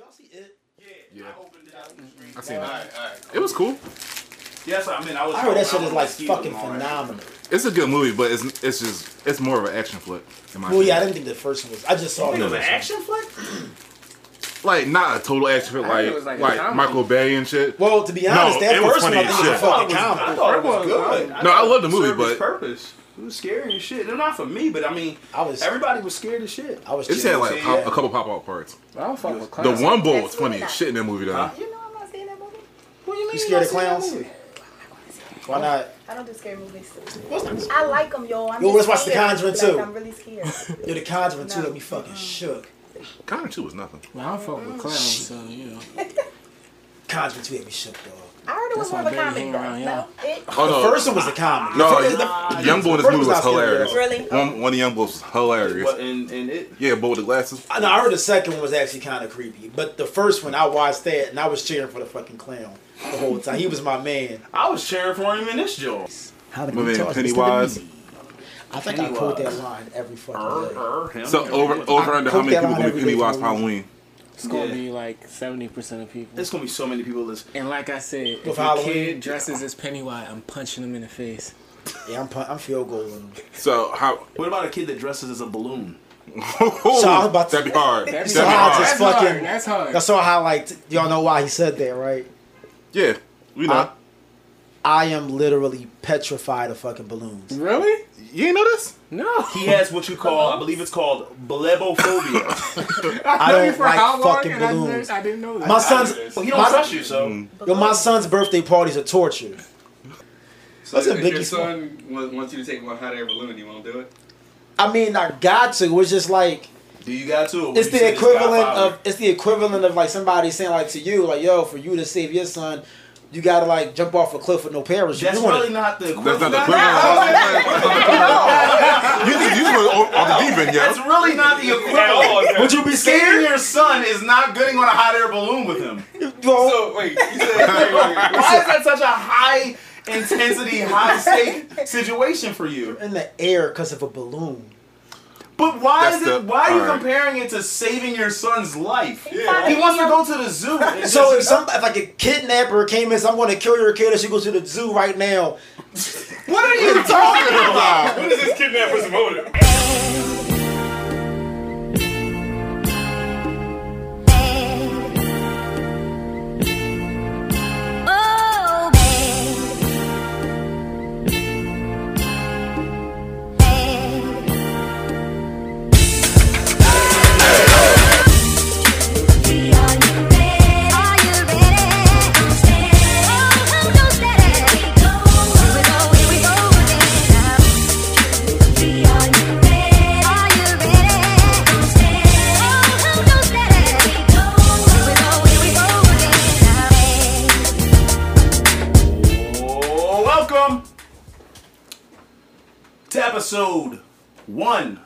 Y'all see it? Yeah. I opened it out on the screen. I seen it. All right. It was cool. Yes, I mean, I heard that shit is like fucking phenomenal. It's a good movie, but it's more of an action flick. In my opinion. Yeah, I didn't think the first one was. I just saw it. It was an action flick. Like not a total action flick, like Michael Bay and shit. Well, to be honest, that first one I think was a fucking comedy. I thought it was good. No, I love the movie, but purpose. It was scary and shit. They're not for me, but I mean, everybody was scared as shit. I was. It just had like a couple pop-out parts. I don't fuck with clowns. The one bull was funny as shit in that movie though. You know I'm not seeing that movie. What do you mean? You scared of clowns? Why not? I don't do scary movies. I like them, yo. Yo, let's watch The Conjuring 2. I'm really scared. Yo, The Conjuring 2 let me fucking shook. Conjuring 2 was nothing. Well, I don't fuck with clowns, so you know. Conjuring 2 let me shook, dog. I heard it was more of a comedy. The first one was a comedy. No, the young boy in this movie was hilarious. Really? One of the young boys was hilarious. And it? Yeah, but with the glasses. No, I heard the second one was actually kind of creepy. But the first one, I watched that and I was cheering for the fucking clown the whole time. He was my man. I was cheering for him in this job. How did we talk? Pennywise. I think Pennywise. I quote that line every fucking day. So over under how many people gonna be Pennywise Halloween? It's gonna be like 70% of people. There's gonna be so many people listening. And like I said, if a kid dresses as Pennywise, I'm punching him in the face. Yeah, I'm field goaling. So what about a kid that dresses as a balloon? That'd be hard. That's hard. That's all how like y'all know why he said that, right? Yeah, we know. I am literally petrified of fucking balloons. Really? You ain't know this? No. He has what you call, I believe it's called blebophobia. I don't like fucking balloons. I didn't know that. My son's, he don't trust you, so. Yo, my son's birthday parties are torture. So if your son wants you to take one hot air balloon, you won't do it? I mean, I got to. It was just like. Do you got to? It's the equivalent of, like somebody saying like to you, like, yo, for you to save your son, you gotta like jump off a cliff with no parachute. That's really not the equivalent. That's not the equivalent. You went off the deep end, yo. That's really not the equivalent. Would you be scared? Your son is not getting on a hot air balloon with him. So wait, you said, why is that such a high intensity, high stake situation for you? You're in the air because of a balloon. But why are you comparing it to saving your son's life? Yeah. He wants to go to the zoo. So if like a kidnapper came in, so I'm going to kill your kid, and she goes to the zoo right now. What are you talking about? What is this kidnapper's motive? Episode 1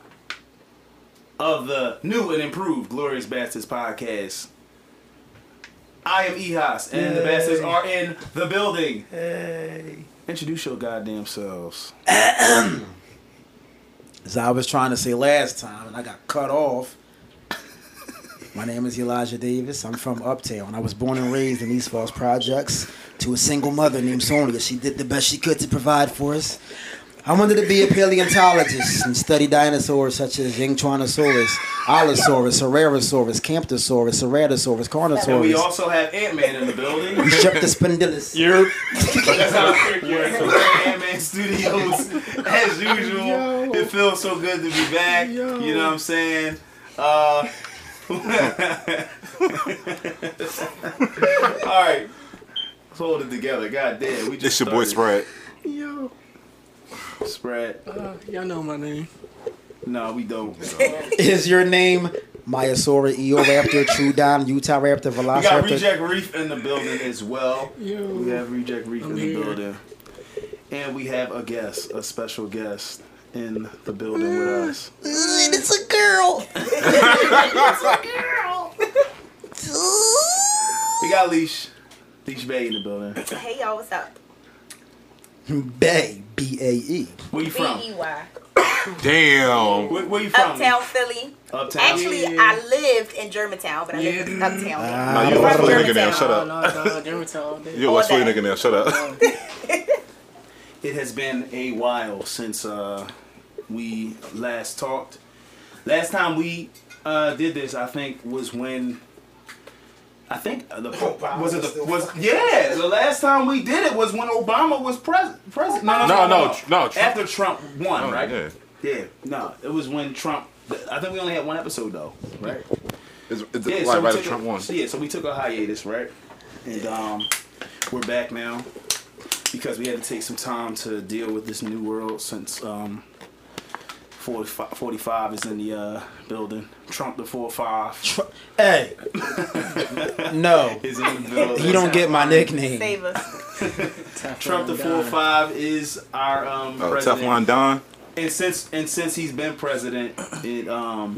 of the new and improved Glorious Bastards podcast. I am Ehas, and the Bastards are in the building. Hey. Introduce your goddamn selves. As I was trying to say last time, and I got cut off. My name is Elijah Davis. I'm from Uptown. I was born and raised in East Falls Projects to a single mother named Sonia. She did the best she could to provide for us. I wanted to be a paleontologist and study dinosaurs such as Yingtwanosaurus, Allosaurus, Ceratosaurus, Camptosaurus, Ceratosaurus, Carnosaurus. And we also have Ant-Man in the building. We shut the Spindylus. Yep. That's how we're Ant-Man Studios. As usual, it feels so good to be back. Yo. You know what I'm saying? All right. Let's hold it together. God damn. We just your boy Sprite. Yo. Spread. Y'all know my name. No, we don't. Is your name Myasaura, Eoraptor, Trudon, Utah Raptor, Velociraptor? We got Reject Reef in the building as well. Yo, we have Reject Reef in the building. And we have a guest, a special guest in the building with us. It's a girl. It's a girl. We got Leesh Bey in the building. Hey, y'all, what's up? Bay, B-A-E. Where you from? B-E-Y. Damn. Where you from? Uptown Philly. Uptown. Actually, yeah. I lived in Germantown, but I lived in Uptown. No, you're a West Philly nigga now. Shut up. No, Germantown. You're a West Philly nigga now. Shut up. It has been a while since we last talked. Last time we did this, I think, was when... I think the the last time we did it was when Obama was president. No. After Trump won, right? Yeah. It was when Trump. I think we only had one episode though, right? Right after Trump won. Yeah, so we took a hiatus, right? And we're back now because we had to take some time to deal with this new world since 45 is in the building. Trump the 45. Hey, no, is in the building. He don't get my nickname. Save us. Trump the 45 is our president. Teflon Don. And since he's been president, he's doing a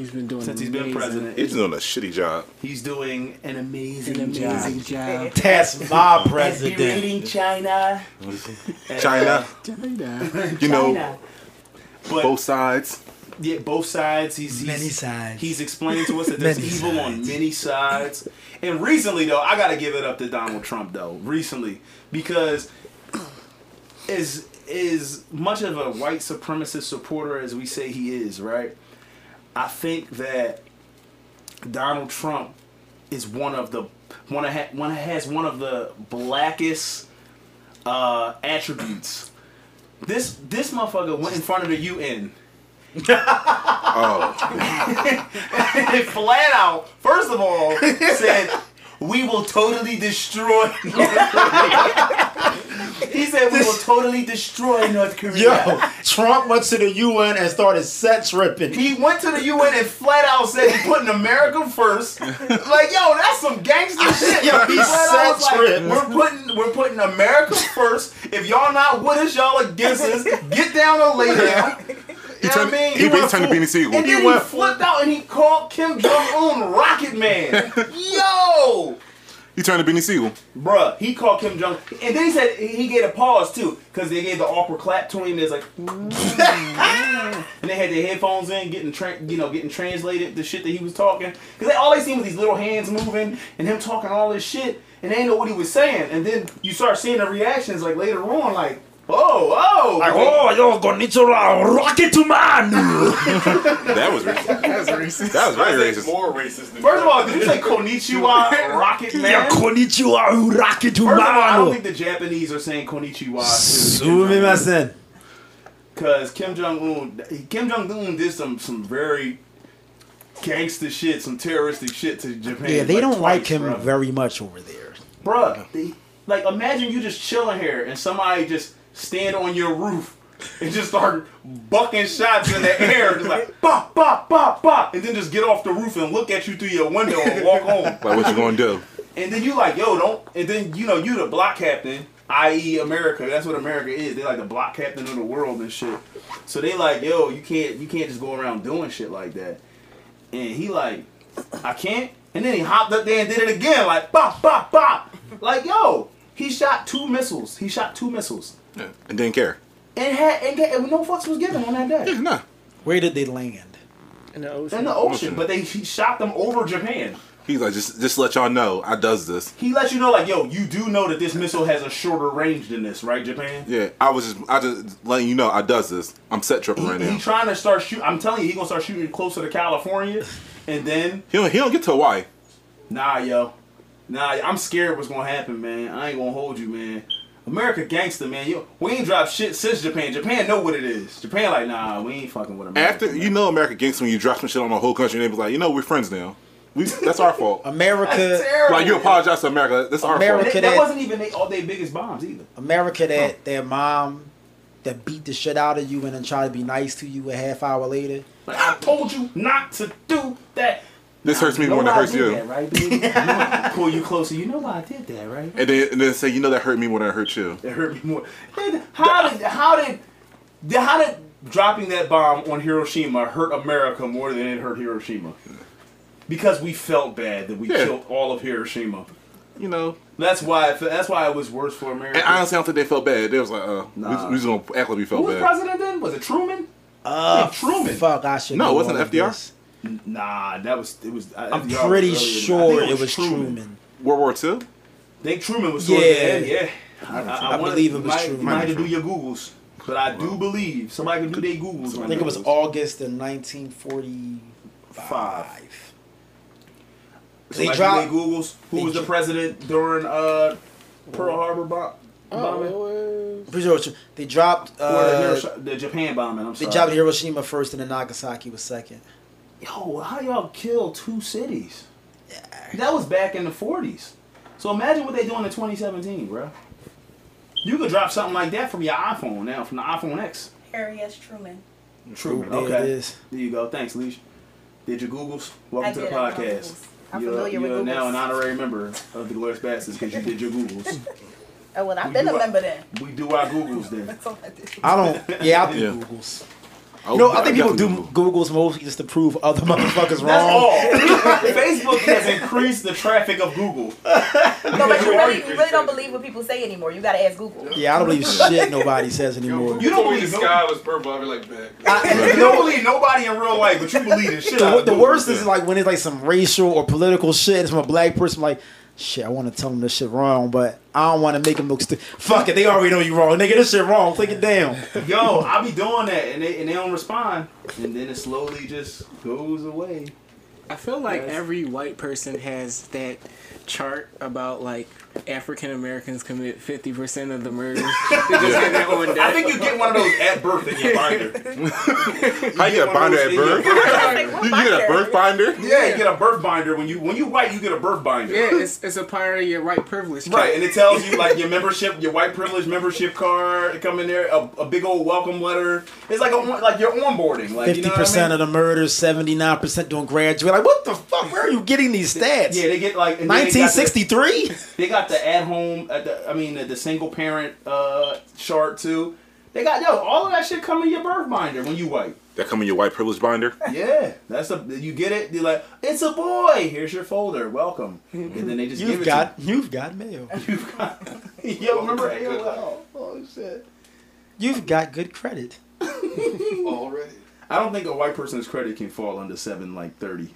shitty job. He's doing an amazing job. That's my president. He's beating China. You know. But both sides. Yeah, both sides. Many sides. He's explained to us that there's evil on many sides. And recently, though, I got to give it up to Donald Trump, though. Recently. Because as much of a white supremacist supporter as we say he is, right? I think that Donald Trump is has one of the blackest attributes. This motherfucker went in front of the UN. And flat out, first of all, said, "We will totally destroy North Korea." He said, "We will totally destroy North Korea." Yo, Trump went to the UN and started set tripping. He went to the UN and flat out said he's putting America first. Like, yo, that's some gangster shit. Yo, he flat set tripped. Like, we're putting America first. If y'all not with us, y'all against us. Get down or lay down. He flipped out and he called Kim Jong-un Rocket Man. Yo! He turned to Benny Siegel. Bruh, he called Kim Jong-un. And then he said he gave a pause, too, because they gave the awkward clap to him. It's like... and they had their headphones in, getting translated, the shit that he was talking. Because all they seen was these little hands moving and him talking all this shit. And they didn't know what he was saying. And then you start seeing the reactions, like, later on, like... yo, konnichiwa, Rocket Man. That was racist. That was very racist. More racist than First of all, did you say konnichiwa, Rocket Man? Yeah, konnichiwa, Rocket Man. I don't think the Japanese are saying konnichiwa. Sumimasen. Because Kim Jong-un did some very gangster shit, some terroristic shit to Japan. Yeah, they don't like him very much over there. Bruh, like imagine you just chilling here and somebody just stand on your roof and just start bucking shots in the air, just like pop, pop, pop, pop, and then just get off the roof and look at you through your window and walk home. Like, what you gonna do? And then you like, yo, don't. And then you the block captain, i.e. America. That's what America is. They like the block captain of the world and shit. So they like, yo, you can't just go around doing shit like that. And he like, I can't. And then he hopped up there and did it again, like pop, pop, pop, like yo. He shot two missiles. Yeah. And didn't care. And no fucks was given on that day. Yeah, nah. Where did they land? In the ocean. But he shot them over Japan. He's like, just let y'all know, I does this. He let you know, like, yo, you do know that this missile has a shorter range than this, right, Japan? Yeah, I just letting you know, I does this. I'm set tripping right now. He trying to start shooting. I'm telling you, he gonna start shooting closer to California, and then he don't get to Hawaii. Nah, yo. I'm scared what's gonna happen, man. I ain't gonna hold you, man. America gangster, man. Yo, we ain't dropped shit since Japan. Japan know what it is. Japan like, nah, we ain't fucking with America. After, you know America gangster when you drop some shit on the whole country and they be like, we're friends now. That's our fault. America. Like, you apologize to America. That's our fault. That wasn't even all their biggest bombs either. America their mom that beat the shit out of you and then try to be nice to you a half hour later. Like, I told you not to do that. This hurts me more than it hurts you. That, right, baby? Pull you closer. You know why I did that, right? And then say, that hurt me more than it hurt you. That hurt me more. How did dropping that bomb on Hiroshima hurt America more than it hurt Hiroshima? Because we felt bad that we killed all of Hiroshima. That's why it was worse for America. And honestly, I don't think they felt bad. They was like, we just gonna act like we felt bad. Who was president then? Was it Truman? Truman. Fuck, I should. No, it wasn't FDR. This. Nah, that was it. Was I'm FDR pretty was sure it was Truman. World War II. I think Truman was towards the end. Yeah. I believe it was Truman. You might have to do your Googles, but I do believe somebody can do their Googles. So I think it was August in 1945. They dropped Googles. Who was the president during Pearl Harbor bombing? They dropped the Japan bombing. I'm sorry. They dropped Hiroshima first, and then Nagasaki was second. Yo, how y'all kill two cities? Yeah. That was back in the 40s. So imagine what they doing in 2017, bro. You could drop something like that from your iPhone now, from the iPhone X. Harry S. Truman. Truman, okay. There it is. There you go. Thanks, Leesh. Did your Googles? Welcome to the podcast. I'm familiar with Googles. You're now an honorary member of the Glorious Bastards because you did your Googles. Oh, well, I've been a member then. We do our Googles then. That's all I did. I don't. Yeah, I do Googles. You know, I think people do Googles mostly just to prove other motherfuckers wrong. That's all. Facebook has increased the traffic of Google. No, but you really don't believe what people say anymore. You got to ask Google. Yeah, I don't believe shit nobody says anymore. You don't believe the sky was purple. I'll be like, you don't believe nobody in real life, but you believe in shit. The worst is like when it's like some racial or political shit. It's from a black person like, shit, I want to tell them this shit wrong, but I don't want to make them look stupid. Fuck it, they already know you wrong. Nigga, this shit wrong. Take it down. Yo, I be doing that, and they don't respond. And then it slowly just goes away. I feel like every white person has that chart about, like, African Americans commit 50% of the murders. I think you get one of those at birth in your binder. I get a binder at birth. You get a birth binder? Yeah, you get a birth binder. When you white, you get a birth binder. Yeah, it's a part of your white privilege card. Right, and it tells you like your membership, your white privilege membership card come in there, a big old welcome letter. It's like your onboarding. Like, 50% of the murders, 79% doing graduate. Like, what the fuck? Where are you getting these stats? Yeah, they get like 1963. They got the at-home, the single-parent chart, too. They got, all of that shit come in your birth binder when you white. That come in your white privilege binder? Yeah. You get it? You're like, it's a boy. Here's your folder. Welcome. And then they just give it to you. You've got mail. You've got... Yo, remember AOL? Oh, shit. You've got good credit. Already. I don't think a white person's credit can fall under 730.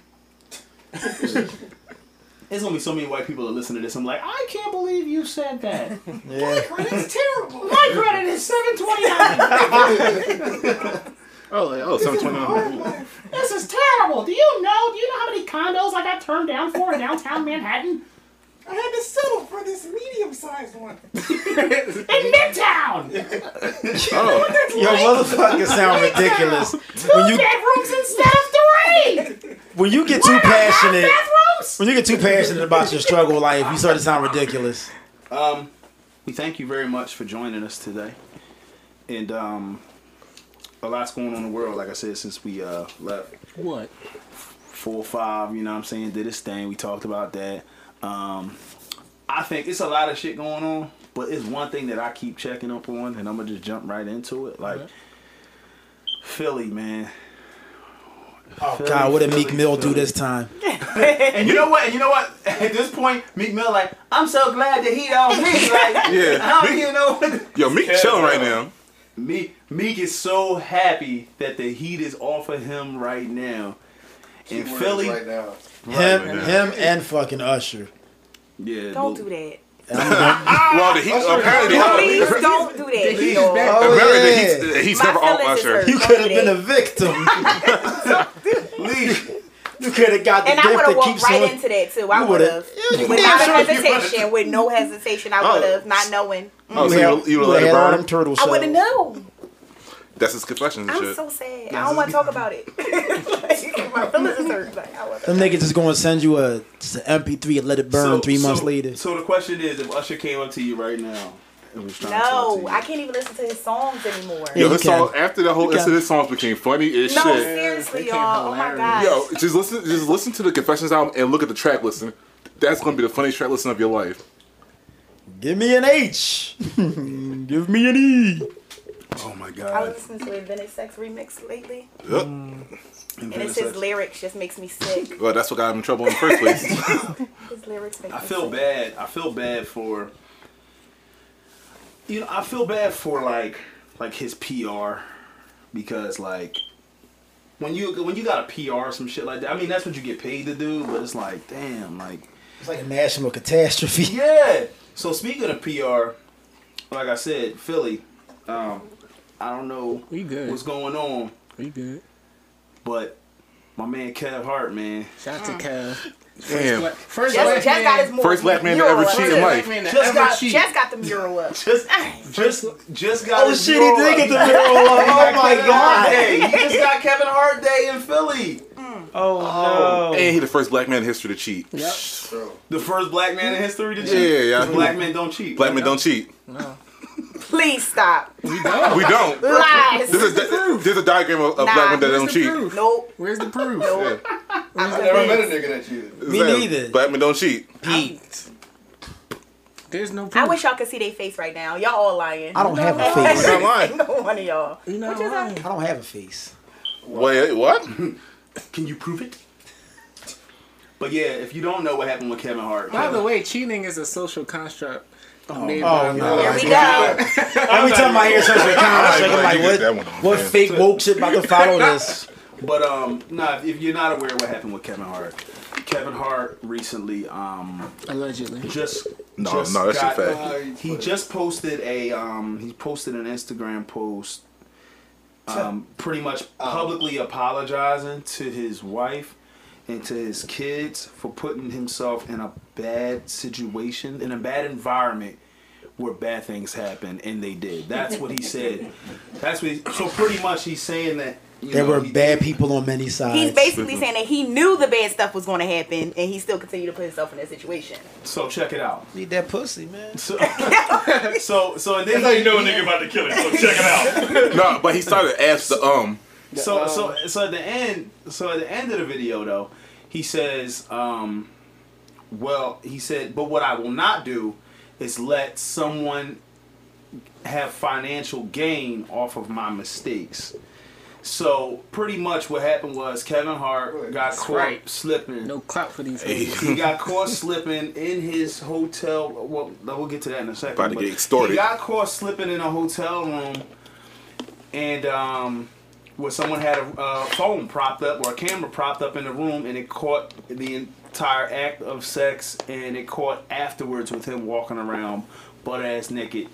There's gonna be so many white people that listen to this. I'm like, I can't believe you said that. Yeah. My credit's terrible. My credit is 729. Oh, 729. This is terrible. Do you know how many condos I got turned down for in downtown Manhattan? I had to settle for this medium-sized one. In Midtown! Oh. Your motherfuckers sound ridiculous. Two bedrooms instead of three! When you get too passionate about your struggle life, you start to sound ridiculous. We thank you very much for joining us today. And a lot's going on in the world, like I said, since we left. What? 4 or 5, you know what I'm saying, did this thing. We talked about that. I think it's a lot of shit going on, but it's one thing that I keep checking up on, and I'm going to just jump right into it. Like, Philly, man. Oh, God, what did Meek Mill do this time? And you know what? At this point, Meek Mill, like, I'm so glad that he don't hit. Like, I don't even know what. Yo, Meek chilling right now. Meek is so happy that the heat is off of him right now. In Philly. Right now. Him and fucking Usher. Yeah. Don't do that. Well, the heat. Apparently, please don't do that. The heat's never off Usher. You could have been a victim. Please. You could have got the gift that keeps on. And I would have walked right into that too. I would have. With no hesitation, I would have, not knowing. Oh, so you would have let it burn? I would have known. That's his confession. I'm so sad. I don't want to talk about it. My feelings are hurt. Them niggas just going to send you an MP3 and let it burn 3 months later. So the question is, if Usher came up to you right now, and was trying to talk to you. I can't even listen to his songs anymore. Yo, his songs after the whole incident, his songs became funny as shit. No, seriously, y'all. Oh my god. Yo, just listen to the Confessions album and look at the track listing. That's going to be the funniest track listing of your life. Give me an H. Give me an E. Oh my god. I listened to Advented Sex remix lately. Yep. And it's his lyrics just makes me sick. Well, that's what got him in trouble in the first place. His lyrics make me sick. Bad. I feel bad for like his PR because like when you got to PR some shit like that, I mean that's what you get paid to do, but it's like damn, like it's like a national catastrophe. Yeah. So speaking of PR, like I said, Philly, I don't know what's going on. We good. But my man Kevin Hart, man. Shout out to Kev. Damn. First black man to ever cheat in life. Just got the mural up. Just got the mural up. Oh shit, he did get the mural up. Oh my God. Hey, you just got Kevin Hart Day in Philly. Oh no. And he the first black man in history to cheat. Yep. Bro. The first black man in history to cheat? Yeah. Black men don't cheat. Black men don't cheat. No. Please stop. We don't. Lies. This is a diagram of black men that don't cheat. Nope. Where's the proof? Nope. Yeah. I've never met a nigga that cheated. Me neither. Black men don't cheat. Pete. There's no proof. I wish y'all could see their face right now. Y'all all lying. I don't have a face. I'm lying. Ain't no one of y'all. You're not lying. I don't have a face. Wait, what? Can you prove it? But yeah, if you don't know what happened with Kevin Hart. By the way, cheating is a social construct. Oh no. Here we go. Every time I hear social construct, I'm like, what fake woke shit about to follow this? But if you're not aware of what happened with Kevin Hart. Kevin Hart recently allegedly that's a fact. He just posted an Instagram post pretty much publicly apologizing to his wife and to his kids for putting himself in a bad situation, in a bad environment where bad things happen, and they did. That's what he said. So pretty much he's saying that there were bad people on many sides. He's basically saying that he knew the bad stuff was going to happen, and he still continued to put himself in that situation. So check it out. Need that pussy, man. So and then that's how you know a nigga about to kill him. So check it out. No, but he started to ask the So at the end of the video though, he says, but what I will not do is let someone have financial gain off of my mistakes. So pretty much what happened was Kevin Hart got caught slipping. No clout for these guys. He got caught slipping in his hotel. Well, we'll get to that in a second. About to get extorted. He got caught slipping in a hotel room, and where someone had a phone propped up or a camera propped up in the room, and it caught the entire act of sex, and it caught afterwards with him walking around butt ass naked.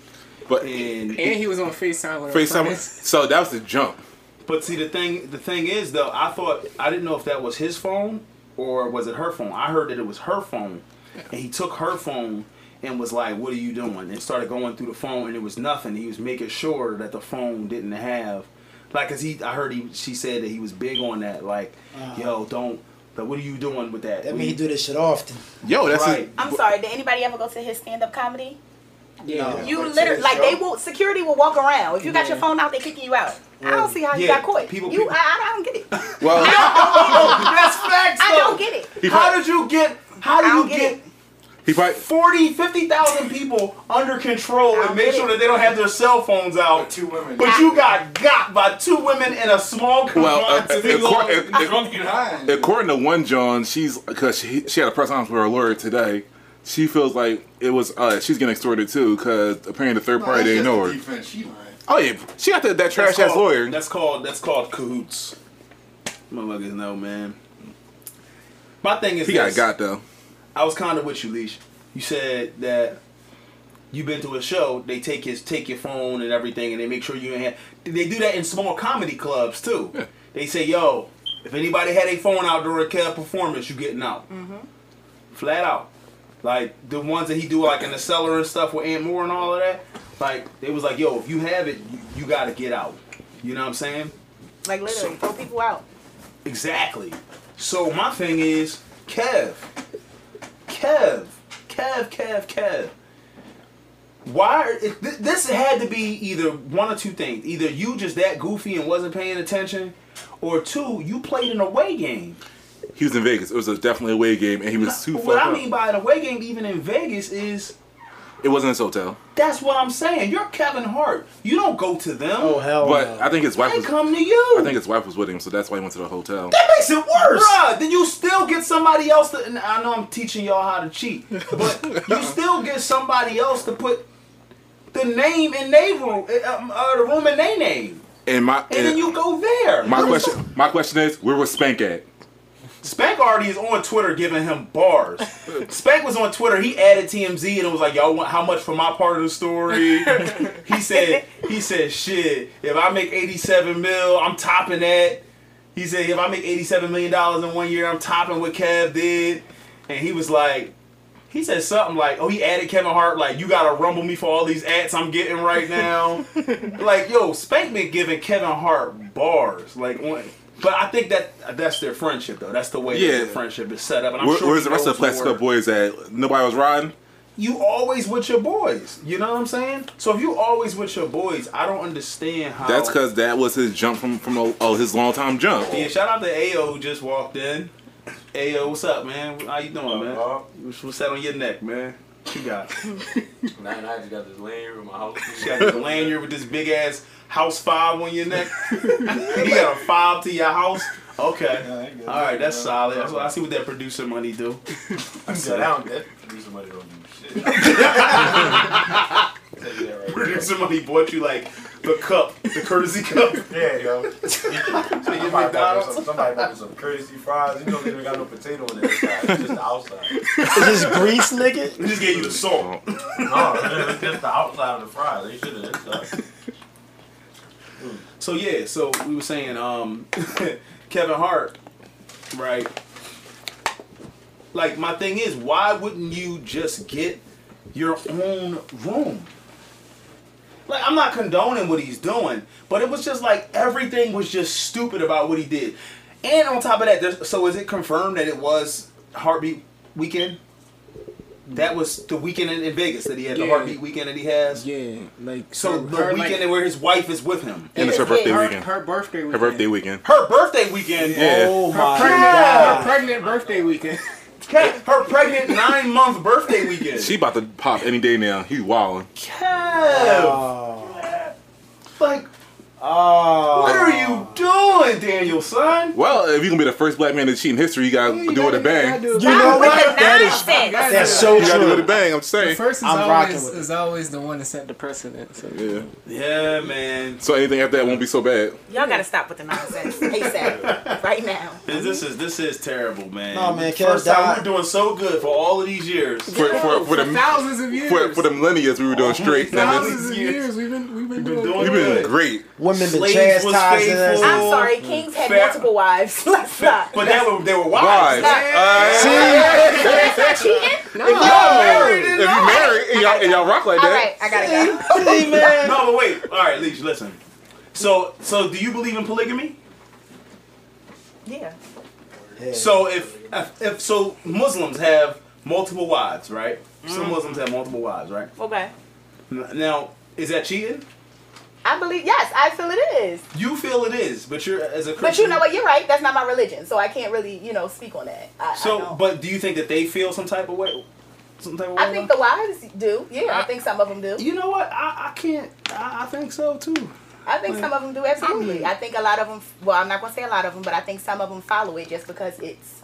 And he was on FaceTime with FaceTime. So that was the jump. But see, the thing is, though, I didn't know if that was his phone or was it her phone. I heard that it was her phone, and he took her phone and was like, "What are you doing?" And started going through the phone, and it was nothing. He was making sure that the phone didn't have, like, she said that he was big on that, like, yo, don't. Like, what are you doing with that? That means he do this shit often. Yo, that's right. I'm sorry. Did anybody ever go to his stand-up comedy? Yeah. No. You literally, like, security will walk around. If you got your phone out, they kicking you out. I don't see how you got caught. I don't get it. Well, that's facts. I don't get it. How did you get 40, 50,000 people under control and make sure that they don't have their cell phones out? But two women. But you got by two women in a small confined behind. According to one John, she had a press conference with her lawyer today. She feels like it was she's getting extorted too, because apparently the third party didn't know her. Defense, she lying. Oh yeah, she got that trash ass lawyer. That's called cahoots. Motherfuckers know, man. My thing is, he got though. I was kind of with you, Leesh. You said that you've been to a show. They take your phone and everything, and they make sure you ain't. They do that in small comedy clubs too. Yeah. They say, "Yo, if anybody had a phone out during a Kev performance, you getting out." Mm-hmm. Flat out. Like, the ones that he do, like, in the cellar and stuff with Aunt Moore and all of that, like, they was like, yo, if you have it, you got to get out. You know what I'm saying? Like, literally, throw people out. Exactly. So, my thing is, Kev. Why? This had to be either one or two things. Either you just that goofy and wasn't paying attention, or two, you played an away game. He was in Vegas. It was definitely an away game, and he was too fucked up. What I mean by an away game, even in Vegas, is... It wasn't his hotel. That's what I'm saying. You're Kevin Hart. You don't go to them. Oh, hell no. I think his wife come to you. I think his wife was with him, so that's why he went to the hotel. That makes it worse. Bruh, then you still get somebody else to... And I know I'm teaching y'all how to cheat, but you still get somebody else to put the name in their room, the room in their name. And then you go there. My question is, where was Spank at? Spank already is on Twitter giving him bars. Spank was on Twitter. He added TMZ and it was like, y'all want how much for my part of the story? He said, shit, if I make 87 mil, I'm topping that. He said, if I make $87 million in 1 year, I'm topping what Kev did. And he was like, he said something like, oh, he added Kevin Hart, like, you got to rumble me for all these ads I'm getting right now. Like, yo, Spank been giving Kevin Hart bars. Like, but I think that's their friendship, though. That's the way their friendship is set up. And I'm sure where's the rest of the Plastic Cup Boys at? Nobody was riding? You always with your boys. You know what I'm saying? So if you always with your boys, I don't understand how... That's because that was his jump from his long-time jump. Yeah, shout out to Ayo who just walked in. Ayo, what's up, man? How you doing, man? What's that on your neck, man? What you got? Man, I just got this lanyard with my house. You got this lanyard with this big-ass house 5 on your neck? You got a 5 to your house? Okay. Yeah, all right, that's solid. I see what that producer money do. I said, I don't get that producer money don't do shit. Producer money bought you like the cup, the courtesy cup. Yeah, yo. So you somebody bought some courtesy fries. You don't even got no potato on the inside. It's just the outside. Is this grease, nigga? We just gave you the salt. No, it's just the outside of the fries. They should have inside. So yeah, so we were saying, Kevin Hart, right? Like, my thing is, why wouldn't you just get your own room? Like, I'm not condoning what he's doing, but it was just like everything was just stupid about what he did. And on top of that, so is it confirmed that it was Heartbeat Weekend? That was the weekend in Vegas that he had, the Heartbeat Weekend that he has. Yeah, like so the weekend where his wife is with him, and it's her birthday weekend. Her birthday weekend. Her birthday weekend. Her birthday weekend. Yeah. Oh my God! Her pregnant birthday weekend. Kev, her pregnant 9-month birthday weekend. She about to pop any day now. He wildin'. Kev, like, what are you doing, Daniel, son? Well, if you're gonna be the first black man to cheat in history, you gotta do it a bang. You know what? That's so true. You gotta do it a bang, I'm saying. The first is always the one that set the precedent. So. Yeah. Yeah, man. So anything after that won't be so bad. Y'all gotta stop with the nonsense. ASAP. Right now. This is terrible, man. No, man. First time we were doing so good for all of these years. For thousands of years. For the millennia, we were doing straight. Thousands of years. We've been great. Women been chastising us. I'm sorry, kings had multiple wives. Let's stop. But they were wives. That's not cheating. No. If you married and y'all rock like that. All right, I gotta go. See, man. No, but wait. All right, Leesh, listen. So do you believe in polygamy? Yeah. So if Muslims have multiple wives, right? Some Muslims have multiple wives, right? Okay. Now, is that cheating? I believe, yes, I feel it is. You feel it is, but you're as a Christian. But you know what, you're right. That's not my religion, so I can't really, speak on that. But do you think that they feel some type of way? I think the wives do. Yeah, I think some of them do. You know what? I think so too. I think some of them do, absolutely. I think a lot of them, well, I'm not going to say a lot of them, but I think some of them follow it just because it's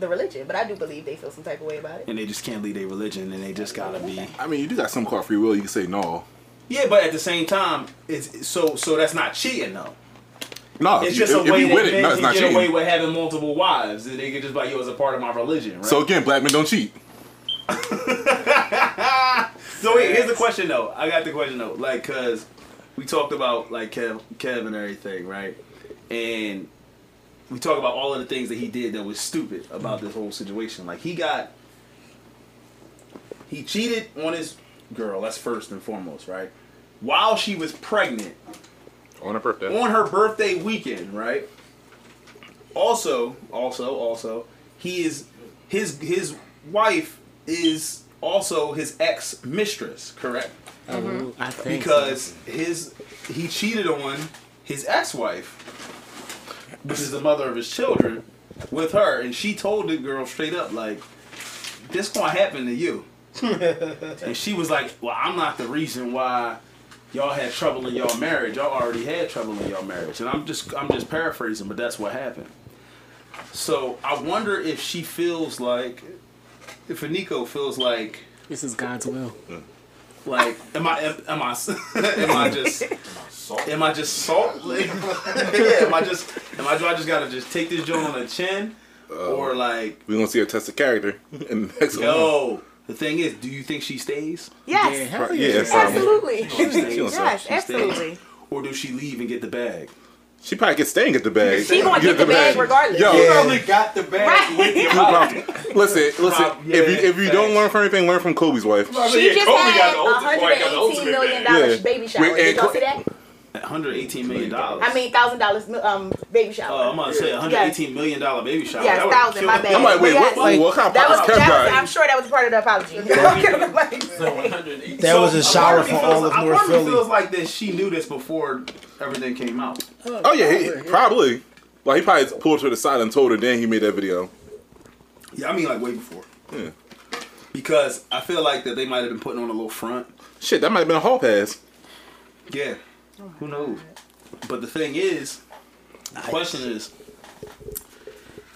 the religion. But I do believe they feel some type of way about it. And they just can't leave their religion, and they just got to be. I mean, you do got some called free will. You can say no. Yeah, but at the same time, so that's not cheating, though. No, it's just a way that they get away with having multiple wives. They can just be like, yo, it's a part of my religion, right? So again, black men don't cheat. So wait, here's the question, though. I got the question, though. Like, because we talked about, like, Kev and everything, right? And we talked about all of the things that he did that was stupid about this whole situation. Like, he cheated on his girl, that's first and foremost, right? While she was pregnant. On her birthday weekend, right? Also, his wife is also his ex-mistress, correct? I think because he cheated on his ex-wife, which is the mother of his children, with her, and she told the girl straight up, like, this gonna happen to you. And she was like, well, I'm not the reason why y'all had trouble in y'all marriage. Y'all already had trouble in y'all marriage. And I'm just paraphrasing, but that's what happened. So I wonder if she feels like, if Aniko feels like, this is God's will. Like, am I just salt? Am I just salt? Like, yeah, do I just gotta just take this joint on the chin? Or like... We're gonna see her test the character in the next one. The thing is, do you think she stays? Yes. Yeah, yes. Absolutely. Yes, absolutely. Or does she leave and get the bag? She probably could stay and get the bag. She gonna get the bag regardless. Yo, you probably got the bag with your mouth. Listen. Yeah, if you don't learn from anything, learn from Kobe's wife. She just had $118 million baby shower. Did y'all see that? $118 million. I mean, $1,000 baby shower. Oh, I'm gonna say $118 million baby shower. Yeah, $1,000. My bad. I'm like, wait, what kind of that was, I'm sure that was part of the apology. That was a shower for all of North Philly. It feels like that she knew this before everything came out. Oh yeah, probably. Like he probably pulled her to the side and told her. Then he made that video. Yeah, I mean, like way before. Yeah. Because I feel like that they might have been putting on a little front. Shit, that might have been a hall pass. Yeah. Who knows? But the thing is, the question is,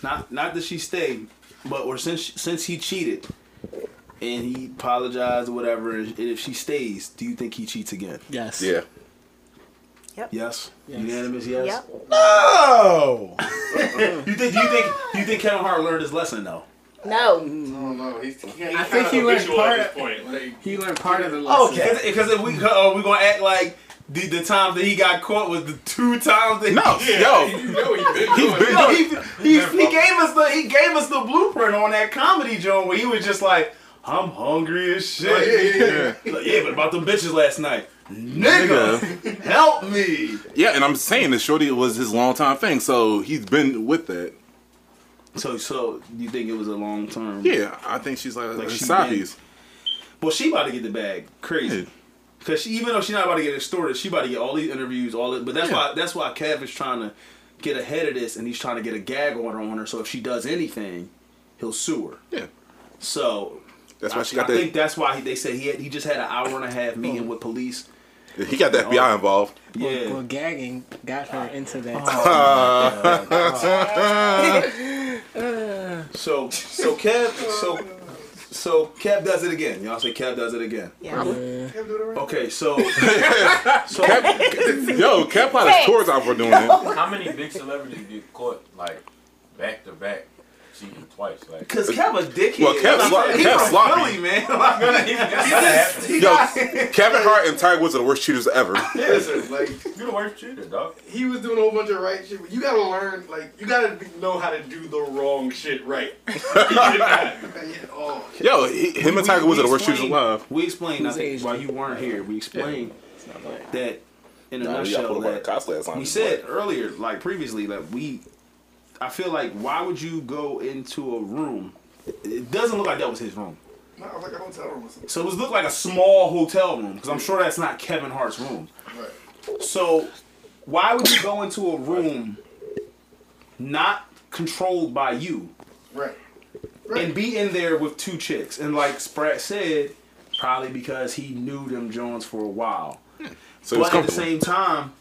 not that she stayed, but or since he cheated and he apologized or whatever, and if she stays, do you think he cheats again? Yes. Yeah. Yep. Yes. Unanimous yes? Yep. No! You think Kevin Hart learned his lesson though? No. I think he learned part of it. Like, he learned part of the lesson. Okay. Because if we're going to act like the time that he got caught was the two times that he gave us the blueprint on that comedy joint where he was just like, I'm hungry as shit. But about them bitches last night. Nigga, help me. Yeah, and I'm saying this shorty was his longtime thing, so he's been with that. So you think it was a long term? Yeah, I think she's like she side piece. Well, she about to get the bag crazy. Yeah. Because even though she's not about to get extorted, she about to get all these interviews, all that. But that's why Kev is trying to get ahead of this, and he's trying to get a gag order on her. So if she does anything, he'll sue her. Yeah. So that's why I think that's why they said he just had an hour and a half meeting with police. He got the FBI involved. Yeah. Well, gagging got her into that. So Kev does it again. Y'all say Kev does it again. Yeah. Okay, so Kev probably has tours out for doing it. How many big celebrities get caught like back to back? Twice, like. Because Kev a dickhead. Well, Kev's sloppy, man. Kevin Hart and Tiger Woods are the worst cheaters ever. Listen, like, you're the worst cheater, dog. He was doing a whole bunch of right shit, but you gotta learn, like, you gotta know how to do the wrong shit right. Yo, him and Tiger Woods are the worst cheaters alive. We explained why you weren't here. We explained that in a nutshell. That we said earlier, like previously, that I feel like, why would you go into a room? It doesn't look like that was his room. No, it was like a hotel room or something. So it looked like a small hotel room, because I'm sure that's not Kevin Hart's room. Right. So why would you go into a room not controlled by you? Right. And be in there with two chicks? And like Spratt said, probably because he knew them Jones for a while. So but at the same time,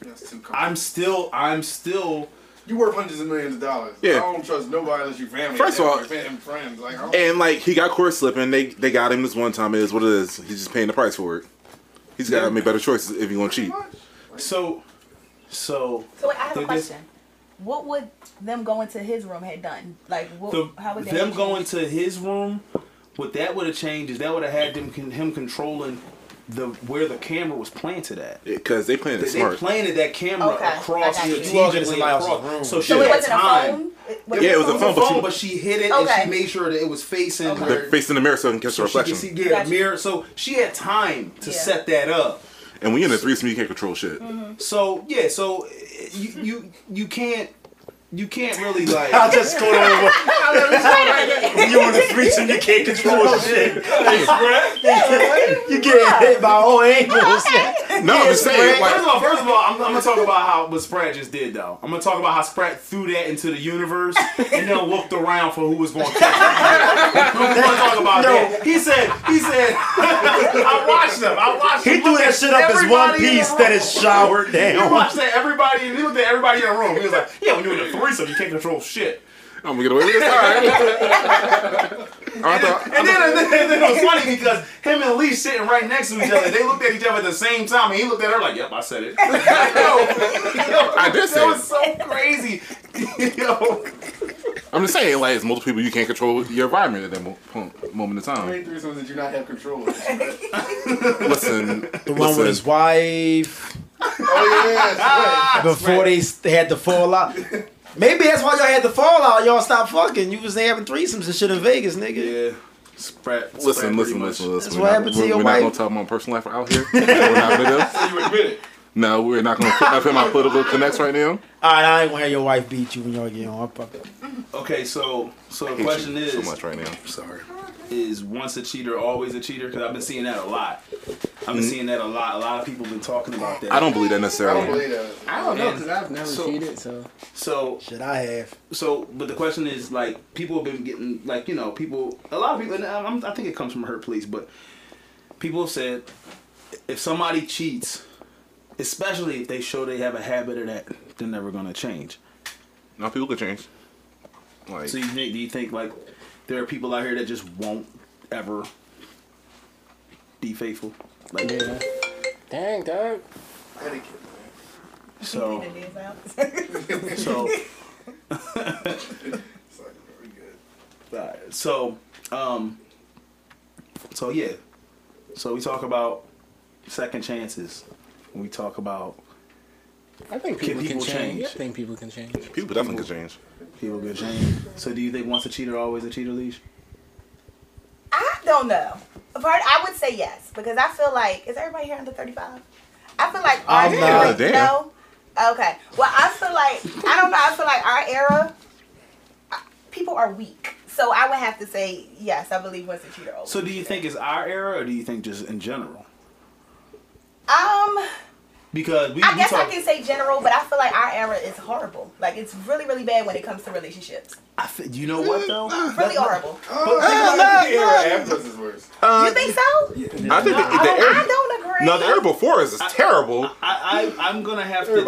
that's too comfortable. I'm still... You worth hundreds of millions of dollars. Yeah. I don't trust nobody unless you family. First of all, friends. Like he got caught slipping. They got him this one time. It is what it is. He's just paying the price for it. He's got to make better choices if you want to cheat. So wait, I have a question. What would them going to his room had done? Like how would them going to his room? What that would have changed is that would have had him controlling where the camera was planted at, because they planted smart. They planted that camera across strategically across. So it wasn't a phone. It was a phone, but she hid it and she made sure that it was facing her. Facing the mirror, so it can catch the reflection. She could see the mirror, so she had time to set that up. And when you're in a threesome, you can't control shit. Mm-hmm. So you can't really like. I'll just go over. You in a threesome, you can't control shit. You get hit by all angles. No, I'm just saying. Like, first of all, I'm gonna talk about what Spratt just did, though. I'm gonna talk about how Spratt threw that into the universe and then looked around for who was going to catch it. We're gonna talk about that. He said, I watched him. He threw that shit up as one piece that is showered down. He watched that everybody in the room. He was like, yeah, when you're in a threesome, you can't control shit. I'm gonna get away with this. All right. And then it was funny because him and Leesh sitting right next to each other. They looked at each other at the same time, and he looked at her like, "Yep, I said it." That was so crazy. Yo. I'm just saying, like, it's multiple people, you can't control your environment at that moment in time. How many threesomes did you not have control of? Listen, the one with his wife. Oh yeah, before they had the fallout. Maybe that's why y'all had the fallout. Y'all stopped fucking. You was having threesomes and shit in Vegas, nigga. Yeah. Listen. That's what happened to your wife. We're not gonna talk about my personal life out here. We're not gonna. You admit it. No, we're not going to up in my political connects right now. All right, I ain't going to have your wife beat you when y'all get on. Okay, so the question is... so much right now. Sorry. Is once a cheater, always a cheater? Because I've been seeing that a lot. I've been seeing that a lot. A lot of people have been talking about that. I don't believe that necessarily. I don't believe that. I don't know, because I've never cheated, so... should I have? So, but the question is, like, people have been getting, like, you know, people... a lot of people... and I think it comes from her place, but people have said, if somebody cheats... especially if they show they have a habit of that, they're never gonna change. No, people could change. Like, so do you think like there are people out here that just won't ever be faithful? Like, yeah. Dang, dog. So so we talk about second chances. We talk about. I think people can change. I think people can change. People definitely can change. People can change. So, do you think once a cheater, always a cheater, Leesh? I don't know. I would say yes, because I feel like, is everybody here under 35? I feel like I'm not. No. Okay. Well, I feel like I don't know. I feel like our era, people are weak. So I would have to say yes. I believe once a cheater, always. So, do you think it's our era, or do you think just in general? Because we, I can say general, but I feel like our era is horrible. Like, it's really, really bad when it comes to relationships. I feel, you know what though? Really horrible. The era after is worse. You think so? Yeah. I don't agree. No, the era before is terrible. I'm gonna have to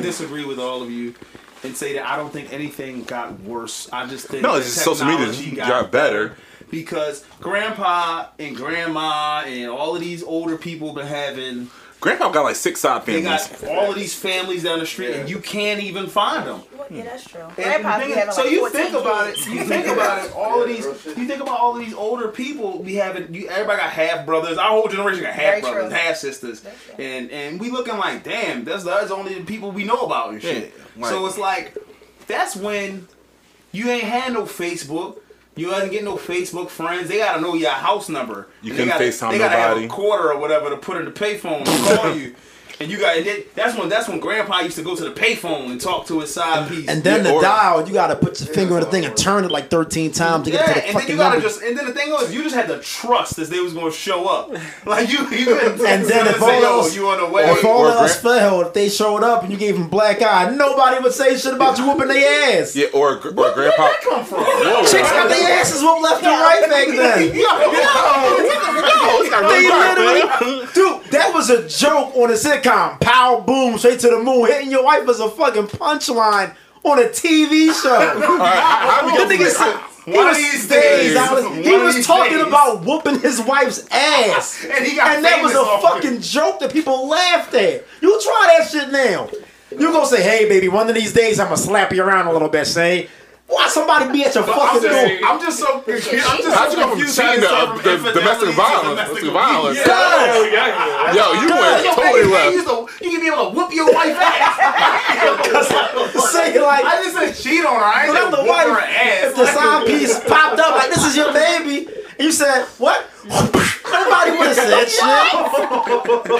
disagree with all of you and say that I don't think anything got worse. I just think social media got better. Because grandpa and grandma and all of these older people been having... grandpa got like 6 side families. They got all of these families down the street, and you can't even find them. Well, yeah, that's true. You think about all of these older people we having. Everybody got half brothers. Our whole generation got half brothers, half sisters, and we looking like, damn, that's only the people we know about and shit. Yeah, right. So it's like, that's when you ain't had no Facebook. You doesn't get no Facebook friends. They gotta know your house number. You can FaceTime nobody. They gotta have a quarter or whatever to put in the payphone to call you. And you got that's when Grandpa used to go to the payphone and talk to his side piece. And then the dial, you gotta put your finger on the thing and turn it like 13 times to get to the fucking number. And then the thing was, you just had to trust that they was gonna show up. Like you and then if all else failed, if they showed up and you gave them black eye, nobody would say shit about you whooping their ass. Yeah, or Grandpa. Where did that come from? Chicks got their asses whooped left and right back then. Dude, that was a joke on a sitcom. Pow, boom, straight to the moon. Hitting your wife was a fucking punchline on a TV show. He was talking about whooping his wife's ass. And that was a fucking joke that people laughed at. You try that shit now. You're going to say, hey, baby, one of these days I'm going to slap you around a little bit, say. Why somebody be at your fucking door? I'm just so confused. How'd you go from cheating to domestic violence? Yeah. Yo, you went totally left. You can be able to whoop your wife ass. I just said cheat on her. I ain't gonna whoop her ass. If the side piece popped up like, this is your baby, and you said, what? Nobody would have said shit.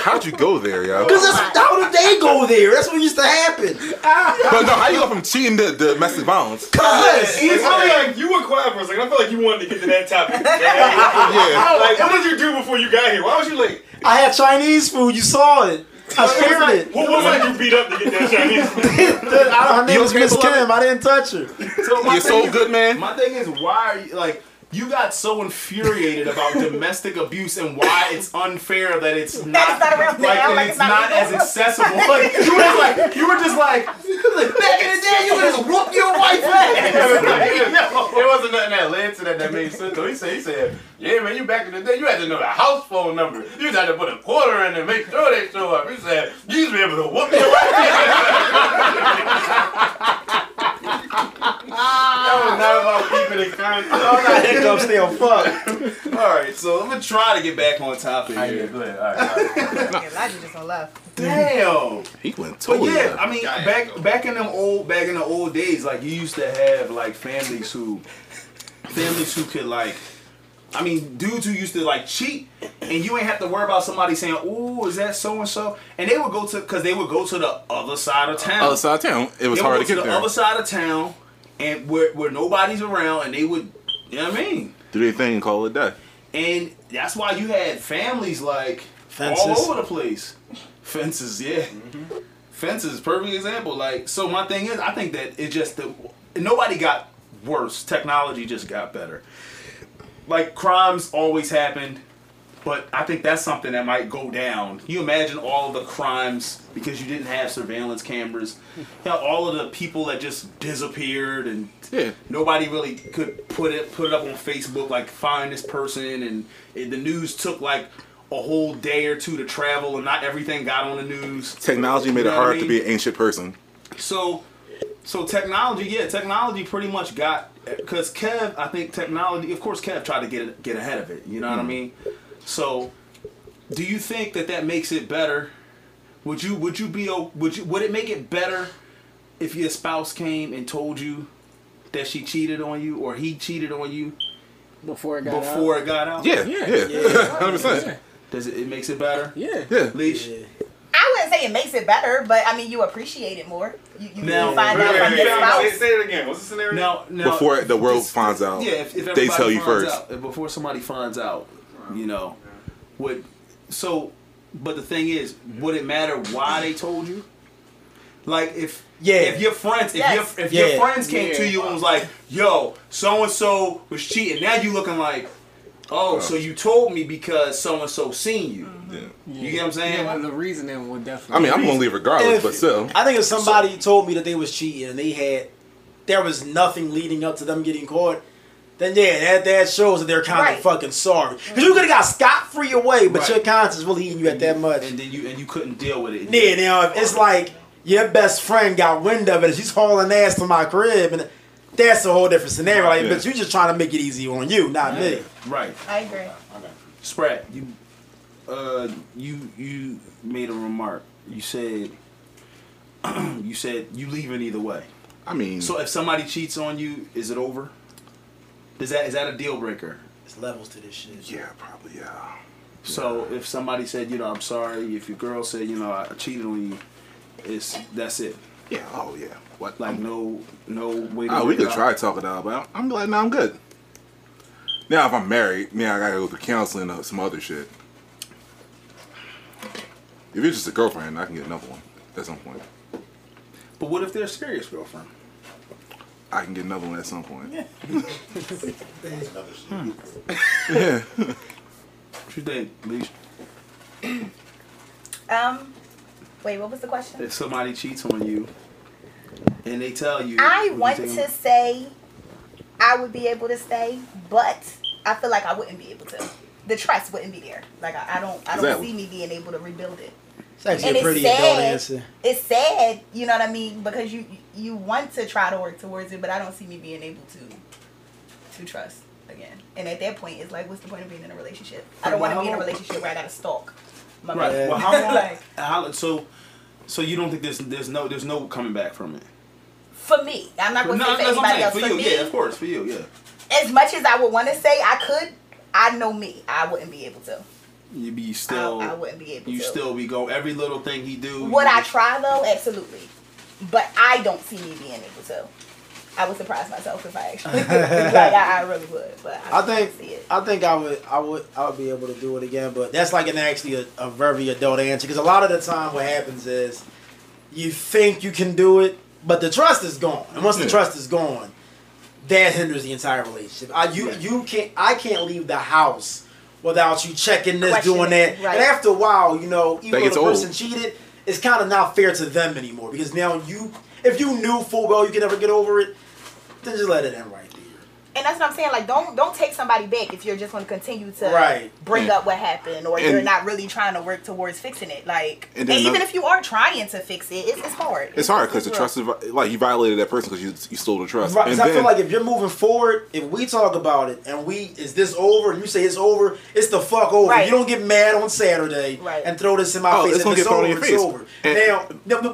How'd you go there, yo? Because how did they go there? That's what used to happen. But no, how you go from cheating to domestic violence? It's really like you were quiet for a second. I feel like you wanted to get to that topic. Like, what did you do before you got here? Why was you late? I had Chinese food. You saw it. I shared it. What was it you beat up to get that Chinese food? Her name was Miss Kim. I didn't touch her. You're so good, man. My thing is, why are you like? You got so infuriated about domestic abuse and why it's unfair that it's not as accessible. Like, you were just like back in the day you would just whoop your wife's ass. There wasn't nothing that led to that made sense. So he said, yeah man, you back in the day you had to know the house phone number. You had to put a quarter in and make sure they show up. He said, you used to be able to whoop your wife's ass. That was not about keeping it constant. All that hiccups still fucked. Alright, so I'm gonna try to get back on topic here. Alright. Elijah just on left. Damn. He went totally left. I mean, back in the old days, like you used to have like families who could like, I mean, dudes who used to like cheat, and you ain't have to worry about somebody saying, "Ooh, is that so and so?" And they would go to, because they would go to the other side of town. Other side of town. It was hard to get there. The other side of town, and where nobody's around, and they would, you know what I mean? Do their thing and call it day. And that's why you had families like fences all over the place. Fences, yeah. Mm-hmm. Fences, perfect example. Like, so my thing is, I think that it's just that nobody got worse. Technology just got better. Like, crimes always happened, but I think that's something that might go down. You imagine all the crimes because you didn't have surveillance cameras. You know, all of the people that just disappeared and nobody really could put it up on Facebook, like, find this person. And the news took, like, a whole day or two to travel, and not everything got on the news. Technology made it hard to be an ancient person. So technology pretty much got... Because Kev, I think technology... Of course, Kev tried to get ahead of it. You know what I mean? So, do you think that makes it better? Would it make it better if your spouse came and told you that she cheated on you or he cheated on you before it got out? Yeah. 100%. Does it makes it better? Yeah. Leesh? Yeah. I wouldn't say it makes it better, but I mean, you appreciate it more. You find out from your spouse. Say it again. What's the scenario? Now, before the world finds out. Yeah, if they tell you first. Before somebody finds out, you know. But the thing is, would it matter why they told you? Like if your friends came to you and was like, "Yo, so and so was cheating." Now you looking like, "Oh, so you told me because so and so seen you." You get what I'm saying? Yeah, well, the reasoning would definitely. I mean, I'm gonna leave regardless, but still. I think if somebody told me that they was cheating and there was nothing leading up to them getting caught, then that shows that they're kind of fucking sorry. Because you could have got scot-free away, but your conscience really eating you at that much, and then you couldn't deal with it. Yeah, now if it's like your best friend got wind of it, and she's hauling ass to my crib, and that's a whole different scenario. Like, but you just trying to make it easy on you, not me. Right. I agree. Okay. Spratt, you made a remark. You said you leaving either way. I mean, so if somebody cheats on you, is it over? Is that a deal breaker? It's levels to this shit. Yeah, probably. Yeah. So if somebody said, you know, I'm sorry. If your girl said, you know, I cheated on you, that's it. Yeah. Oh yeah. What? Like no way. Oh, we could try to talk it out, but I'm like, no, I'm good. Now if I'm married, man, I gotta go through counseling or some other shit. If it's just a girlfriend, I can get another one at some point. But what if they're a serious girlfriend? I can get another one at some point. Yeah. Yeah. What you think, Leesh? Wait, what was the question? If somebody cheats on you and they tell you... I want to say I would be able to stay, but I feel like I wouldn't be able to. The trust wouldn't be there. Like, I don't see me being able to rebuild it. It's actually a pretty adult answer. It's sad, you know what I mean, because you want to try to work towards it, but I don't see me being able to trust again. And at that point, it's like, what's the point of being in a relationship? I don't want to be in a relationship where I got to stalk my man. Well, how long? So you don't think there's no coming back from it? For me, I'm not going to say for anybody else. For you, me, yeah, of course, for you, yeah. As much as I would want to say I could. I know me. I wouldn't be able to. You'd be still. I wouldn't be able to. You still be go every little thing he do. Would I try though? Absolutely. But I don't see me being able to. I would surprise myself if I actually did. Like I really would. But I think I would be able to do it again. But that's like actually a very adult answer, because a lot of the time what happens is you think you can do it, but the trust is gone. And once the trust is gone, that hinders the entire relationship. I can't leave the house without you checking this, doing that. Right. And after a while, you know, even if the person cheated, it's kind of not fair to them anymore. Because now you, if you knew full well you could never get over it, then just let it end right there. And that's what I'm saying. Like, don't take somebody back if you're just going to continue to bring up what happened, or you're not really trying to work towards fixing it. Like, and even if you are trying to fix it, it's hard. It's hard because the trust is, like, you violated that person because you stole the trust. Right. Because I feel like if you're moving forward, if we talk about it and is this over? And you say it's over, it's the fuck over. Right. You don't get mad on Saturday and throw this in my face. It's, over. Now,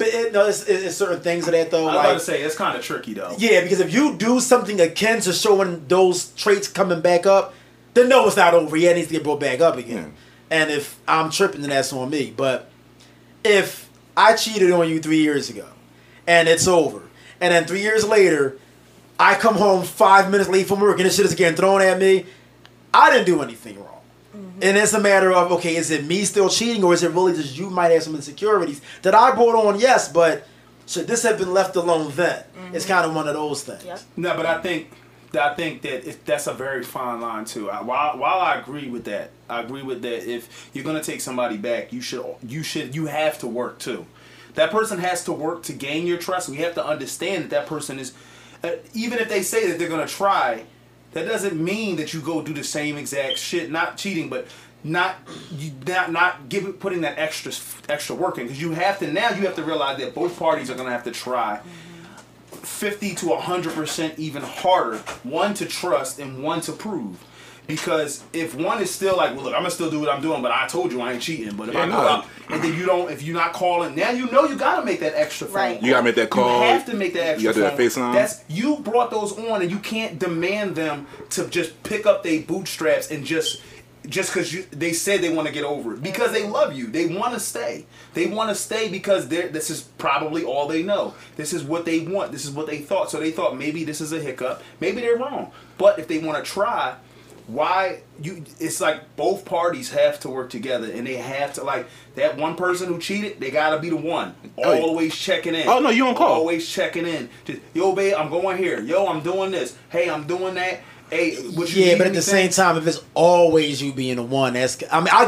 it's certain things of that though. I was about to say it's kind of tricky though. Yeah, because if you do something akin to showing those traits coming back up, then no, it's not over yet. It needs to get brought back up again. And if I'm tripping, then that's on me. But if I cheated on you 3 years ago and it's over, and then 3 years later I come home 5 minutes late from work and this shit is getting thrown at me, I didn't do anything wrong. And it's a matter of, okay, is it me still cheating, or is it really just you might have some insecurities that I brought on? Yes, but should this have been left alone then? It's kind of one of those things. No, but I think that that's a very fine line too. While I agree with that, if you're gonna take somebody back, you have to work too. That person has to work to gain your trust. We have to understand that person is, even if they say that they're gonna try, that doesn't mean that you go do the same exact shit. Not cheating, but putting that extra work in, because you have to realize that both parties are gonna have to try 50 to 100% even harder, one to trust and one to prove. Because if one is still like, well, look, I'm gonna still do what I'm doing, but I told you I ain't cheating. But if I go out and then if you're not calling, now you know you gotta make that extra phone. Right. You gotta make that call. You have to make that extra. You gotta do that FaceTime. You brought those on, and you can't demand them to just pick up their bootstraps and just because they said they want to get over it, because they love you, they want to stay. They want to stay because this is probably all they know. This is what they want. This is what they thought. So they thought maybe this is a hiccup. Maybe they're wrong. But if they want to try, it's like both parties have to work together, and they have to, like, that one person who cheated, they gotta be the one always checking in. Oh no, you don't call. Always checking in. Just, yo, babe, I'm going here. Yo, I'm doing this. Hey, I'm doing that. Hey, but at the same time, if it's always you being the one, I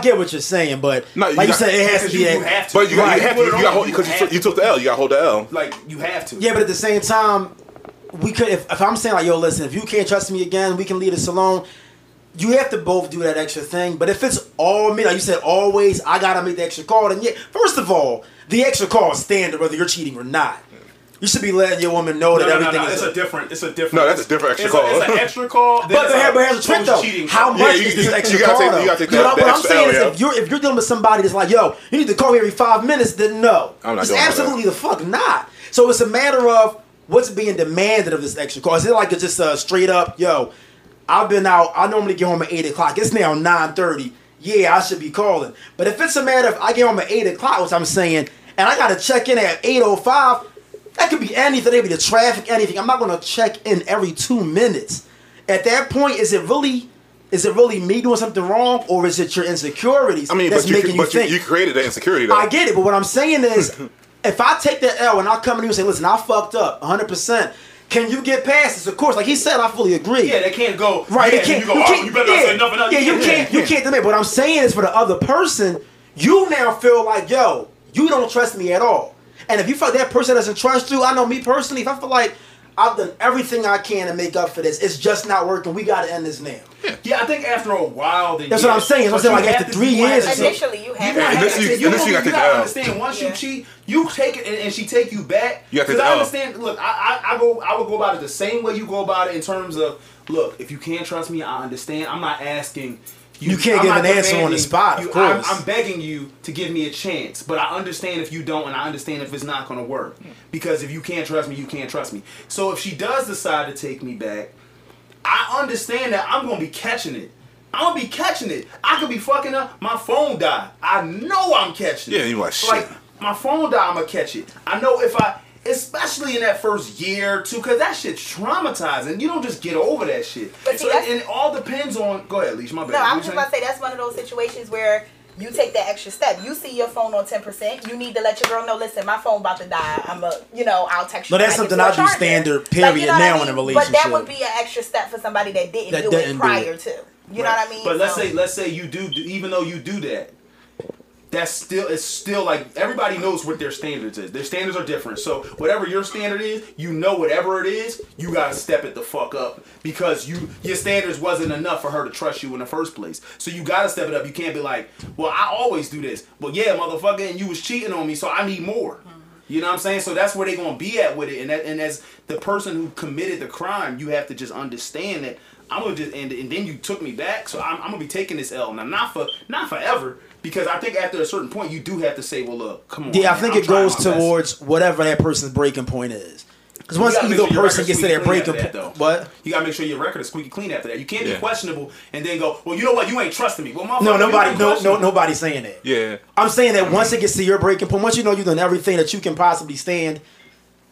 get what you're saying, but no, like you said, it has to be. But you took the L. You got to hold the L. Like, you have to. Yeah, but at the same time, we could. If I'm saying, like, yo, listen, if you can't trust me again, we can leave this alone. You have to both do that extra thing. But if it's all me, like you said, always I gotta make the extra call. Then yeah, first of all, the extra call is standard whether you're cheating or not. You should be letting your woman know that everything is. It's a different. No, that's a different extra call. It's an extra call. But here's a trick though. How much is this extra call? What I'm saying is, if you're dealing with somebody that's like, yo, you need to call me every 5 minutes, then no, I'm not doing that. Absolutely the fuck not. So it's a matter of what's being demanded of this extra call. Is it like just a straight up, yo, I've been out. I normally get home at 8 o'clock. It's now 9:30. Yeah, I should be calling. But if it's a matter of I get home at 8 o'clock, which I'm saying, and I got to check in at 8:05. That could be anything. It could be the traffic, anything. I'm not going to check in every 2 minutes. At that point, is it really me doing something wrong, or is it your insecurities that's making you think? You created that insecurity, though. I get it, but what I'm saying is, if I take that L and I come to you and say, listen, I fucked up 100%, can you get past this? Of course, like he said, I fully agree. Yeah, they can't go. Right, yeah, they can't. You can't demand. But what I'm saying is, for the other person, you now feel like, yo, you don't trust me at all. And if you feel like that person doesn't trust you, I know me personally, if I feel like I've done everything I can to make up for this, it's just not working, we gotta end this now. Yeah, I think after a while that's what I'm saying. I'm saying, like, after 3 years, initially you have to understand, once you cheat, you take it and she take you back. Because I understand, look, I would go about it the same way you go about it, in terms of, look, if you can't trust me, I understand. I'm not asking. You can't give an answer on the spot, of course. I'm begging you to give me a chance, but I understand if you don't, and I understand if it's not going to work. Because if you can't trust me, you can't trust me. So if she does decide to take me back, I understand that I'm going to be catching it. I'm going to be catching it. I could be fucking up. My phone died. I know I'm catching it. Yeah, you're like, shit. Like, my phone died, I'm going to catch it. I know if I... Especially in that first year or two, because that shit's traumatizing. You don't just get over that shit. But see, so it all depends on... Go ahead, Leesh, my bad. No, I'm just about to say, that's one of those situations where You take that extra step. You see your phone on 10%. You need to let your girl know, listen, my phone about to die. I'll text you. No, that's something I do standard, period, now in a relationship. But that would be an extra step for somebody that didn't do it prior to. You know what I mean? But let's say you do, even though you do that, it's still like everybody knows what their standards is. Their standards are different. So whatever your standard is, whatever it is, you gotta step it the fuck up because your standards wasn't enough for her to trust you in the first place. So you gotta step it up. You can't be like, well, I always do this, but yeah, motherfucker, and you was cheating on me, so I need more. Mm-hmm. You know what I'm saying? So that's where they gonna be at with it. And as the person who committed the crime, you have to just understand that I'm gonna just and then you took me back, so I'm gonna be taking this L now, not forever. Because I think after a certain point, you do have to say, well, look, come on. Yeah, I think it goes towards whatever that person's breaking point is. Because once either person gets to their breaking point. What? You got to make sure your record is squeaky clean after that. You can't be questionable and then go, well, you know what? You ain't trusting me. Well, nobody's saying that. Yeah. I'm saying that once it gets to your breaking point, once you know you've done everything that you can possibly stand,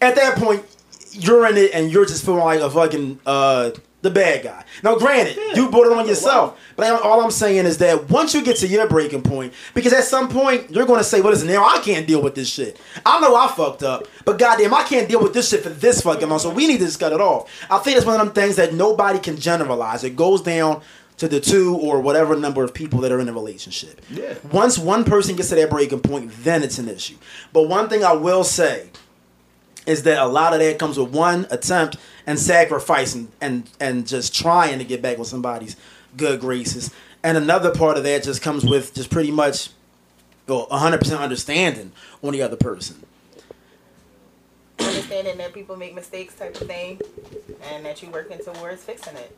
at that point, you're in it and you're just feeling like a fucking... the bad guy. Now, granted, you brought it on yourself. But all I'm saying is that once you get to your breaking point, because at some point, you're going to say, well, listen, now I can't deal with this shit. I know I fucked up, but goddamn, I can't deal with this shit for this fucking month, so we need to just cut it off. I think it's one of them things that nobody can generalize. It goes down to the two or whatever number of people that are in a relationship. Yeah. Once one person gets to that breaking point, then it's an issue. But one thing I will say is that a lot of that comes with one attempt and sacrifice and just trying to get back with somebody's good graces. And another part of that just comes with just pretty much 100% understanding on the other person. Understanding that people make mistakes type of thing and that you're working towards fixing it.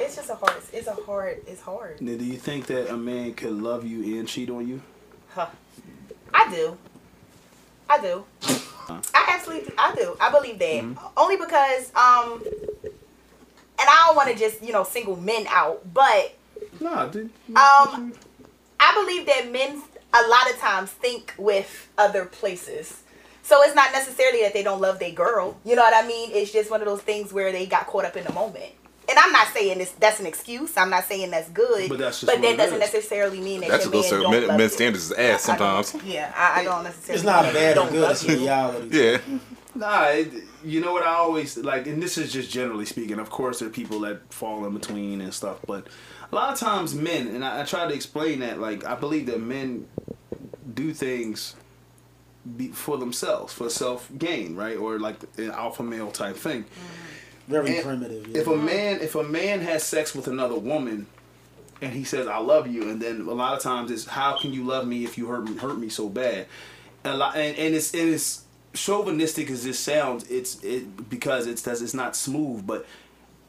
It's just hard. Now, do you think that a man could love you and cheat on you? Huh. I do. I absolutely do. I believe that. Mm-hmm. Only because, and I don't want to just, single men out, but I believe that men a lot of times think with other places. So it's not necessarily that they don't love their girl. You know what I mean? It's just one of those things where they got caught up in the moment. And I'm not saying that's an excuse. I'm not saying that's good. But, that doesn't necessarily mean that your man don't love you. Men's standards is ass sometimes. I don't necessarily. It's not bad or good. It's reality. Yeah. You know what I always like, and this is just generally speaking. Of course, there are people that fall in between and stuff. But a lot of times men, and I try to explain that, like, I believe that men do things for themselves, for self-gain, right? Or like an alpha male type thing. Mm-hmm. Very primitive. Yeah. If a man has sex with another woman, and he says I love you, and then a lot of times it's how can you love me if you hurt me so bad, and it's chauvinistic as this sounds. It's not smooth. But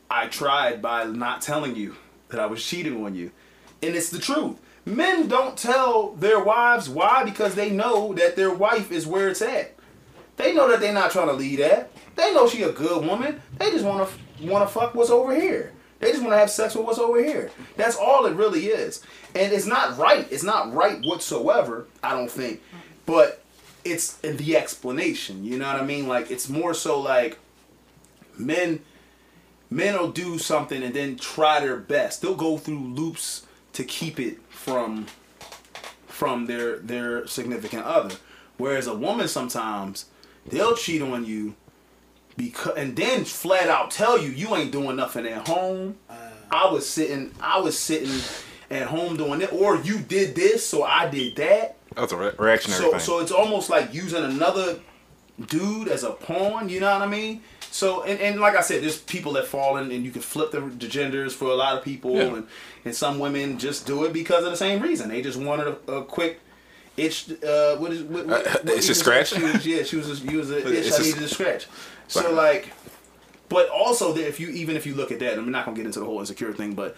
I tried by not telling you that I was cheating on you, and it's the truth. Men don't tell their wives why because they know that their wife is where it's at. They know that they're not trying to leave that. They know she a good woman. They just want to fuck what's over here. They just want to have sex with what's over here. That's all it really is. And it's not right. It's not right whatsoever, I don't think. But it's the explanation. You know what I mean? Like, it's more so like men will do something and then try their best. They'll go through loops to keep it from their significant other. Whereas a woman sometimes, they'll cheat on you. And then flat out tell you ain't doing nothing at home. I was sitting at home doing it, or you did this, so I did that. That's a reactionary thing. So it's almost like using another dude as a pawn. You know what I mean? So and like I said, there's people that fall in, and you can flip the genders for a lot of people, yeah. and some women just do it because of the same reason. They just wanted a quick. Itch, it's a scratch? She was I needed a scratch. So, like, but also, if you look at that, and I'm not going to get into the whole insecure thing, but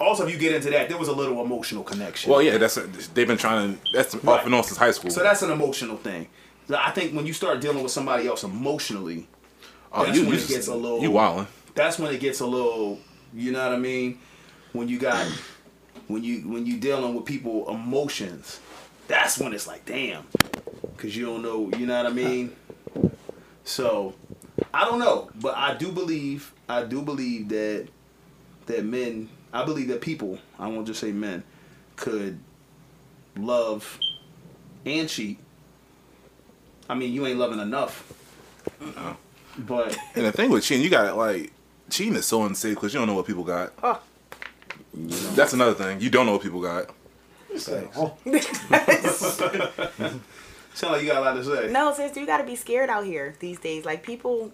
also if you get into that, there was a little emotional connection. Well, yeah, that's right. Off and on since high school. So that's an emotional thing. I think when you start dealing with somebody else emotionally, that's when it gets a little, you know what I mean? When you dealing with people emotions. That's when it's like, damn, because you don't know, you know what I mean? So, I don't know, but I do believe that people, I won't just say men, could love, and cheat, I mean, you ain't loving enough. No. But and the thing with cheating, you got like cheating is so unsafe because you don't know what people got. Huh. That's another thing. You don't know what people got. Sound like you got a lot to say. No, sis, you got to be scared out here these days. Like people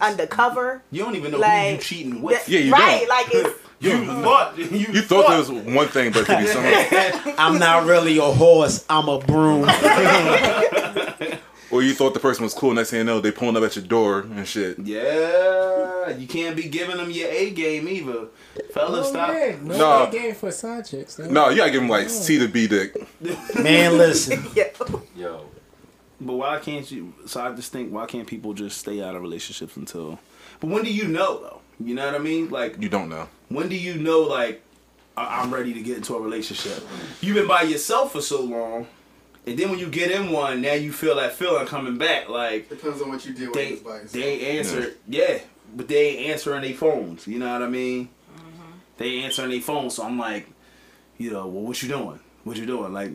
undercover. You don't even know like, who you cheating with. Yeah, you right, don't. Like it's, you thought there was one thing, but it could be something. I'm not really a horse. I'm a broom. Or you thought the person was cool, next thing you know, they pulling up at your door and shit. Yeah, you can't be giving them your A game either. Fellas, stop. Yeah. No A game for side chicks. No, you gotta give them like C to B dick. Man, listen. Yo. But why can't you? So I just think, why can't people just stay out of relationships until? But when do you know though? You know what I mean? Like you don't know. When do you know? Like I'm ready to get into a relationship. You've been by yourself for so long. And then when you get in one, now you feel that feeling coming back. Like depends on what you did with this bikes. They answer, yeah, but they ain't answering their phones. You know what I mean? Mm-hmm. They answering their phones, so I'm like, you know, well, what you doing? What you doing? Like,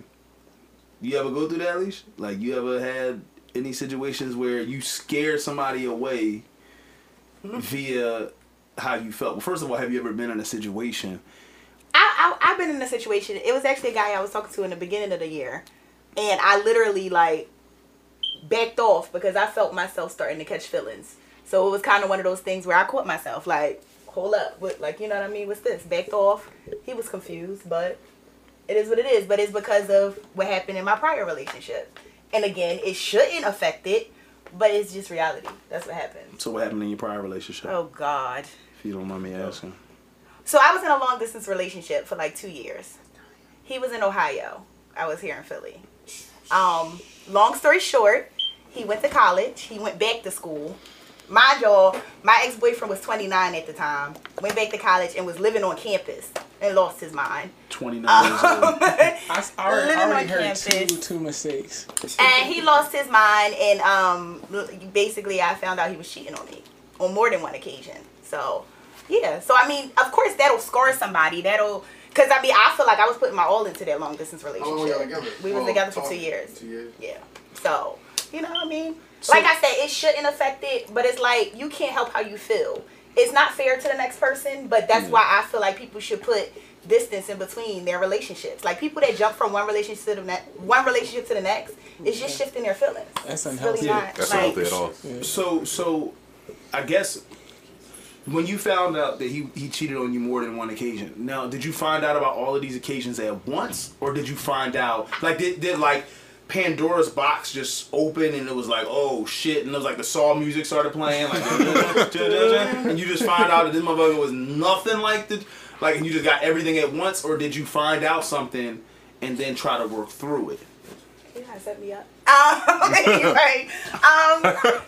you ever go through that, Leesh? Like, you ever had any situations where you scared somebody away via how you felt? Well, first of all, have you ever been in a situation? I've been in a situation. It was actually a guy I was talking to in the beginning of the year. And I literally, like, backed off because I felt myself starting to catch feelings. So it was kind of one of those things where I caught myself, like, hold up. What, like, you know what I mean? What's this? Backed off. He was confused, but it is what it is. But it's because of what happened in my prior relationship. And, again, it shouldn't affect it, but it's just reality. That's what happened. So what happened in your prior relationship? Oh, God. If you don't mind me asking. So I was in a long-distance relationship for, like, 2 years. He was in Ohio. I was here in Philly. Long story short, he went to college, he went back to school. Mind y'all, my ex-boyfriend was 29 at the time, went back to college and was living on campus and lost his mind. 29 years old. I already heard two mistakes. And he lost his mind and basically I found out he was cheating on me on more than one occasion. So, yeah. So, I mean, of course that'll scar somebody. That'll... Because, I mean, I feel like I was putting my all into that long-distance relationship. Oh, yeah, we were together for 2 years. 2 years. Yeah. So, you know what I mean? So, like I said, it shouldn't affect it, but it's like you can't help how you feel. It's not fair to the next person, but that's why I feel like people should put distance in between their relationships. Like, people that jump from one relationship to the next, it's just shifting their feelings. That's unhealthy. It's really not, that's like, not healthy at all. So, I guess... When you found out that he cheated on you more than one occasion, now did you find out about all of these occasions at once, or did you find out like did like Pandora's box just open and it was like oh shit and it was like the Saw music started playing like and you just find out that this motherfucker was nothing like the like and you just got everything at once, or did you find out something and then try to work through it? Yeah, set me up. Right.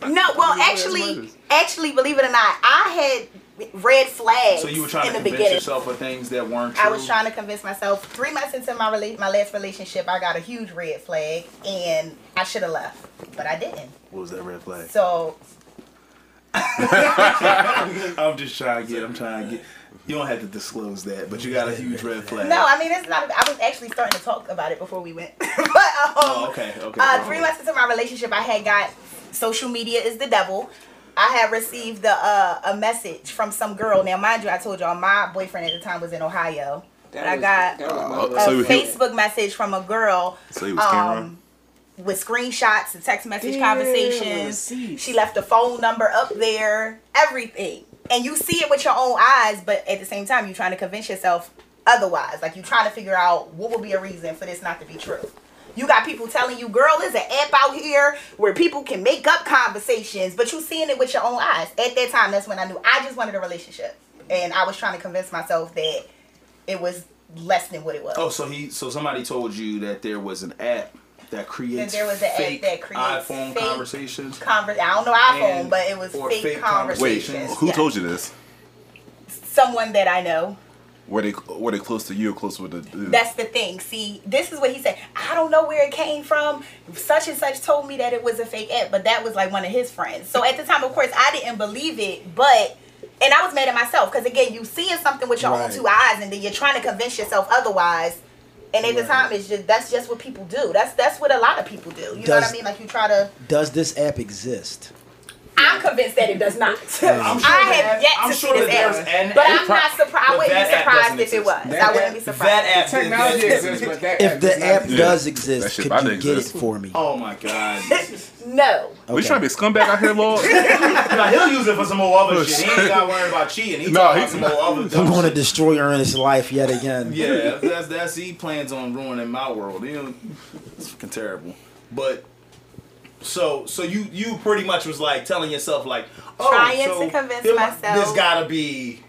No, well, actually, believe it or not, I had red flags. So you were trying to convince yourself of things that weren't true? I was trying to convince myself. 3 months into my last relationship, I got a huge red flag, and I should have left, but I didn't. What was that red flag? So, I'm trying to get. You don't have to disclose that, but you got a huge red flag. No, I mean, it's not. I was actually starting to talk about it before we went. But, okay. 3 months into my relationship, I had got social media is the devil. I had received a message from some girl. Now, mind you, I told y'all my boyfriend at the time was in Ohio. I got a Facebook message from a girl. So he was Cameron? With screenshots and text message conversations. She left the phone number up there. Everything. And you see it with your own eyes, but at the same time, you're trying to convince yourself otherwise. Like, you're trying to figure out what would be a reason for this not to be true. You got people telling you, girl, there's an app out here where people can make up conversations, but you're seeing it with your own eyes. At that time, that's when I knew I just wanted a relationship. And I was trying to convince myself that it was less than what it was. Oh, so somebody told you that there was an app that creates fake conversations. I don't know iPhone, but it was fake conversations. Wait, who told you this? Someone that I know. Were they close to you or close with the dude? That's the thing. See, this is what he said. I don't know where it came from. Such and such told me that it was a fake app, but that was like one of his friends. So at the time, of course, I didn't believe it, but... And I was mad at myself because, again, you seeing something with your own two eyes and then you're trying to convince yourself otherwise. And at the time, it's just that's just what people do. That's what a lot of people do. You know what I mean? Like you try to. Does this app exist? I'm convinced that it does not. I have yet to see this app, but I'm not surprised. I wouldn't be surprised if it was. I wouldn't be surprised. That app technology exists, but that if the app does exist, could you get it for me? Oh my god. No. Okay. We trying to be a scumbag out here, Lord. Nah, he'll use it for some more other shit. He ain't got to worry about cheating. He talking about some more other stuff. We want to destroy Ernest's life yet again. Yeah, that's he plans on ruining my world. It's fucking terrible. But. So you pretty much was like telling yourself like, oh, trying to convince myself there's gotta be.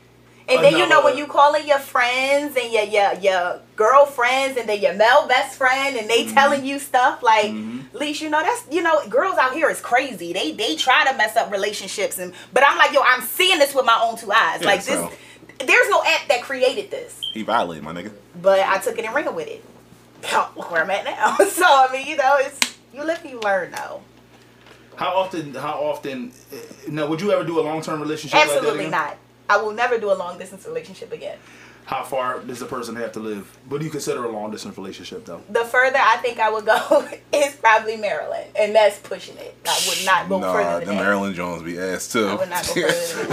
And then when you calling your friends and your girlfriends and then your male best friend and they telling you stuff like, Leesh, that's girls out here is crazy. They try to mess up relationships but I'm like, yo, I'm seeing this with my own two eyes. Yeah, like this, there's no app that created this. He violated my nigga. But I took it and ran with it. Look where I'm at now. So I mean, it's. You live and you learn, though. How often? No, would you ever do a long-term relationship? Absolutely like that again? Not. I will never do a long-distance relationship again. How far does the person have to live? What do you consider a long-distance relationship, though? The further I think I would go is probably Maryland, and that's pushing it. I would not go further than that. Maryland Jones be ass too. I would not go further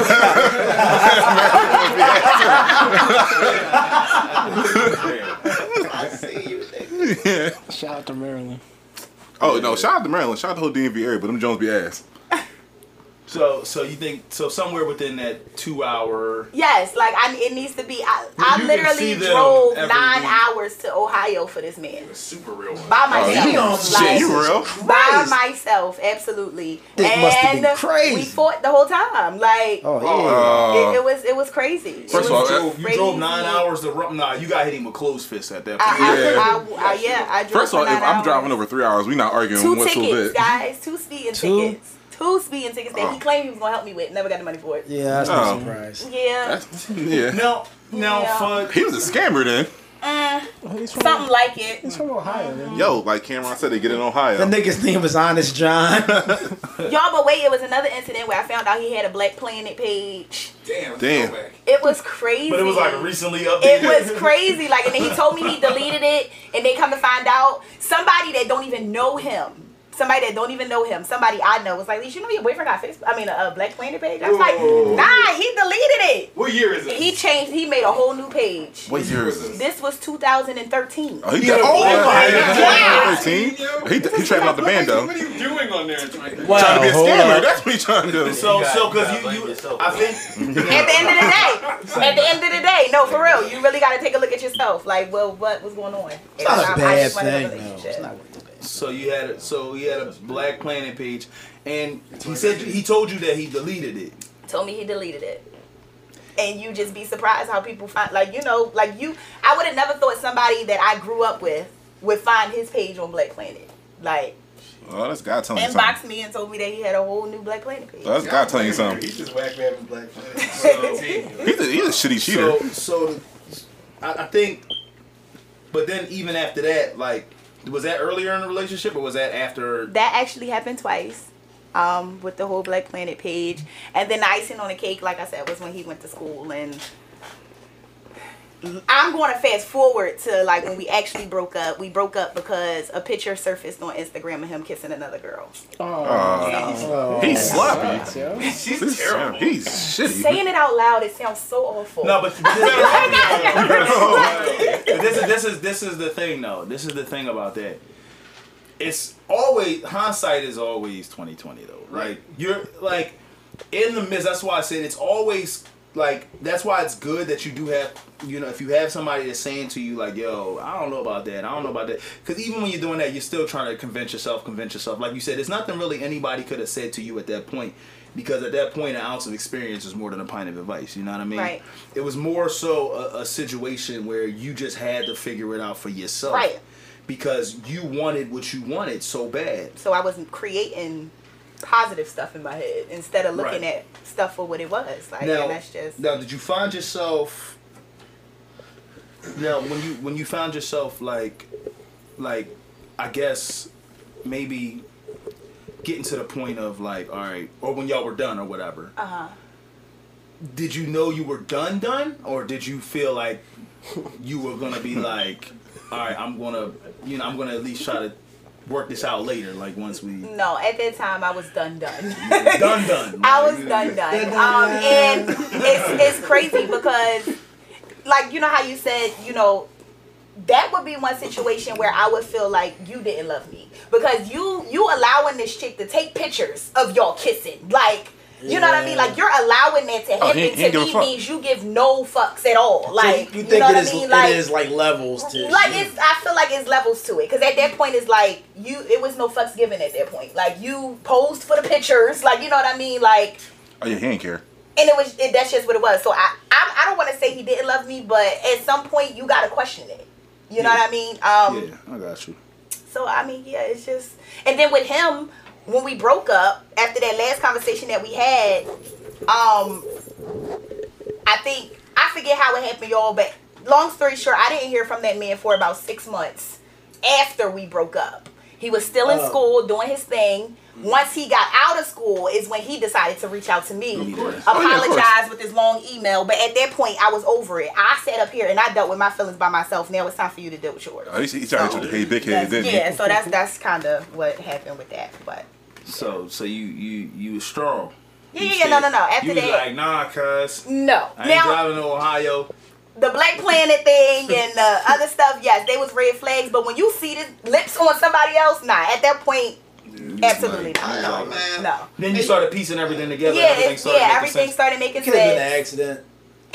than that. I see you, nigga. Shout out to Maryland. Oh no! Shout out to Maryland. Shout out the whole DMV area, but them Jones be ass. So you think somewhere within that 2 hour? Yes, like it needs to be. I literally drove 9 hours to Ohio for this man. You're a super real one. By myself. Shit, you real? By myself, absolutely. This must have been crazy. We fought the whole time. Like it was crazy. First of all, you drove 9 hours to Rome. Nah, you got hit him with closed fists at that point. I drove. First of all, if I'm driving over 3 hours, we not arguing. 2 tickets, guys. 2 speeding tickets. 2 speeding tickets that he claimed he was gonna help me with. Never got the money for it. Yeah, that's no surprise. Yeah. No, fuck. He was a scammer then. Something like it. He's from Ohio, man. Yo, like Cameron said, they get in Ohio. That nigga's name was Honest John. Y'all, but wait, it was another incident where I found out he had a Black Planet page. Damn. It was crazy. But it was like recently updated. It was crazy. Like, and then he told me he deleted it, and they come to find out somebody that don't even know him. Somebody I know was like, Leesh, your boyfriend got Facebook. I mean, a Black Planet page. I was like, nah, he deleted it. What year is it? He changed. He made a whole new page. What year is this? This was 2013. Oh, he got a 2013. He trapped out the band though. What are you doing on there? Wow. Trying to be a scammer. That's what he's trying to do. So because you, I think at the end of the day, no, for real, you really got to take a look at yourself. Like, well, what was going on? It's not a bad thing. So he had a Black Planet page, and he told you that he deleted it. Told me he deleted it, and you just be surprised how people find I would have never thought somebody that I grew up with would find his page on Black Planet. Like, well, that's God telling you something. Inboxed me and told me that he had a whole new Black Planet page. That's God telling you something. He's just whack man with Black Planet. So, he's a shitty cheater. So I think, but then even after that, like. Was that earlier in the relationship or was that after? That actually happened twice with the whole Black Planet page. And then the icing on the cake, like I said, was when he went to school. And I'm going to fast forward to like when we actually broke up. We broke up because a picture surfaced on Instagram of him kissing another girl. Oh. He's sloppy. She's terrible. He's shitty. Saying it out loud, it sounds so awful. No, but this is the thing though. This is the thing about that. It's always hindsight is always 20/20 though, right? You're like in the midst. That's why I said it's always. Like, that's why it's good that you do have, if you have somebody that's saying to you, like, yo, I don't know about that. Because even when you're doing that, you're still trying to convince yourself. Like you said, there's nothing really anybody could have said to you at that point. Because at that point, an ounce of experience is more than a pint of advice. You know what I mean? Right. It was more so a situation where you just had to figure it out for yourself. Right. Because you wanted what you wanted so bad. So I wasn't creating positive stuff in my head instead of looking at stuff for what it was like. Now, and that's just did you find yourself when you found yourself like I guess maybe getting to the point of like, all right, or when y'all were done or whatever, did you know you were done or did you feel like you were gonna be like, all right, I'm gonna at least try to work this out later, like once we... No, at that time I was done. Done. I was done. And it's crazy because, like, you know how you said, you know, that would be one situation where I would feel like you didn't love me because you allowing this chick to take pictures of y'all kissing, like, you know what I mean? Like, you're allowing that to happen to me means you give no fucks at all. Like, so you think it is like levels to it. Like, I feel like it's levels to it. Because at that point, it's like, it was no fucks given at that point. Like, you posed for the pictures. Like, you know what I mean? Like... Oh, yeah, he didn't care. And that's just what it was. So, I don't want to say he didn't love me, but at some point, you got to question it. You know what I mean? Yeah, I got you. So, I mean, yeah, it's just... And then with him... When we broke up, after that last conversation that we had, I forget how it happened, y'all, but long story short, I didn't hear from that man for about 6 months after we broke up. He was still in school doing his thing. Once he got out of school is when he decided to reach out to me, apologize with his long email. But at that point, I was over it. I sat up here and I dealt with my feelings by myself. Now it's time for you to deal with yours. Oh, he started with the big head, didn't he? Yeah, so that's kind of what happened with that. But yeah. So you was strong. Yeah, no. After that, you was like, nah, cuz. No. I ain't driving to Ohio. The Black Planet thing and the other stuff, yes, they was red flags. But when you see the lips on somebody else, nah, at that point... Absolutely not. No. Then you started piecing everything together. Yeah, everything started making sense. Could have been an accident.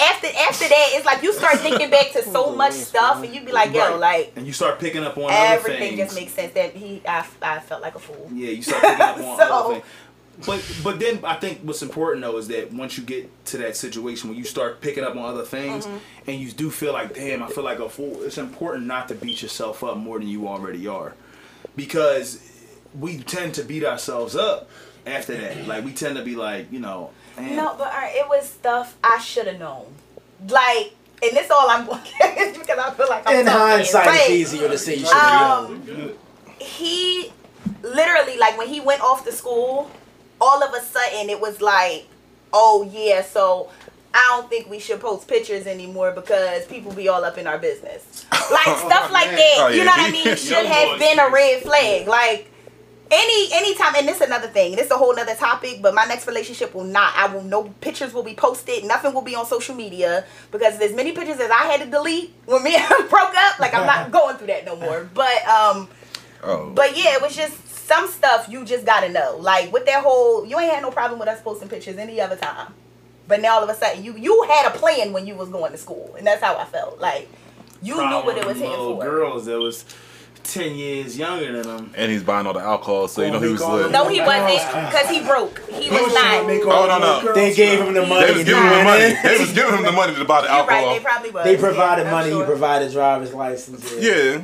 After that, it's like you start thinking back to so much stuff, and you be like, yo, like. And you start picking up on everything. Everything just makes sense. That I felt like a fool. Yeah, you start picking up on other things. But then I think what's important though is that once you get to that situation where you start picking up on other things and you do feel like, damn, I feel like a fool. It's important not to beat yourself up more than you already are, because we tend to beat ourselves up after that. Like, we tend to be like, you know. No, but it was stuff I should have known. Like, and this all I'm going to get is because I feel like I'm in hindsight, it's easier to see you should have known. He literally, like, when he went off to school, all of a sudden it was like, oh, yeah, so... I don't think we should post pictures anymore because people be all up in our business. Like, stuff like that, you know what I mean, should have been a red flag. Like, any time, and this is another thing, this is a whole nother topic, but my next relationship will not. No pictures will be posted, nothing will be on social media, because as many pictures as I had to delete when me and him broke up, like, I'm not going through that no more. But, but yeah, it was just some stuff you just gotta know. Like, with that whole, you ain't had no problem with us posting pictures any other time. But now all of a sudden, you had a plan when you was going to school. And that's how I felt. Like, you knew what it was headed for. Girls that was 10 years younger than him. And he's buying all the alcohol, so you know he was lit. No, he wasn't, because he broke. He was not. No. They gave him the money. They was giving him the money. They was giving him the money to buy the alcohol. Right, they probably was. They provided money. He provided driver's license. Yeah.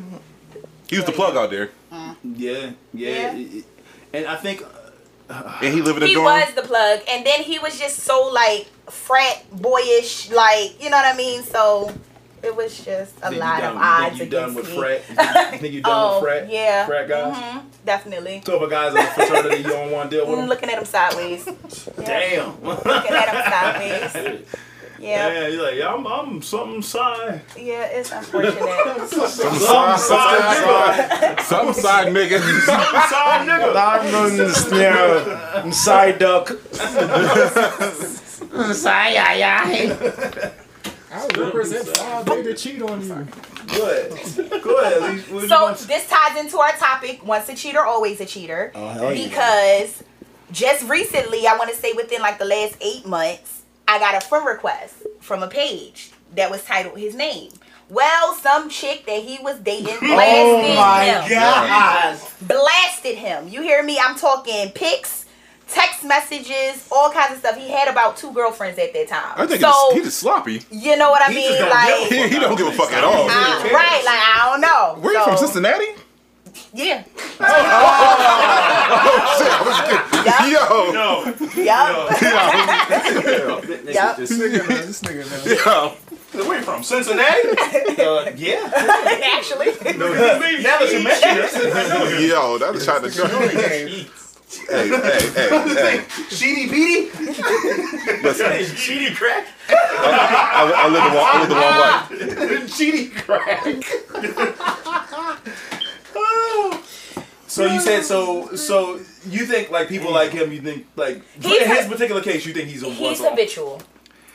He was the plug out there. Yeah. And I think... And he lived in a dorm. He was the plug, and then he was just so like frat boyish, like, you know what I mean. So it was just a lot of odds against me. Think you done with frat? Yeah, frat guys. Definitely. So if a guy's in a fraternity, you don't want to deal with him. Looking at him sideways. Damn. Looking at him sideways. Yeah, you're like, yeah, I'm something side. Yeah, it's unfortunate. Some side nigga. I'm side duck. I represent side nigga cheat on you. Good. So this ties into our topic: once a cheater, always a cheater. Oh, hell yeah. Because just recently, I want to say within like the last 8 months. I got a friend request from a page that was titled his name. Well, some chick that he was dating blasted him. You hear me? I'm talking pics, text messages, all kinds of stuff. He had about 2 girlfriends at that time. I think he was sloppy. You know what I mean? Like, he don't give a fuck at all. Right? Like, I don't know. Where you from, Cincinnati? Yeah. Oh shit! Yup. This nigga, man. Where you from? Cincinnati? Yeah. Actually. Now that you mentioned it. Yo, that was trying to join. Hey. Sheedy Petey? Listen. Sheedy Crack? I lived the wrong life. Cheaty crack. So you said so you think like people like him, you think like in his particular case you think he's habitual.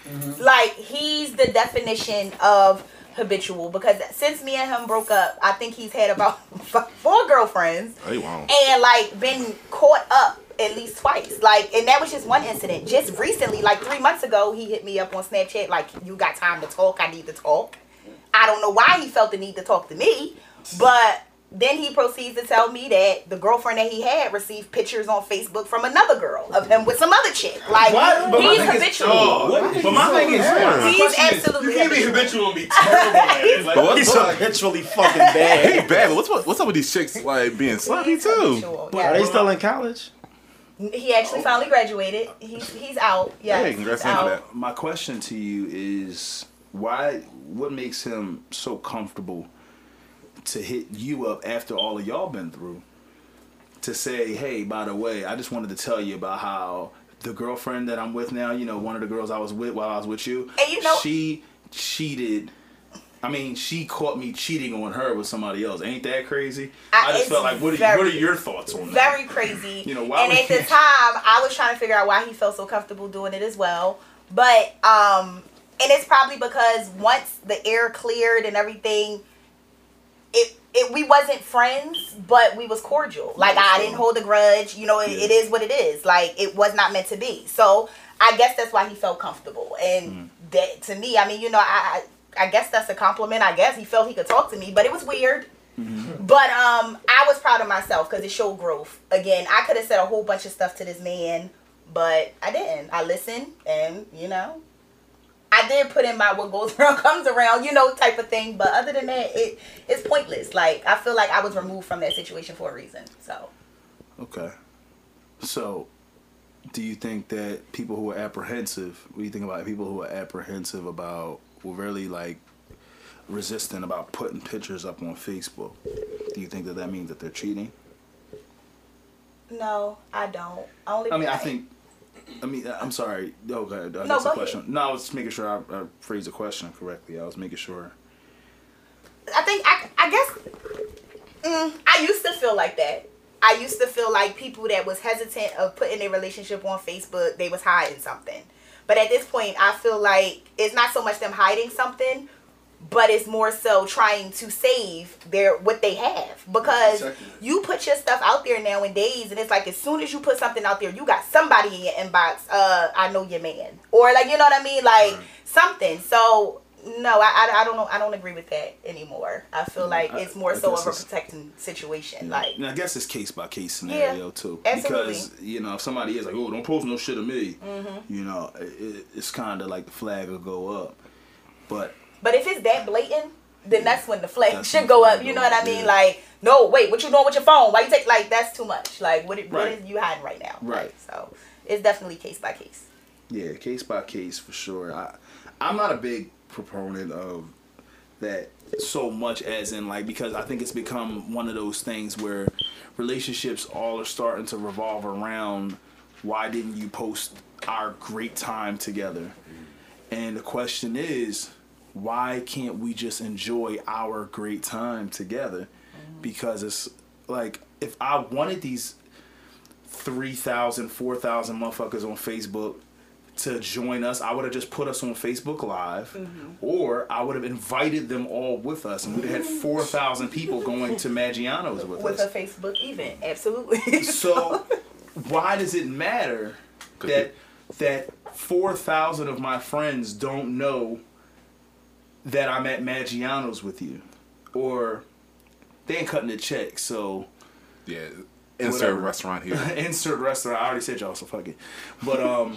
Mm-hmm. Like he's the definition of habitual because since me and him broke up, I think he's had about 4 girlfriends. Oh, wow. And like been caught up at least twice. Like, and that was just one incident. Just recently, like 3 months ago, he hit me up on Snapchat like, you got time to talk? I need to talk. I don't know why he felt the need to talk to me, but then he proceeds to tell me that the girlfriend that he had received pictures on Facebook from another girl of him with some other chick. Like, he's habitual. But my thing is, he's absolutely. You can't be habitual and be terrible at it. Like, but he's habitually fucking bad. He's bad, but what's up with these chicks like being sloppy too? Habitual, yeah. Are they still in college? He actually finally graduated. He's out. Yeah, hey, congrats on that. My question to you is, what makes him so comfortable to hit you up after all of y'all been through to say, hey, by the way, I just wanted to tell you about how the girlfriend that I'm with now, you know, one of the girls I was with while I was with you, and you know, she cheated. I mean, she caught me cheating on her with somebody else. Ain't that crazy? I just felt like, what are your thoughts on that? Very crazy. You know, why? And at the time, I was trying to figure out why he felt so comfortable doing it as well. But, and it's probably because once the air cleared and everything, we wasn't friends, but we was cordial. Like, I didn't hold a grudge. You know, it is what it is. Like, it was not meant to be. So, I guess that's why he felt comfortable. And that, to me, I mean, you know, I guess that's a compliment. I guess he felt he could talk to me, but it was weird. Mm-hmm. But I was proud of myself because it showed growth. Again, I could have said a whole bunch of stuff to this man, but I didn't. I listened, and you know, I did put in my what goes around comes around, you know, type of thing. But other than that, it's pointless. Like, I feel like I was removed from that situation for a reason. So. Okay. So, do you think that people who are apprehensive? What do you think about people who are apprehensive about? Were really like resistant about putting pictures up on Facebook. Do you think that means that they're cheating? No, I don't. I'm sorry. Oh, go ahead. That's a question. Ahead. No, I was making sure I phrased the question correctly. I was making sure. I think I guess I used to feel like that. I used to feel like people that was hesitant of putting their relationship on Facebook, they was hiding something. But at this point, I feel like it's not so much them hiding something, but it's more so trying to save what they have. Because you put your stuff out there nowadays, and it's like as soon as you put something out there, you got somebody in your inbox, I know your man. Or like, you know what I mean? Like something. So, no, I don't agree with that anymore. I feel like it's more so of a protecting situation. Yeah. Like, and I guess it's case by case scenario too. Absolutely. Because you know if somebody is like, oh, don't post no shit of me. Mm-hmm. You know, it's kind of like the flag will go up. But if it's that blatant, then that's when the flag should go up. You know what I mean? Yeah. Like, no, wait, what you doing with your phone? Why you take like that's too much? Like, what is you hiding right now? Right. Like, so it's definitely case by case. Yeah, case by case for sure. I'm not a big proponent of that so much as in like because I think it's become one of those things where relationships all are starting to revolve around why didn't you post our great time together? And the question is, why can't we just enjoy our great time together? Because it's like if I wanted these 3,000, 4,000 motherfuckers on Facebook to join us, I would have just put us on Facebook Live, or I would have invited them all with us, and we'd have had 4,000 people going to Maggiano's with us. With a Facebook event, absolutely. So, why does it matter that 4,000 of my friends don't know that I'm at Maggiano's with you, or they ain't cutting the check? So, yeah, insert restaurant here. Insert restaurant. I already said y'all, so fuck it. But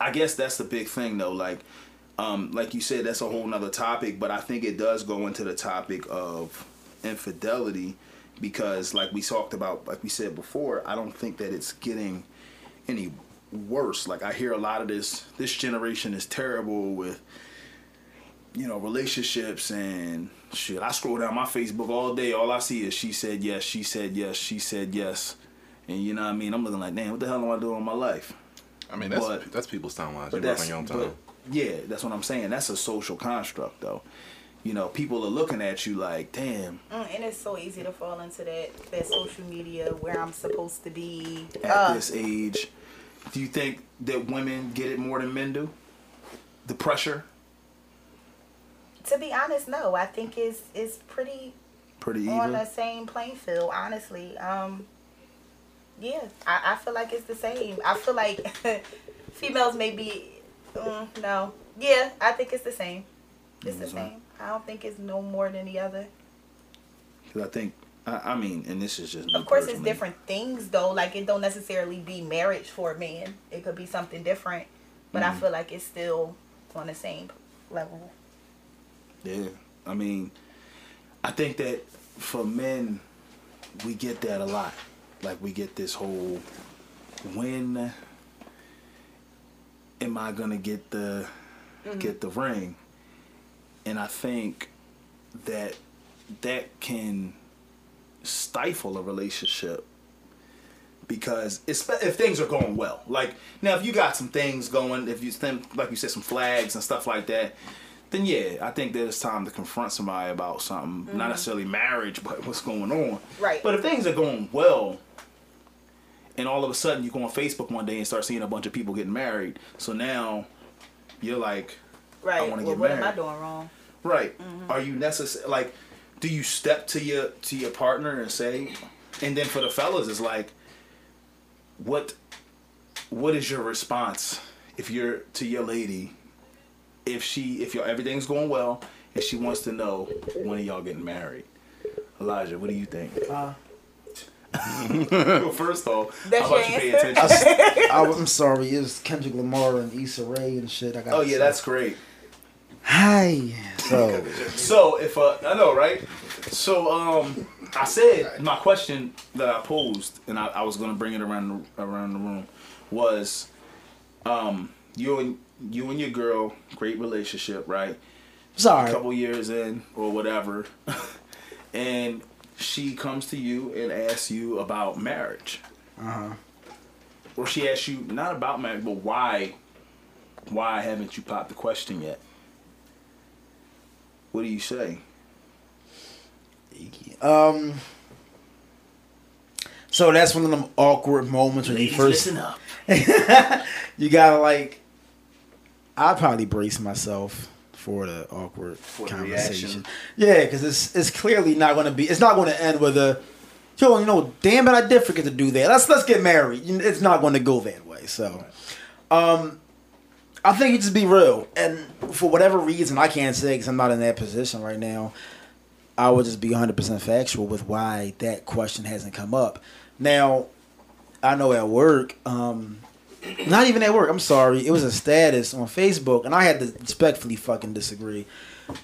I guess that's the big thing though, like you said, that's a whole nother topic, but I think it does go into the topic of infidelity because like we said before, I don't think that it's getting any worse. Like I hear a lot of this generation is terrible with, you know, relationships and shit. I scroll down my Facebook all day, all I see is she said yes, she said yes, she said yes. And you know what I mean? I'm looking like, damn, what the hell am I doing in my life? I mean, that's people's timeline. You work on your own time. Yeah, that's what I'm saying. That's a social construct, though. You know, people are looking at you like, damn. And it's so easy to fall into that social media, where I'm supposed to be. At this age, do you think that women get it more than men do? The pressure? To be honest, no. I think it's pretty even. On the same playing field, honestly. Yeah, I feel like it's the same. I feel like females may be, no. Yeah, I think it's the same. It's the same. I don't think it's no more than the other. Because I think, I mean, and this is just... Of course, it's different things, though. Like, it don't necessarily be marriage for a man. It could be something different. But I feel like it's still on the same level. Yeah. I mean, I think that for men, we get that a lot. Like, we get this whole, when am I going to get the ring? And I think that can stifle a relationship, because if things are going well. Like, now, if you got some things going, if you think, like you said, some flags and stuff like that, then yeah, I think that it's time to confront somebody about something. Mm-hmm. Not necessarily marriage, but what's going on. Right. But if things are going well, and all of a sudden you go on Facebook one day and start seeing a bunch of people getting married, so now you're like, right, I want to get married. What am I doing wrong? Right. Mm-hmm. Are you necessary? Like, do you step to your partner and say? And then for the fellas, it's like, what is your response if you're to your lady, if everything's going well and she wants to know, when are y'all getting married? Elijah, what do you think? Well, first off, how about you pay attention? I'm sorry, it's Kendrick Lamar and Issa Rae and shit. That's great. Hi. So if I know, right? So I said my question that I posed, and I was gonna bring it around the room, was you and your girl, great relationship, right? Sorry. A couple years in or whatever, and she comes to you and asks you about marriage. Uh-huh. Or she asks you, not about marriage, but why haven't you popped the question yet? What do you say? So that's one of them awkward moments when you first... Listen up. You gotta, like... I probably brace myself for the awkward conversation. Yeah, because it's clearly not going to be... It's not going to end with a... Yo, you know, damn it, I did forget to do that. Let's get married. It's not going to go that way. So, I think you just be real. And for whatever reason, I can't say because I'm not in that position right now. I would just be 100% factual with why that question hasn't come up. Now, I know at work... not even at work, I'm sorry. It was a status on Facebook, and I had to respectfully fucking disagree.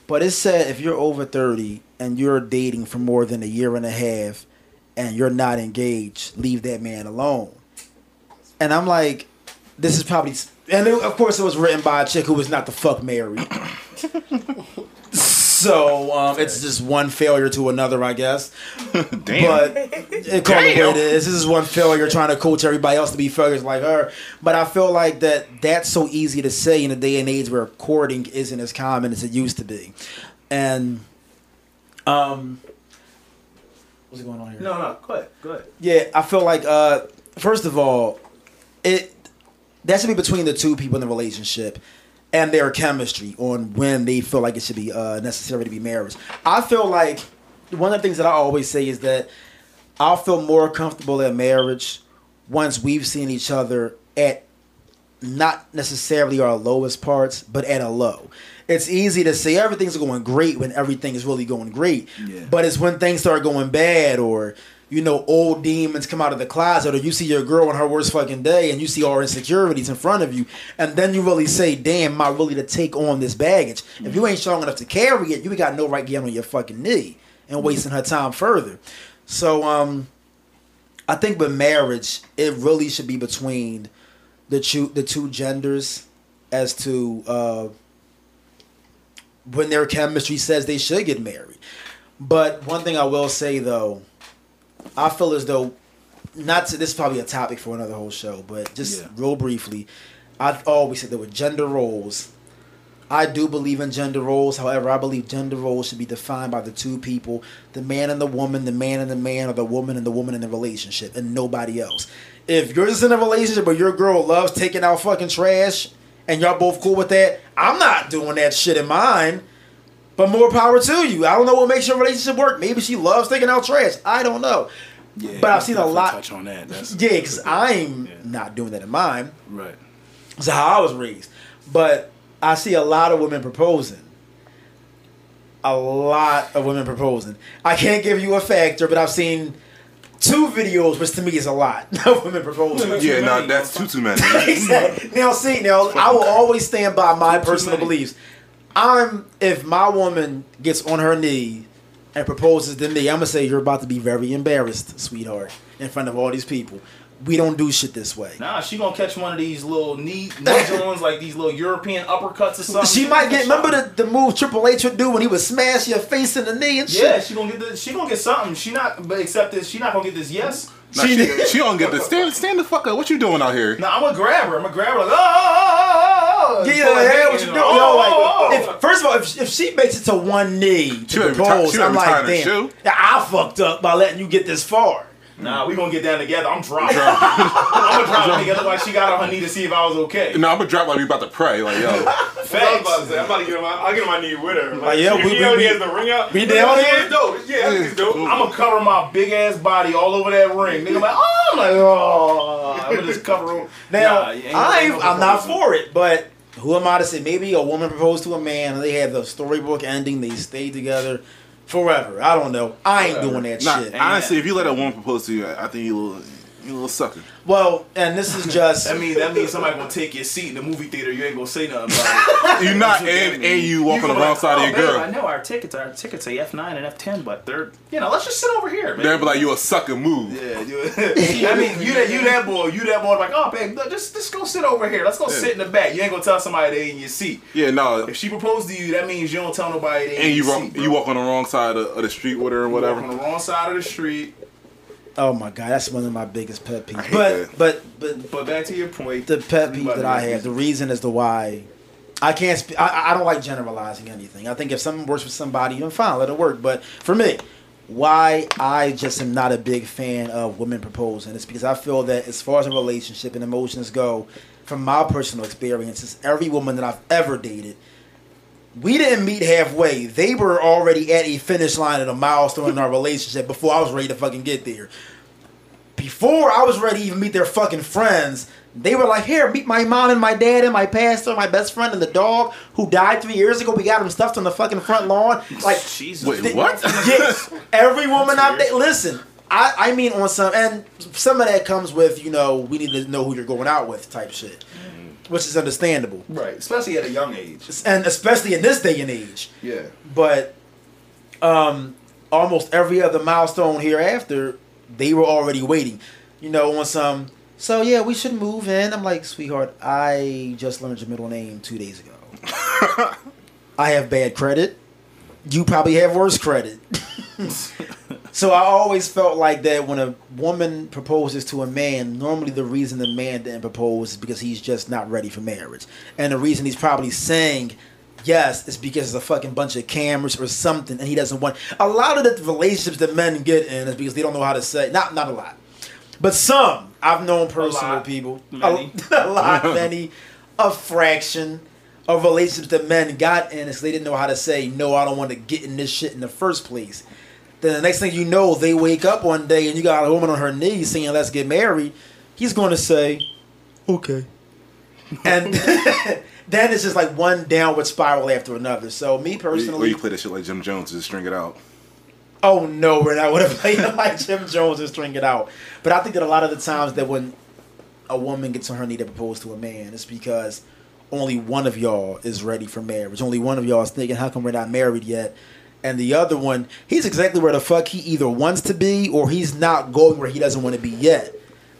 But it said if you're over 30 and you're dating for more than a year and a half and you're not engaged, leave that man alone. And I'm like, this is probably... And of course it was written by a chick who was not the fuck married. So it's just one failure to another, I guess. Damn. But it called it what it is. This is one failure trying to coach everybody else to be failures like her. But I feel like that's so easy to say in a day and age where courting isn't as common as it used to be. And what's going on here? No, go ahead. Yeah, I feel like first of all, that should be between the two people in the relationship and their chemistry on when they feel like it should be necessary to be married. I feel like one of the things that I always say is that I'll feel more comfortable in marriage once we've seen each other at not necessarily our lowest parts, but at a low. It's easy to say everything's going great when everything is really going great, yeah. But it's when things start going bad or... You know, old demons come out of the closet, or you see your girl on her worst fucking day and you see all her insecurities in front of you, and then you really say, damn, am I really to take on this baggage? Mm-hmm. If you ain't strong enough to carry it, you got no right getting on your fucking knee and wasting her time further. So I think with marriage, it really should be between the two genders as to when their chemistry says they should get married. But one thing I will say, though, I feel as though, this is probably a topic for another whole show, but just real briefly, I've always said that with gender roles, I do believe in gender roles. However, I believe gender roles should be defined by the two people, the man and the woman, the man and the man, or the woman in the relationship, and nobody else. If you're just in a relationship where your girl loves taking out fucking trash and y'all both cool with that, I'm not doing that shit in mine. But more power to you. I don't know what makes your relationship work. Maybe she loves taking out trash. I don't know. Yeah, but I've seen a lot. Touch on that. Yeah, because I'm not doing that in mine. Right. That's how I was raised. But I see a lot of women proposing. A lot of women proposing. I can't give you a factor, but I've seen 2 videos, which to me is a lot of women proposing. Yeah, no, that's too many. Exactly. Now, see, now I will always stand by my personal beliefs. If my woman gets on her knee and proposes to me, I'm gonna say you're about to be very embarrassed, sweetheart, in front of all these people. We don't do shit this way. Nah, she gonna catch one of these little knee joints, like these little European uppercuts or something. She might get. Remember the move Triple H would do when he would smash your face in the knee and shit. Yeah, she gonna get something. She not, but except that she not gonna get this. Yes. Nah, she don't get this. Stand the fuck up. What you doing out here? Nah, I'm gonna grab her. Like, get your hair. What you doing? First of all, if she makes it to one knee to propose, I'm like, damn, I fucked up by letting you get this far. Nah, we gonna get down together. I'm drunk. I'm gonna drop together like she got on her knee to see if I was okay. No, I'm gonna drop like we about to pray. Like, yo. Facts. I was about to say, I'm about to get on my knee with her. Like, yeah, we already has the ring out. We down here. Yeah, that's dope. I'm gonna cover my big ass body all over that ring. Nigga, like, oh, I'm gonna just cover him. Now, I'm not for it, but who am I to say? Maybe a woman proposed to a man and they had the storybook ending. They stayed together forever. I don't know. I ain't doing that shit. Honestly, if you let a woman propose to you, I think you a little sucker. Well, and this is just. that means somebody gonna take your seat in the movie theater. You ain't gonna say nothing about it. You're not, and you walking the wrong side of your girl. I know our tickets are F9 and F10, but they're let's just sit over here, man. They'll be like, you a sucker move. Yeah, I mean you that boy like, oh babe, just go sit over here. Let's go sit in the back. You ain't gonna tell somebody they in your seat. Yeah, no. If she proposed to you, that means you don't tell nobody they in your seat. And you walk on the wrong side of the street with her or whatever. You walk on the wrong side of the street. Oh my god, that's one of my biggest pet peeves. But back to your point, the pet peeve that I have, the reason as to why I can't speak, I don't like generalizing anything. I think if something works for somebody, then fine, let it work. But for me, why I just am not a big fan of women proposing is because I feel that as far as a relationship and emotions go, from my personal experiences, every woman that I've ever dated, we didn't meet halfway. They were already at a finish line and a milestone in our relationship before I was ready to fucking get there. Before I was ready to even meet their fucking friends, they were like, here, meet my mom and my dad and my pastor and my best friend and the dog who died 3 years ago. We got him stuffed on the fucking front lawn. Like, Jesus. Wait, what? Yes. Every woman out there, listen, I mean on some, and some of that comes with, we need to know who you're going out with type shit. Which is understandable. Right. Especially at a young age. And especially in this day and age. Yeah. But almost every other milestone hereafter, they were already waiting. On some, so yeah, we should move in. I'm like, sweetheart, I just learned your middle name 2 days ago. I have bad credit. You probably have worse credit. So I always felt like that when a woman proposes to a man, normally the reason the man didn't propose is because he's just not ready for marriage. And the reason he's probably saying yes is because there's a fucking bunch of cameras or something and he doesn't want. A lot of the relationships that men get in is because they don't know how to say, not a lot, but some. I've known personal people. Many. A lot, many, a fraction of relationships that men got in is they didn't know how to say, no, I don't want to get in this shit in the first place. Then the next thing you know, they wake up one day and you got a woman on her knees saying, let's get married. He's going to say, okay. And then it's just like one downward spiral after another. So me personally... Or you play that shit like Jim Jones and string it out. Oh, no, we're not going to play it like Jim Jones and string it out. But I think that a lot of the times that when a woman gets on her knee to propose to a man, it's because only one of y'all is ready for marriage. Only one of y'all is thinking, how come we're not married yet? And the other one, he's exactly where the fuck he either wants to be or he's not going where he doesn't want to be yet.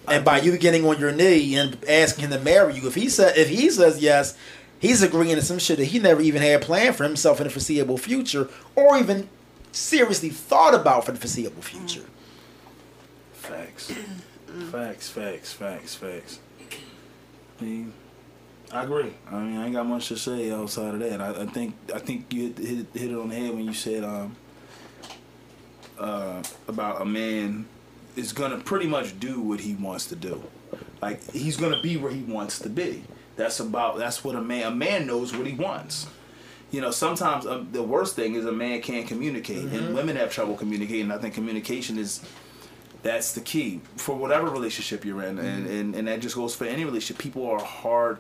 And by you getting on your knee and asking him to marry you, if he says yes, he's agreeing to some shit that he never even had planned for himself in the foreseeable future or even seriously thought about for the foreseeable future. Facts. Facts. I agree. I mean, I ain't got much to say outside of that. I think you hit it on the head when you said about a man is gonna pretty much do what he wants to do. Like, he's gonna be where he wants to be. That's what a man knows what he wants. You know, sometimes the worst thing is a man can't communicate, mm-hmm. and women have trouble communicating. I think communication that's the key for whatever relationship you're in, mm-hmm. and that just goes for any relationship. People are hard.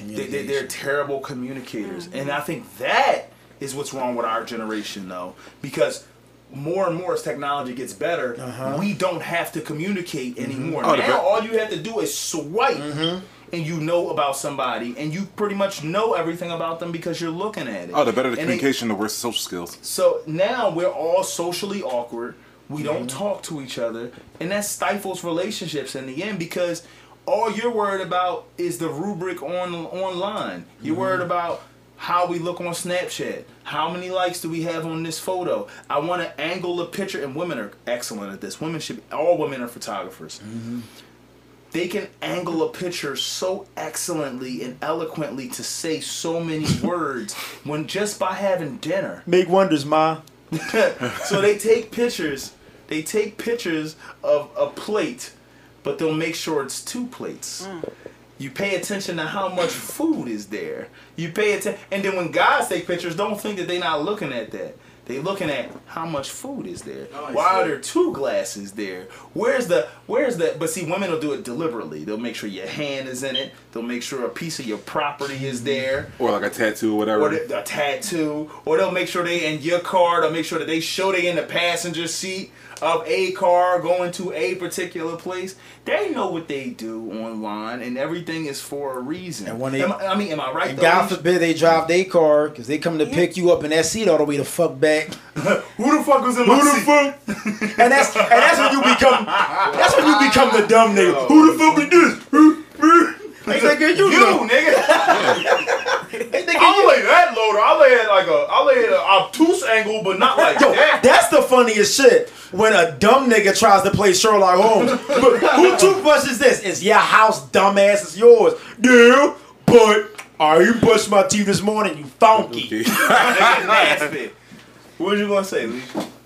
They're terrible communicators, mm-hmm. and I think that is what's wrong with our generation, though, because more and more as technology gets better, we don't have to communicate mm-hmm. anymore. Now all you have to do is swipe. Mm-hmm. And you know about somebody, and you pretty much know everything about them because you're looking at it. Oh, the better the communication, the worse the social skills. So now we're all socially awkward. We mm-hmm. don't talk to each other, and that stifles relationships in the end because all you're worried about is the rubric online. You're mm-hmm. worried about how we look on Snapchat. How many likes do we have on this photo? I want to angle a picture, and women are excellent at this. All women are photographers. Mm-hmm. They can angle a picture so excellently and eloquently to say so many words when just by having dinner. Make wonders, ma. So they take pictures. They take pictures of a plate, but they'll make sure it's two plates. Mm. You pay attention to how much food is there. You pay attention, and then when guys take pictures, don't think that they're not looking at that. They looking at how much food is there. Oh, why are there two glasses there? Where's the but see, women will do it deliberately. They'll make sure your hand is in it. They'll make sure a piece of your property is there. Or like a tattoo or whatever. Or a tattoo. Or they'll make sure they in your car. They'll make sure that they show they in the passenger seat of a car going to a particular place. They know what they do online, and everything is for a reason. And when am I right? And God forbid they drive their car because they come to pick you up in that seat all the way the fuck back. Who the fuck was in my seat? and that's when you become the dumb nigga. No. Who the fuck is this? They thinking you nigga. I'll lay that loader. I'll lay it an obtuse angle, but not like that. That's the funniest shit. When a dumb nigga tries to play Sherlock Holmes. But who toothbrush is this? It's your house, dumbass. It's yours. Yeah, but I ain't brushed my teeth this morning, you funky. What was you going to say, Lee?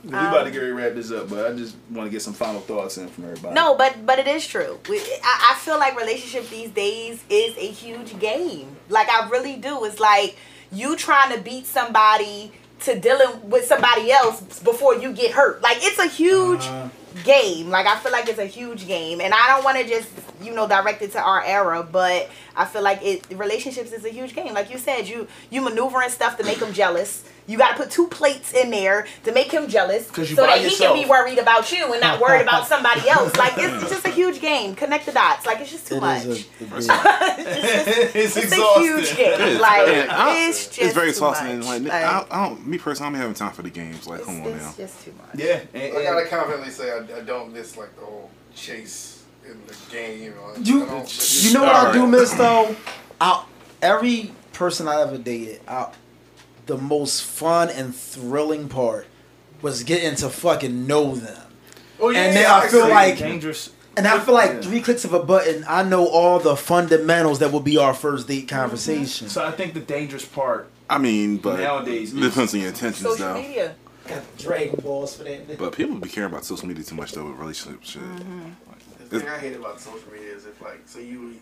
We about to get ready to wrap this up, but I just want to get some final thoughts in from everybody. No, but it is true. I feel like relationship these days is a huge game. Like, I really do. It's like you trying to beat somebody to dealing with somebody else before you get hurt. Like, it's a huge game. Like, I feel like it's a huge game. And I don't want to just, direct it to our era, but I feel like relationships is a huge game. Like you said, you maneuvering stuff to make them jealous. You got to put two plates in there to make him jealous so that he can be worried about you and not worried about somebody else. Like, it's just a huge game. Connect the dots. Like, it's just too much. It's exhausting. It's a huge game. It is. Like, it's just it's very exhausting. Me personally, I don't have time for the games. Like, come on now. It's just too much. Yeah. And I got to confidently say I don't miss, like, the whole chase in the game. You know what I do miss, though? Every person I ever dated, the most fun and thrilling part was getting to fucking know them. Oh, yeah, and then I feel like dangerous. And I feel like 3 clicks of a button, I know all the fundamentals that will be our first date conversation. Mm-hmm. So I think the dangerous part. I mean, but nowadays depends on your intentions. Social media. Got Dragon Balls for that. But people be caring about social media too much though with relationship shit. Mm-hmm. The thing I hate about social media is if you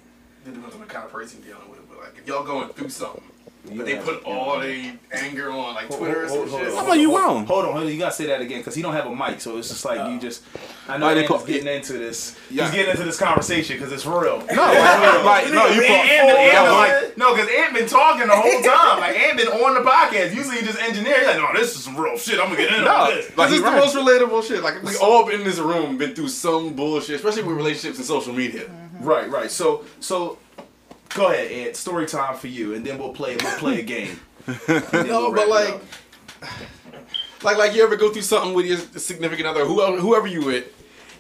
depends on the kind of person you're dealing with, but like if y'all going through something. But they put all their anger on like Twitter or some shit. How about you wrong? Hold on, you gotta say that again because he don't have a mic, so it's just like you just. I know he's getting into this. Yeah. He's getting into this conversation because it's real. No, because Ant been talking the whole time. Like Ant been on the podcast. Usually he just engineer. He's like, no, this is some real shit. I'm gonna get into this. Like, this is the most relatable shit. Like we all been in this room, been through some bullshit, especially with relationships and social media. Mm-hmm. Right. So. Go ahead, Ed. Story time for you, and then we'll play a game. Like you ever go through something with your significant other, whoever you with,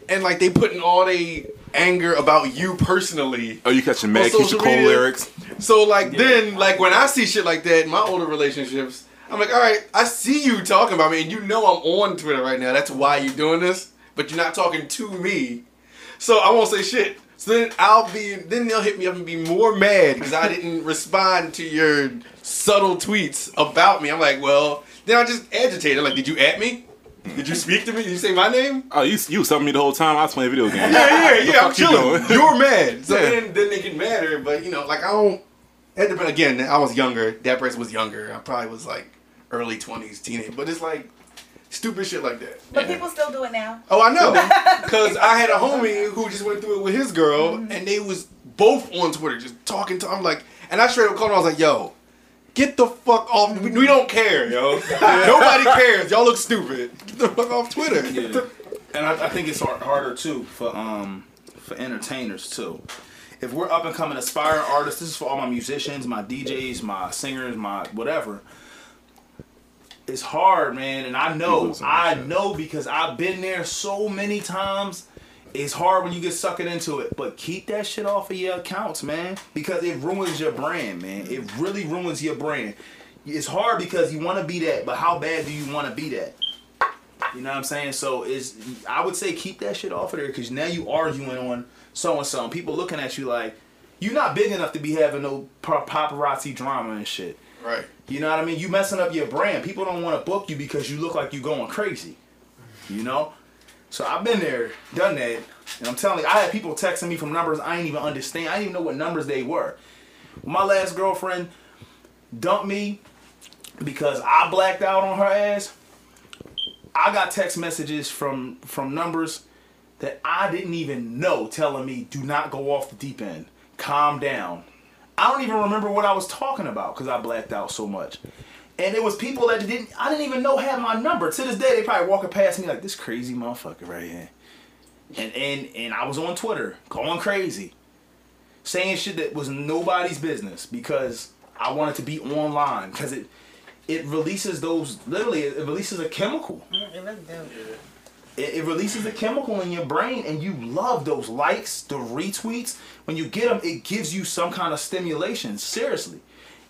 and like they putting all their anger about you personally. Oh, you catching mad Keisha Cole lyrics. So then, when I see shit like that in my older relationships, I'm like, all right, I see you talking about me, and I'm on Twitter right now. That's why you're doing this, but you're not talking to me. So I won't say shit. So then then they'll hit me up and be more mad because I didn't respond to your subtle tweets about me. I'm like, well, then I just agitate. I'm like, did you at me? Did you speak to me? Did you say my name? Oh, you subbing me the whole time. I was playing video games. yeah. I'm chilling. You're mad. So then they get madder. But you know, like I don't. Again, I was younger. That person was younger. I probably was like early 20s, teenage. But it's like stupid shit like that. But people still do it now. Oh, I know. Because I had a homie who just went through it with his girl, and they was both on Twitter just talking to. I'm like, and I straight up called him. I was like, yo. Get the fuck off. We don't care, yo. Nobody cares. Y'all look stupid. Get the fuck off Twitter. Yeah. And I think it's harder, too, for entertainers, too. If we're up-and-coming aspiring artists, this is for all my musicians, my DJs, my singers, my whatever. It's hard, man. And I know because I've been there so many times. It's hard when you get sucked into it, but keep that shit off of your accounts, man, because it ruins your brand, man. It really ruins your brand. It's hard because you want to be that, but how bad do you want to be that? You know what I'm saying? So I would say keep that shit off of there because now you arguing on so-and-so. People looking at you like, you're not big enough to be having no paparazzi drama and shit. Right. You know what I mean? You messing up your brand. People don't want to book you because you look like you going crazy, you know? So I've been there, done that, and I'm telling you, I had people texting me from numbers I didn't even understand. I didn't even know what numbers they were. My last girlfriend dumped me because I blacked out on her ass. I got text messages from numbers that I didn't even know telling me, do not go off the deep end. Calm down. I don't even remember what I was talking about because I blacked out so much. And it was people that I didn't even know had my number. To this day, they probably walking past me like, this crazy motherfucker right here. And I was on Twitter, going crazy. Saying shit that was nobody's business because I wanted to be online. Because it releases those, literally, it releases a chemical. It releases a chemical in your brain and you love those likes, the retweets. When you get them, it gives you some kind of stimulation, seriously.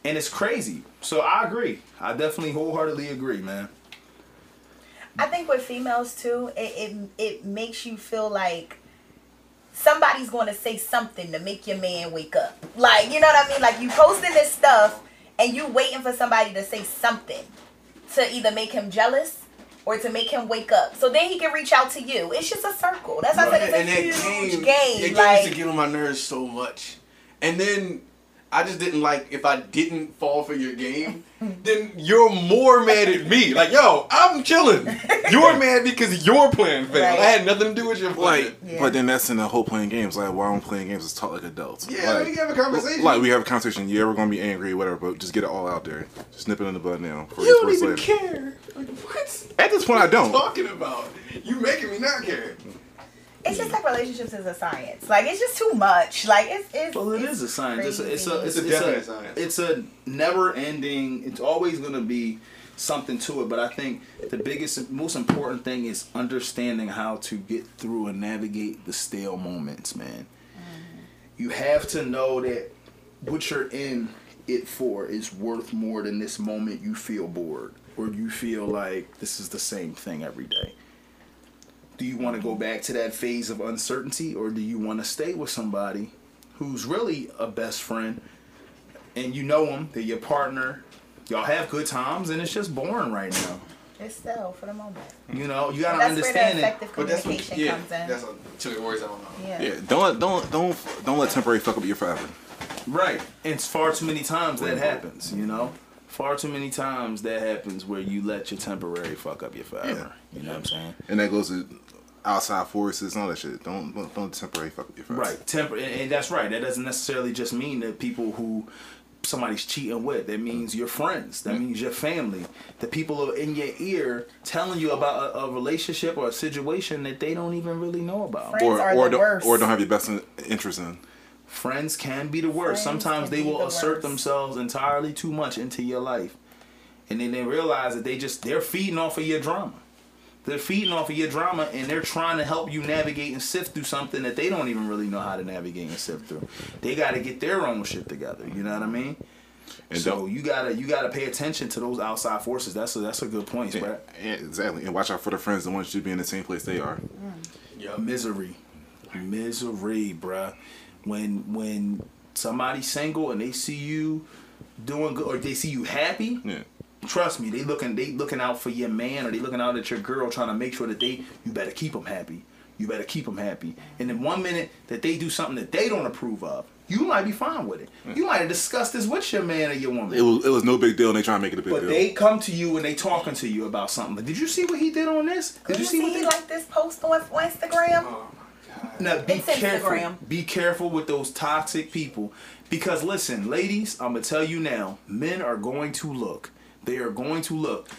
And it's crazy. So I agree. I definitely wholeheartedly agree, man. I think with females, too, it makes you feel like somebody's going to say something to make your man wake up. Like, you know what I mean? Like, you posting this stuff, and you waiting for somebody to say something to either make him jealous or to make him wake up. So then he can reach out to you. It's just a circle. That's why I said it's a huge game. It used to get on my nerves so much. And then I just didn't like, if I didn't fall for your game, then you're more mad at me. Like, yo, I'm chilling. You're mad because your plan failed. Right. I had nothing to do with your plan. Like, yeah. But then that's in the whole playing games. Like, why don't playing games is talk like adults? Yeah, like, we have a conversation. Like, we have a conversation. Yeah, we're going to be angry, whatever, but just get it all out there. Just nip it in the bud now. You don't even care. Like, what? At this point, I don't. What are you talking about? You're making me not care. It's just like relationships is a science. Like, it's just too much. Like, it's well, it is a science. It's a science. It's a never-ending. It's always going to be something to it. But I think the biggest, most important thing is understanding how to get through and navigate the stale moments, man. You have to know that what you're in it for is worth more than this moment you feel bored or you feel like this is the same thing every day. Do you want to go back to that phase of uncertainty or do you want to stay with somebody who's really a best friend and you know them, they're your partner, y'all have good times and it's just boring right now. It's still for the moment. You know, you got to understand it. That's where the effective communication comes in. That's two of the words I don't know. Yeah, don't let temporary fuck up your forever. Right. And far too many times that happens, you know. Far too many times that happens where you let your temporary fuck up your forever. Yeah. You know what I'm saying? And that goes to outside forces and all that shit. Don't temporary fuck up your forever. Right. And that's right. That doesn't necessarily just mean that people who somebody's cheating with. That means your friends. That means your family. The people who are in your ear telling you about a relationship or a situation that they don't even really know about. Friends or don't have your best interest in. Friends can be the worst. Sometimes they will assert themselves entirely too much into your life. And then they realize that they're feeding off of your drama. They're feeding off of your drama and they're trying to help you navigate and sift through something that they don't even really know how to navigate and sift through. They got to get their own shit together. You know what I mean? And so you gotta pay attention to those outside forces. That's a good point, right? Yeah, exactly. And watch out for the friends that want you to be in the same place they are. Yeah. Misery. misery, bruh. When somebody's single and they see you doing good or they see you happy, yeah. Trust me, they looking out for your man or they looking out at your girl, trying to make sure that you better keep them happy. You better keep them happy. And then one minute that they do something that they don't approve of, you might be fine with it. Yeah. You might have discussed this with your man or your woman. It was no big deal, and they trying to make it a big deal. But they come to you and they talking to you about something. Like, did you see what he did on this? Did you see what he like this post on Instagram? Oh my God. Now be careful. Instagram. Be careful with those toxic people, because listen, ladies, I'm gonna tell you now, men are going to look. They are going to look.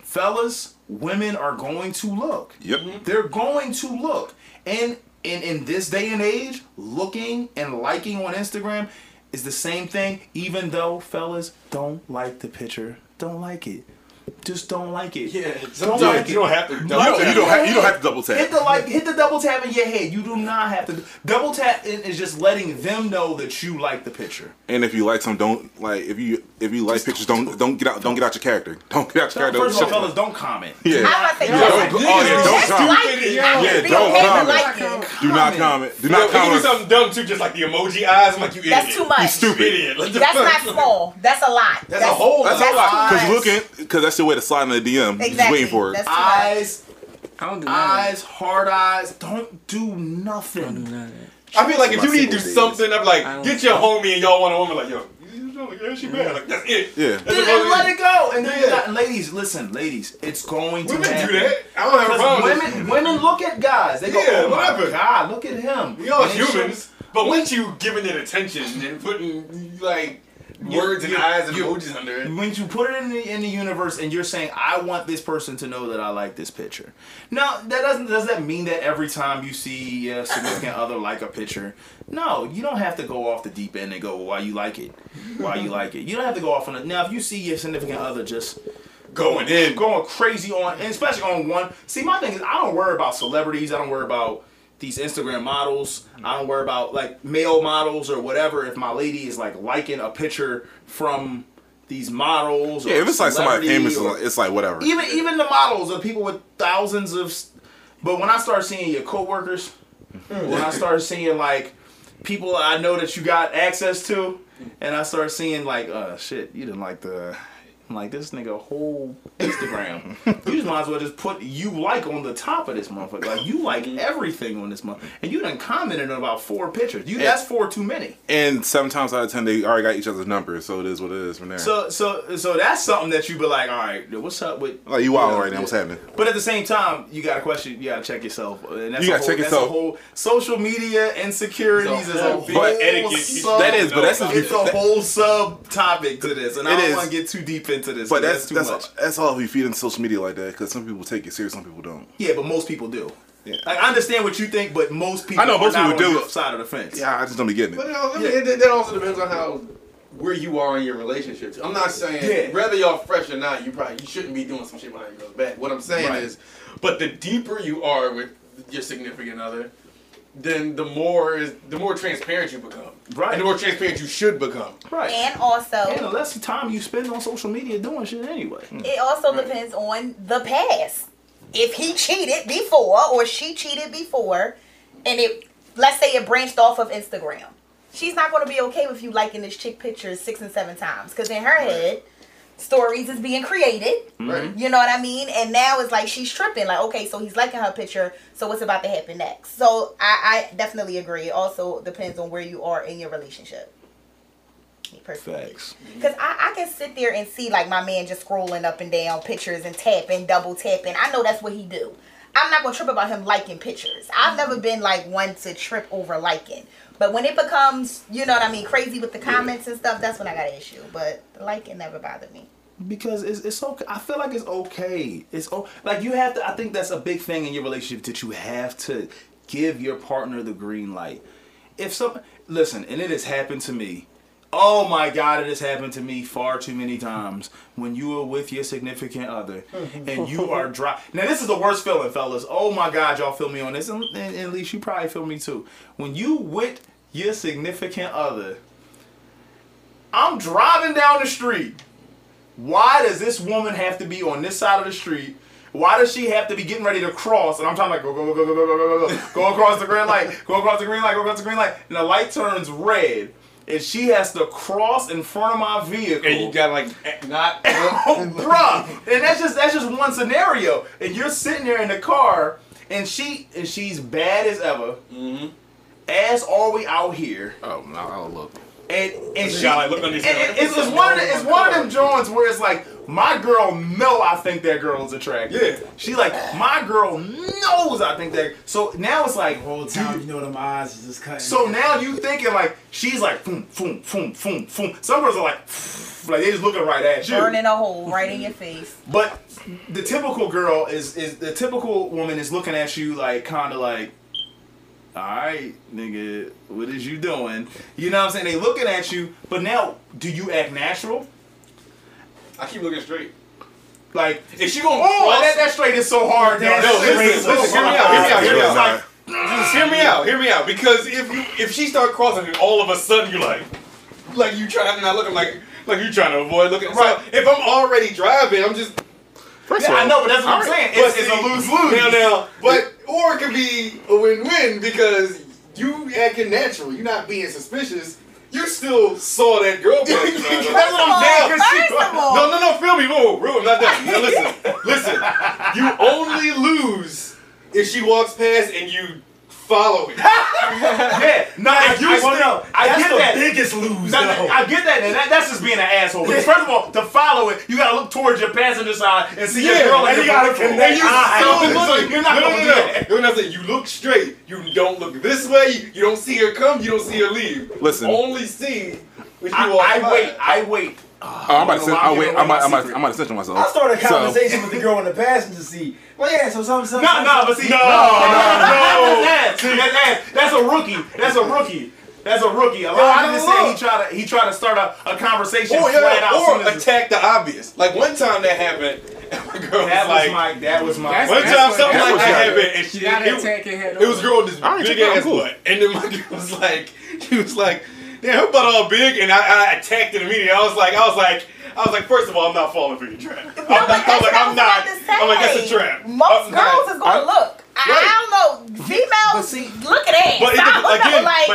Fellas, women are going to look. Yep. They're going to look. And in this day and age, looking and liking on Instagram is the same thing, even though fellas don't like the picture. Don't like it. Just don't like it. Yeah, don't like it. You don't have to double tap. You don't have to double tap. Hit the double tap in your head. You do not have to double tap. Is just letting them know that you like the picture. And if you like some, don't like. If you like just pictures, don't get out your character. Don't get out your character. First of all, fellas, don't comment. Yeah, don't comment. Do not comment. Do not comment. You do something dumb too, just like the emoji eyes. I'm like, you idiot. That's too much. You stupid. That's not small. That's a lot. That's a whole lot. Because that's your way to slide in the DM. Exactly. Just waiting for it. Eyes, I don't do eyes, hard eyes. Don't do nothing. Don't do nothing. I mean, like if you need to do something, I'm like, get your homie and y'all want a woman like, yo, she bad. Like that's it. Yeah. That's let it go. And then ladies, listen, ladies, it's going to happen. Women do that. I don't have a problem with that. Women look at guys. They go, oh my God, look at him. We all humans. But once you giving it attention and putting like words and eyes and emojis under it. When you put it in the universe and you're saying, I want this person to know that I like this picture. Now, does that mean that every time you see a significant other like a picture? No, you don't have to go off the deep end and go, why you like it? Why you like it? You don't have to go off on it. Now, if you see your significant other just going crazy on, and especially on one. See, my thing is, I don't worry about celebrities. I don't worry about these Instagram models. I don't worry about like male models or whatever. If my lady is like liking a picture from these models, or if it's like somebody famous, it's like whatever. Even the models or people with thousands of. But when I start seeing your coworkers, when I start seeing like people I know that you got access to, and I start seeing like, shit, you didn't like the. I'm like, this nigga whole Instagram. You just might as well just put you like on the top of this motherfucker. Like, you like everything on this motherfucker. And you done commented on about 4 pictures. That's 4 too many. And 7 times out of 10, they already got each other's numbers, so it is what it is from there. So that's something that you be like, all right, what's up with... Like, you wild right now. What's happening? But at the same time, you got a question. You got to check yourself. And that's a whole social media insecurities is a big etiquette. It's a whole subtopic to this. And I don't want to get too deep into this, but that's all we feed in social media like that, because some people take it serious, some people don't. Yeah, but most people do. Yeah. Like, I understand what you think, but most people on the side of the fence. Yeah, I just don't be getting it. But that also depends on where you are in your relationships. I'm not saying whether y'all fresh or not, you shouldn't be doing some shit behind your back. What I'm saying is, but the deeper you are with your significant other, then the more transparent you become. Right. And the more transparent you should become. Right. And also... And the less time you spend on social media doing shit anyway. It also depends on the past. If he cheated before or she cheated before, and let's say it branched off of Instagram. She's not going to be okay with you liking this chick picture 6 and 7 times. Because in her head, stories is being created. Right. You know what I mean? And now it's like she's tripping. Like, okay, so he's liking her picture. So what's about to happen next? So I definitely agree. It also depends on where you are in your relationship. Me personally. Facts. Because I can sit there and see like my man just scrolling up and down pictures and tapping, double tapping. I know that's what he do. I'm not going to trip about him liking pictures. I've never been like one to trip over liking. But when it becomes, you know what I mean, crazy with the comments and stuff, that's when I got an issue. But the liking never bothered me. Because it's okay. I feel like it's okay. It's like you have to. I think that's a big thing in your relationship, that you have to give your partner the green light. Listen, and it has happened to me. Oh my God, it has happened to me far too many times. When you are with your significant other and you are dry. Now, this is the worst feeling, fellas. Oh my God, y'all feel me on this. And at least you probably feel me too. When you with your significant other, I'm driving down the street. Why does this woman have to be on this side of the street Why does she have to be getting ready to cross? And I'm trying to like, go, go, go, go, go, go, go, go, go across the green light, go across the green light, go across the green light. And the light turns red. And she has to cross in front of my vehicle. And you got like not, oh, bruh. And that's just one scenario. And you're sitting there in the car, and she's bad as ever. Mm-hmm. As are we out here. Oh no, I'll look. And she got like look on this. It's one of them joints where it's like, my girl know I think that girl is attractive. Yeah. She like, my girl knows I think that. So now it's like the whole time, you know, them eyes is just cutting. So now you thinking like she's like foom foom foom foom foom. Some girls are like they just looking right at you. Burning a hole right in your face. But the typical girl is the typical woman is looking at you like kind of like, alright, nigga, what is you doing? You know what I'm saying? They looking at you, but now, do you act natural? I keep looking straight. Like, if she gonna cross... That straight is so hard. No, listen, hear me out. Just hear me out. Because if she start crossing, all of a sudden you like you trying to not look, like you trying to avoid looking. Right. So if I'm already driving, I'm just... I know, but that's what I'm saying. It's a lose-lose. Now, but... Or it could be a win-win because you acting natural. You're not being suspicious. You still saw that girl. No, feel me. Whoa, I'm not done. Now, listen. You only lose if she walks past and you follow it. Yeah. I get that. The biggest lose. I get that, and that's just being an asshole. Yeah. First of all, to follow it, you gotta look towards your passenger side and see your girl. And you gotta connect. You look straight. You don't look this way. You don't see her come. You don't see her leave. Listen. Only see when you walk by. I wait. I'm about to censor myself. I started a conversation with the girl in the passenger seat. Well, yeah, so something. No, that's a rookie. A lot of people say he tried to start a conversation. Or attack the obvious. Like one time that happened. It was a girl with this big ass butt, and then my girl was like, she was like, damn, her butt all big, and I attacked it immediately. I was like, first of all, I'm not falling for your trap. I'm like, that's a trap. Most girls is gonna look. I don't know. Females look at ass. But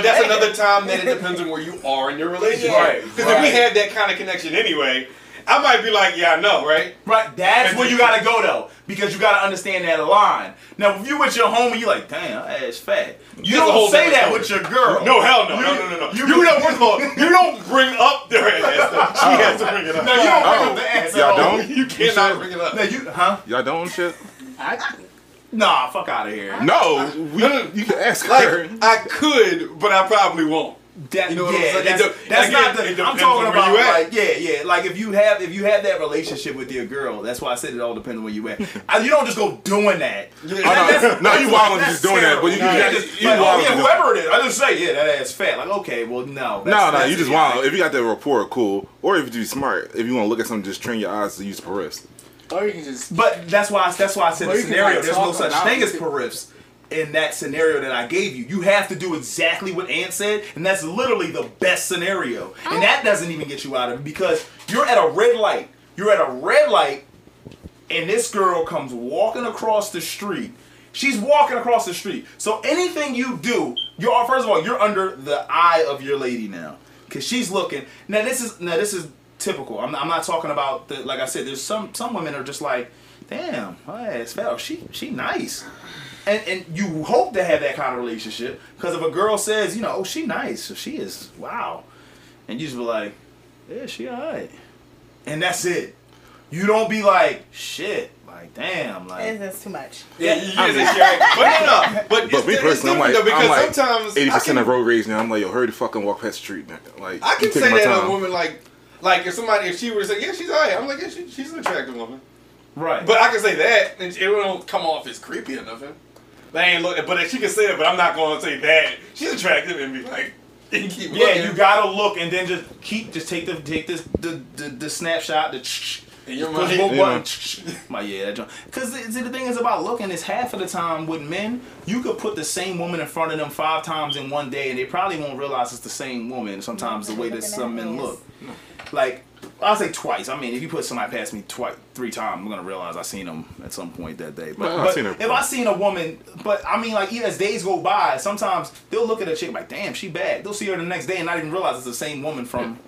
that's another time that it depends on where you are in your relationship. Right. Because if we had that kind of connection anyway, I might be like, yeah, I know, right? Right. That's where you gotta go though, because you gotta understand that line. Now, if you with your homie, you like, damn, that ass fat. You don't say that with your girl. No, hell no, no. You don't bring up their ass. Though. She has to bring it up. No, you don't bring up the ass. Y'all don't. You cannot bring it up. No, you, huh? Y'all don't shit. Nah, fuck out of here. No, you can ask her. I could, but I probably won't. I'm talking about like like if you have that relationship with your girl, that's why I said it all depends on where you at. You don't just go doing that. You wild on just doing that, but whoever it is, I just say that ass fat. Like okay, well no, you just wild. If you got that rapport, cool. Or if you smart, if you want to look at something, just train your eyes to use periffs. Or you can just. But that's why I said the scenario. There's no such thing as periffs. In that scenario that I gave you, you have to do exactly what Ant said, and that's literally the best scenario. And that doesn't even get you out of it because you're at a red light. You're at a red light, and this girl comes walking across the street. She's walking across the street. So anything you do, first of all, you're under the eye of your lady now, because she's looking. Now this is typical. I'm not talking about the, like I said. There's some women are just like, damn, her ass fell. She nice. And you hope to have that kind of relationship because if a girl says, you know, oh, she nice, so she is, wow. And you just be like, yeah, she all right. And that's it. You don't be like, shit, like, damn. Like, that's too much. Yeah, right. But me personally, I'm like sometimes 80% of road rage now. I'm like, yo, hurry the fucking walk past the street, man. Like, I can say that to a woman, like if she were to say, yeah, she's all right. I'm like, yeah, she's an attractive woman. Right. But I can say that, and it won't come off as creepy or nothing. But she can say that, but I'm not going to say that. She's attractive and be like, and keep looking. Yeah, you gotta look and then just take the snapshot, because the thing is about looking is half of the time with men, you could put the same woman in front of them 5 times in one day and they probably won't realize it's the same woman sometimes the way that some men look. Like I'll say twice. I mean, if you put somebody past me three times, I'm gonna realize I seen them at some point that day. But if I seen a woman, but I mean, like, even as days go by, sometimes they'll look at a chick like, damn, she bad. They'll see her the next day and not even realize it's the same woman from.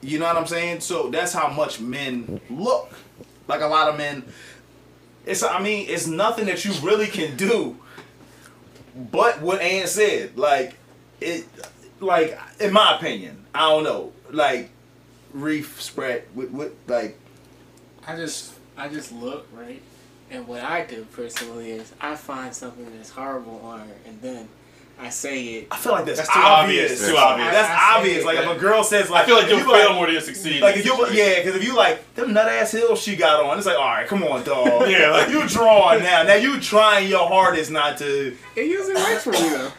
You know what I'm saying? So that's how much men look. Like a lot of men, it's nothing that you really can do. But what Ann said, like in my opinion, I don't know, like. Reef spread with like I just look, right? And what I do personally is I find something that's horrible on her and then I say it. I feel like that's too obvious. It's too obvious. That's obvious. It, like if a girl says like I feel like you'll fail more than you'll succeed. Like if you because if you like them nut ass heels she got on, it's like, all right, come on, dog. Yeah, like you drawing now. Now you trying your hardest not to. It usually works for me though.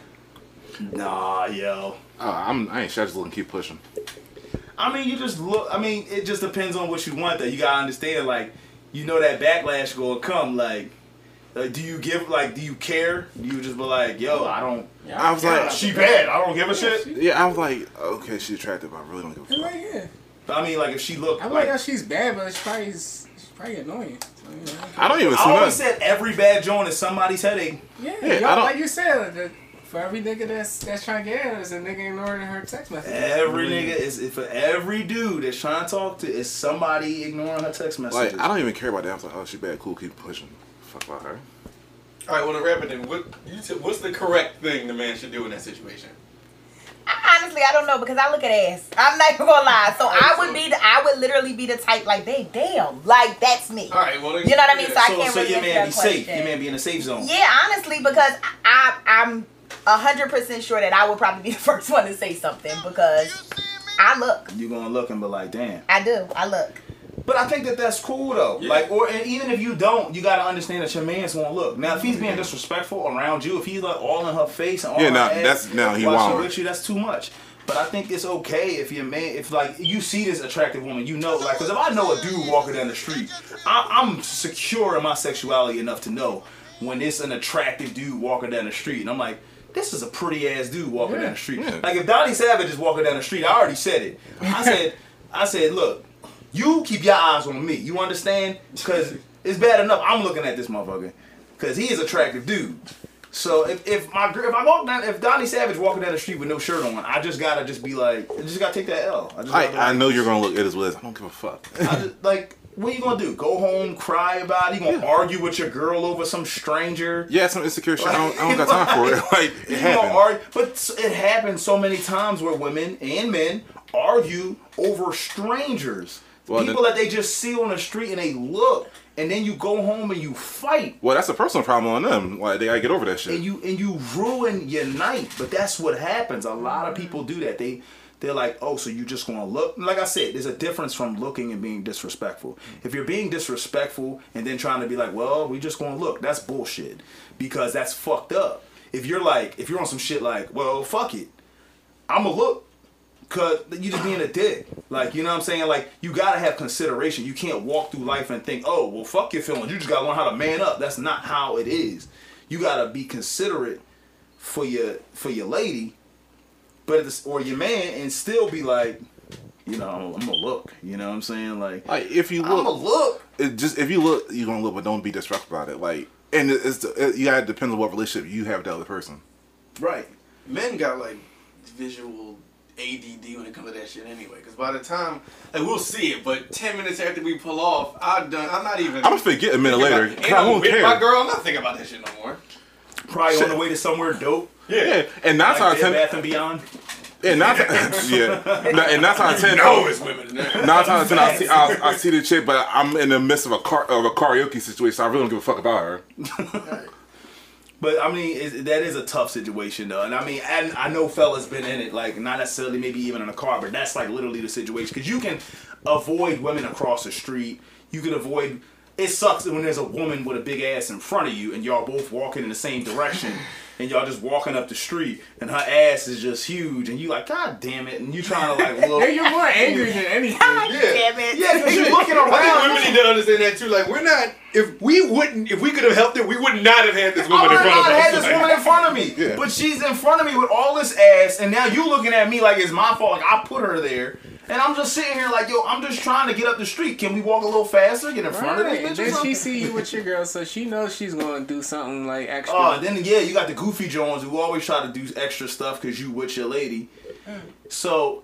Nah, yo. I ain't sure. I just look and keep pushing. I mean, you just look. I mean, it just depends on what you want. Though you gotta understand, like, you know that backlash gonna come. Like do you give? Like, do you care? Do you just be like, yo, I don't. Yeah, I was like, she bad. I don't give a shit. Yeah, I was like, okay, she's attractive. I really don't give a fuck. Like, yeah. But I mean, like, if she looked, I like how she's bad, but she's probably annoying. So, yeah. I don't even. I always said every bad joint is somebody's headache. Yeah y'all, like you said. For every nigga that's trying to get at us, a nigga ignoring her text message. Every nigga is for every dude that's trying to talk to is somebody ignoring her text messages. Like, I don't even care about that. I was like, oh, she bad, cool, keep pushing. Fuck about her. All right, well, to wrap it in, what's the correct thing the man should do in that situation? Honestly, I don't know because I look at ass. I'm not even gonna lie. So I would literally be the type like, damn, like that's me. All right, well, you know what I mean. So I can't really answer that question. Your man be in a safe zone. Yeah, honestly, because I'm 100% sure that I would probably be the first one to say something because I look. You're going to look and be like, damn. I do. I look. But I think that that's cool, though. Yeah. Like, and even if you don't, you got to understand that your man's going to look. Now, if he's being disrespectful around you, if he's like all in her face and all in her ass, he watching with you, that's too much. But I think it's okay if your man, if like you see this attractive woman, you know, like, because if I know a dude walking down the street, I'm secure in my sexuality enough to know when it's an attractive dude walking down the street. And I'm like, this is a pretty ass dude walking down the street. Yeah. Like if Donnie Savage is walking down the street, I already said it. I said, look, you keep your eyes on me. You understand? Because it's bad enough I'm looking at this motherfucker, because he is an attractive dude. So if Donnie Savage walking down the street with no shirt on, I just gotta be like, I just gotta take that L. I know you're gonna look at his list. I don't give a fuck. I just, like, what are you gonna do? Go home, cry about it? You gonna argue with your girl over some stranger? Yeah, some insecure shit. Like, I don't got time for it. Like, it happens. But it happens so many times where women and men argue over strangers. Well, people that they just see on the street and they look, and then you go home and you fight. Well, that's a personal problem on them. Like, they gotta get over that shit. And you ruin your night. But that's what happens. A lot of people do that. They're like, oh, so you just gonna look? Like I said, there's a difference from looking and being disrespectful. If you're being disrespectful and then trying to be like, well, we just gonna look, that's bullshit, because that's fucked up. If you're on some shit like, well, fuck it, I'ma look, cause you just being a dick. Like, you know what I'm saying? Like, you gotta have consideration. You can't walk through life and think, oh, well, fuck your feelings, you just gotta learn how to man up. That's not how it is. You gotta be considerate for your lady. Or your man, and still be like, you know, I'm gonna look. You know what I'm saying? Like if you look, I'm gonna look. It just, if you look, you're gonna look, but don't be destructive about it. Like, and you gotta depend on what relationship you have with the other person. Right. Men got like visual ADD when it comes to that shit anyway. Because by the time, like, we'll see it, but 10 minutes after we pull off, I'm not even. I'm gonna forget a minute later. About, I won't care. My girl, I'm not thinking about that shit no more. Probably on the way to somewhere dope. Yeah, and that's how I tend. Bath and Beyond. And that's how I tend. No, it's women. That's how I tend. I see the chick, but I'm in the midst of a karaoke situation. So I really don't give a fuck about her. Right. But I mean, that is a tough situation though, and I mean, I know fellas been in it, like not necessarily maybe even in a car, but that's like literally the situation, because you can avoid women across the street. You can avoid. It sucks when there's a woman with a big ass in front of you and y'all both walking in the same direction and y'all just walking up the street and her ass is just huge and you like, God damn it, and you trying to like look. Hey, you're more angry than anything. God damn it. Yeah, because you're looking around. I think women need to understand that too. Like, we're not, if we could have helped her, we would not have had this woman in front of us. I would not have had this woman in front of me. Yeah. But she's in front of me with all this ass and now you looking at me like it's my fault. Like, I put her there. And I'm just sitting here like, yo, I'm just trying to get up the street. Can we walk a little faster? Get in front of this bitch or something? She see you with your girl, so she knows she's going to do something like extra. Oh, then, yeah, you got the Goofy Jones who always try to do extra stuff because you with your lady. So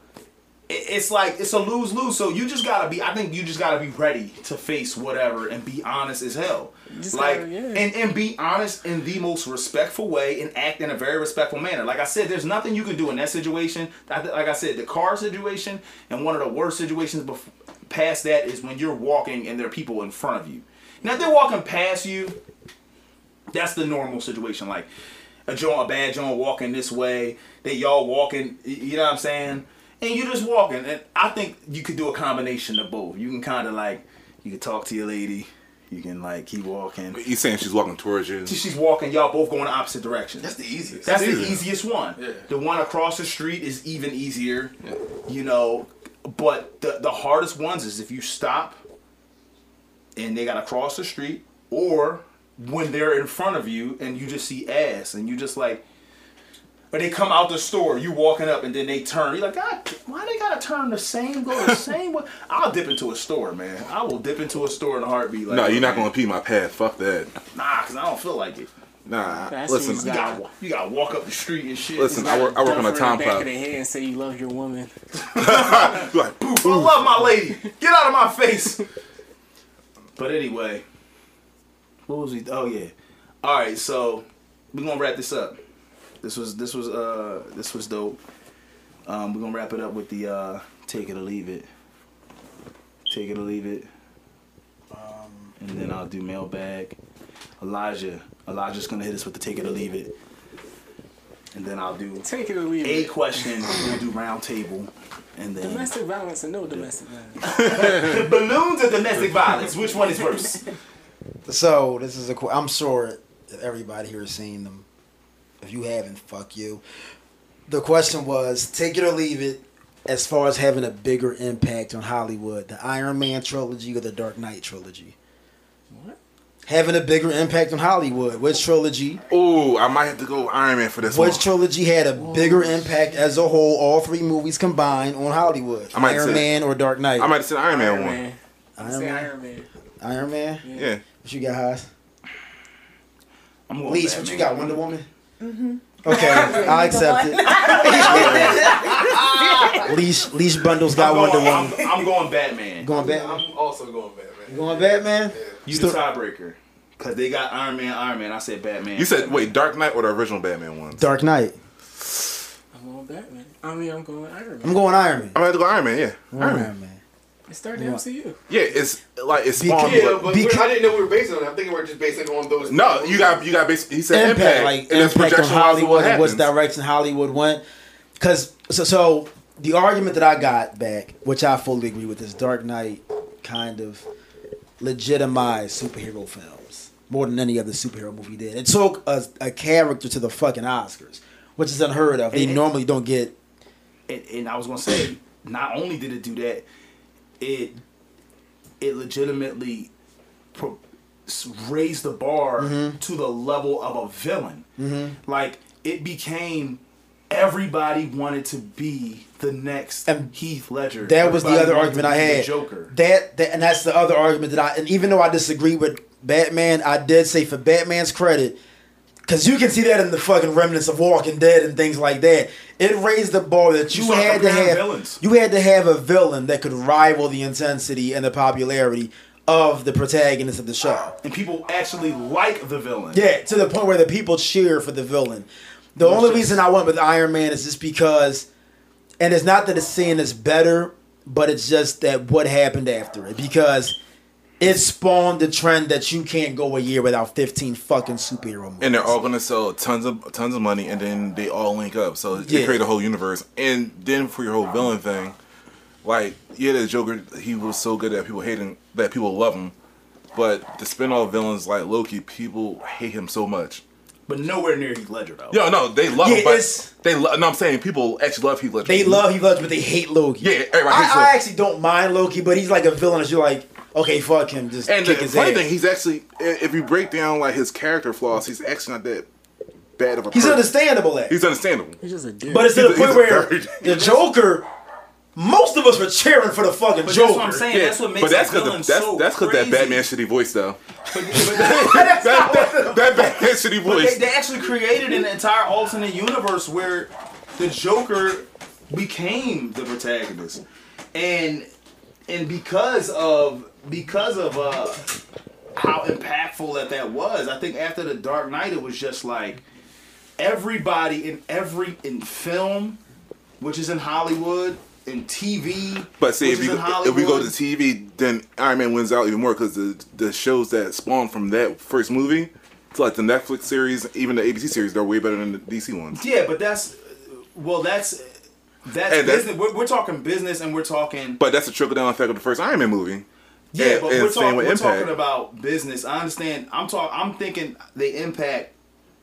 it's like, it's a lose-lose. So you just got to be, I think you just got to be ready to face whatever and be honest as hell. Just like, gotta, and be honest in the most respectful way and act in a very respectful manner. Like I said, there's nothing you can do in that situation. Like I said, the car situation and one of the worst situations past that is when you're walking and there are people in front of you. Now, if they're walking past you, that's the normal situation. Like a bad joint walking this way, that y'all walking, you know what I'm saying? And you're just walking. And I think you could do a combination of both. You can kind of like, you can talk to your lady. You can like keep walking. You're saying she's walking towards you. She's walking. Y'all both going the opposite direction. That's the easiest. That's the easiest one. Yeah. The one across the street is even easier. Yeah. You know, but the hardest ones is if you stop and they gotta cross the street, or when they're in front of you and you just see ass and you just like, or they come out the store, you walking up and then they turn. You're like, God, why they gotta turn the same, go the same way? I'll dip into a store, man. I will dip into a store in a heartbeat. Like, no, you're not gonna pee my pad. Fuck that. Nah, cause I don't feel like it. Nah, listen. You gotta walk up the street and shit. Listen, I work on a time clock. Back of the head and say you love your woman. You're like, poof, I love my lady. Get out of my face. But anyway, what was we? Oh yeah. All right, so we're gonna wrap this up. This was dope. We're gonna wrap it up with the take it or leave it. Take it or leave it. And then I'll do mailbag. Elijah's gonna hit us with the take it or leave it. And then I'll do take it or leave it. A question. We'll do round table. And then domestic violence and no domestic violence. Balloons or domestic violence? Which one is worse? So this is I'm sure everybody here has seen them. If you haven't, fuck you. The question was, take it or leave it, as far as having a bigger impact on Hollywood, the Iron Man trilogy or the Dark Knight trilogy? What? Having a bigger impact on Hollywood. Which trilogy? Ooh, I might have to go Iron Man for this one. Which trilogy had a bigger impact as a whole, all three movies combined, on Hollywood? Iron Man or Dark Knight? I might have said Iron Man. Iron Man? Yeah. What you got, Haas? Leesh, what you got, Wonder Woman? Mm-hmm. Okay, I accept it. Leash bundles got Wonder Woman. I'm going Batman. Going Batman? I'm also going Batman. You going Batman? Yeah. You the tiebreaker. Because they got Iron Man. I said Batman. You said, wait, Dark Knight or the original Batman one? Dark Knight. I'm going Batman. I mean, I'm going Iron Man. I'm going Iron Man. I'm going to go Iron Man, yeah. Iron Man. It started the MCU. Yeah, it's like it's spawned. Yeah, but I didn't know we were based on it. I'm thinking we're just basing on those. No, you got basically. He said impact, like and impact projection on Hollywood and what direction Hollywood went. Because so the argument that I got back, which I fully agree with, is Dark Knight kind of legitimized superhero films more than any other superhero movie did. It took a character to the fucking Oscars, which is unheard of. They normally don't get. And I was gonna say, not only did it do that. It legitimately raised the bar to the level of a villain. Mm-hmm. Like, it became everybody wanted to be the next Heath Ledger. That was the other argument I had. Joker. And that's the other argument that and even though I disagree with Batman, I did say for Batman's credit, because you can see that in the fucking remnants of Walking Dead and things like that. It raised the bar that you had to have. Villains. You had to have a villain that could rival the intensity and the popularity of the protagonist of the show. And people actually like the villain. Yeah, to the point where the people cheer for the villain. The only reason I went with Iron Man is just because, and it's not that it's seen as better, but it's just that what happened after it. Because it spawned the trend that you can't go a year without 15 fucking superhero movies. And they're all going to sell tons of money, and then they all link up. So they create a whole universe. And then for your whole villain thing, like, yeah, the Joker, he was so good that people hate him, that people love him. But the spin-off villains like Loki, people hate him so much. But nowhere near Heath Ledger, though. Yeah, no, they love him, but I'm saying people actually love Heath Ledger. They love Heath Ledger, but they hate Loki. Yeah, everybody hates Loki. I actually don't mind Loki, but he's like a villain that you're like, okay, fuck him. Just and kick his ass. And the funny thing, he's actually, if you break down like his character flaws, he's actually not that bad of a person. He's understandable. He's just a dude. But it's to the point where the Joker Most of us were cheering for the fucking Joker. That's what I'm saying. Yeah. That's what makes that's because that Batman shitty voice, though. That Batman shitty voice. They actually created an entire alternate universe where the Joker became the protagonist, and because of how impactful that was, I think after the Dark Knight, it was just like everybody in film, which is in Hollywood. In TV, but see if we go to TV, then Iron Man wins out even more because the shows that spawned from that first movie, to like the Netflix series, even the ABC series, they're way better than the DC ones. Yeah, but that's business. We're talking business, and we're talking. But that's a trickle down effect of the first Iron Man movie. Yeah, and, but we're talking about business. I understand. I'm thinking they impact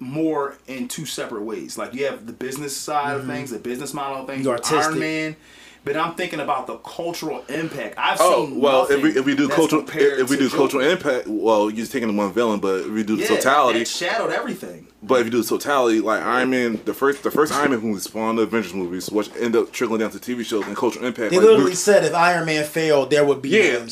more in two separate ways. Like you have the business side of things, the business model of things. Iron Man. But I'm thinking about the cultural impact. If we do cultural impact, well, you're just taking the one villain. But if we do the totality, it shadowed everything. But if you do the totality, like Iron Man, the first Iron Man movie spawned the Avengers movies, which end up trickling down to TV shows and cultural impact. They literally said if Iron Man failed, there would be no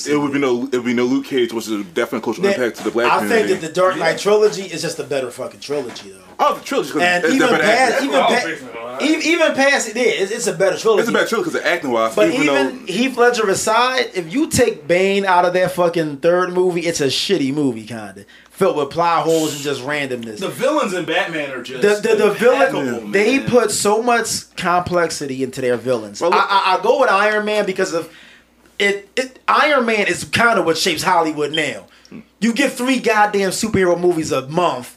Luke Cage, which is a definite cultural impact to the black community. I think that the Dark Knight trilogy is just a better fucking trilogy, though. Oh, the trilogy, and it's a better trilogy. It's a better trilogy because the acting wise. But even Heath Ledger aside, if you take Bane out of that fucking third movie, it's a shitty movie, kinda filled with plot holes and just randomness. The villains in Batman are just the villain. They put so much complexity into their villains. Well, look, I go with Iron Man because of it. Iron Man is kind of what shapes Hollywood now. You get 3 goddamn superhero movies a month.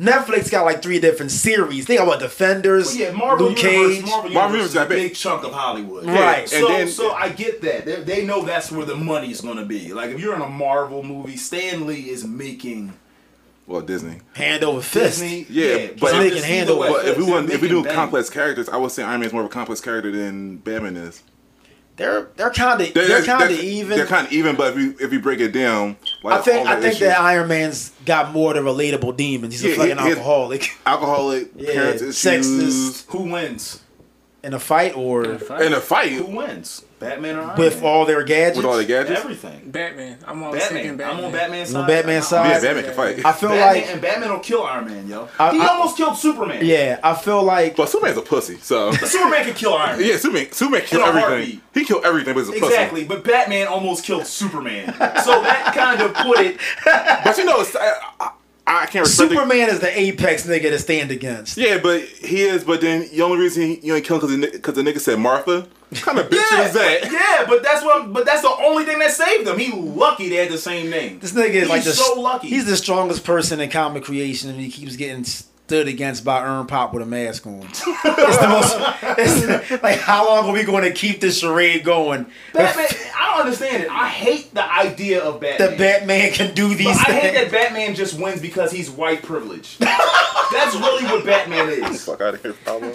Netflix got like 3 different series. They got what, Defenders, Luke Cage. Marvel Universe is a big chunk of Hollywood. Yeah. Right. So I get that. They know that's where the money's going to be. Like if you're in a Marvel movie, Stan Lee is making... Well, Disney. Hand over fist. Disney, yeah, but they can handle it. If we do complex characters, I would say Iron Man's more of a complex character than Batman is. They're kind of even. They're kind of even, but if you break it down... Like I think that Iron Man's got more of the relatable demons. He's a fucking alcoholic. Alcoholic, parents issues. Sexist. Who wins? In a fight? Who wins? Batman or Iron Man? All their gadgets? With all their gadgets? Everything. Batman. I'm on Batman's side. Yeah, Batman can fight. I feel like... And Batman will kill Iron Man, yo. He almost killed Superman. Yeah, I feel like... But Superman's a pussy, so... Superman can kill Iron Man. Yeah, Superman killed everything. Heartbeat. He killed everything, but he's a pussy. Exactly, but Batman almost killed Superman. So that kind of put it... But you know, it's... I can't respect Superman is the apex nigga to stand against. Yeah, but he is. But then the only reason you ain't killing because the nigga said Martha. What kind of bitch is that? Yeah, but that's the only thing that saved him. He lucky they had the same name. This nigga is so lucky. He's the strongest person in comic creation, and he keeps getting stood against by Ern Pop with a mask on. It's like, how long are we going to keep this charade going? Batman, I don't understand it. I hate the idea of Batman. The Batman can do these things. I hate that Batman just wins because he's white privileged. That's really what Batman is. Fuck out of here, Pablo.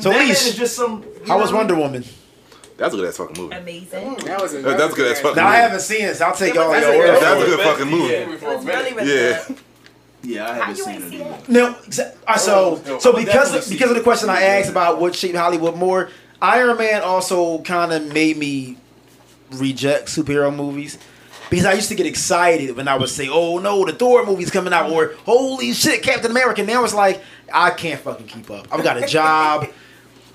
So Batman is just some... How was Wonder Woman? That's a good ass fucking movie. Amazing. That's a good ass fucking movie. Now I haven't seen it, so I'll take all your word. That's a good fucking movie. Yeah, I haven't seen it anymore. Because of the question I asked about what shaped Hollywood more, Iron Man also kind of made me reject superhero movies because I used to get excited when I would say, "Oh no, the Thor movie's coming out," or "Holy shit, Captain America!" Now it's like I can't fucking keep up. I've got a job,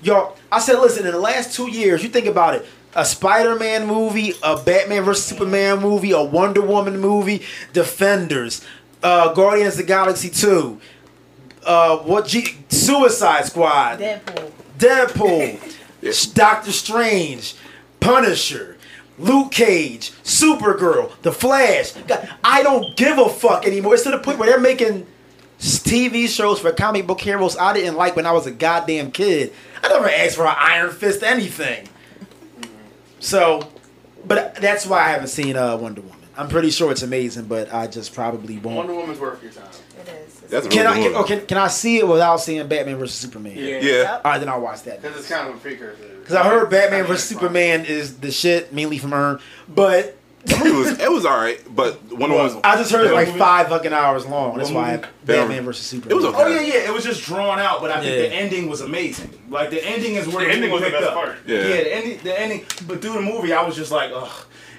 y'all. I said, listen, in the last 2 years, you think about it. A Spider-Man movie, a Batman vs. Superman movie, a Wonder Woman movie, Defenders. Guardians of the Galaxy 2, Suicide Squad, Deadpool, Doctor Strange, Punisher, Luke Cage, Supergirl, The Flash. God, I don't give a fuck anymore. It's to the point where they're making TV shows for comic book heroes I didn't like when I was a goddamn kid. I never asked for an Iron Fist anything. So, but that's why I haven't seen Wonder Woman. I'm pretty sure it's amazing, but I just probably won't. Wonder Woman's worth your time. It is. That's can I see it without seeing Batman vs. Superman? Yeah. All right, then I'll watch that. Because it's kind of a precursor. Because I heard Batman vs. Superman is the shit, mainly from Ern. But It was all right, but Wonder Woman. I just heard it was like 5 fucking hours long. That's why Batman vs. Superman. It was okay. Oh yeah. It was just drawn out, but I think the ending was amazing. Like the ending is where the ending was the best part. Yeah, the ending. But through the movie, I was just like, ugh.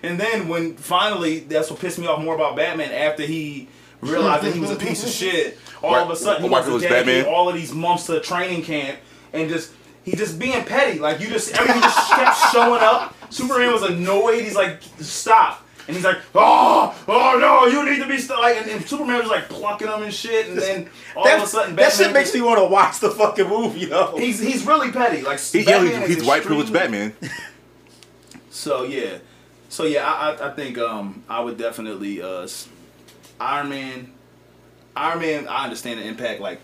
And then when finally, that's what pissed me off more about Batman after he realized that he was a piece of shit. All of a sudden, he was dedicated all of these months to training camp and just. He just being petty, like he just kept showing up. Superman was annoyed. He's like, stop, and he's like, oh no, you need to be like, and Superman was like plucking him and shit, and then all of a sudden, Batman, that shit makes me want to watch the fucking movie, yo. He's really petty, like he's white privileged Batman. So yeah, I think I would definitely Iron Man. I understand the impact, like.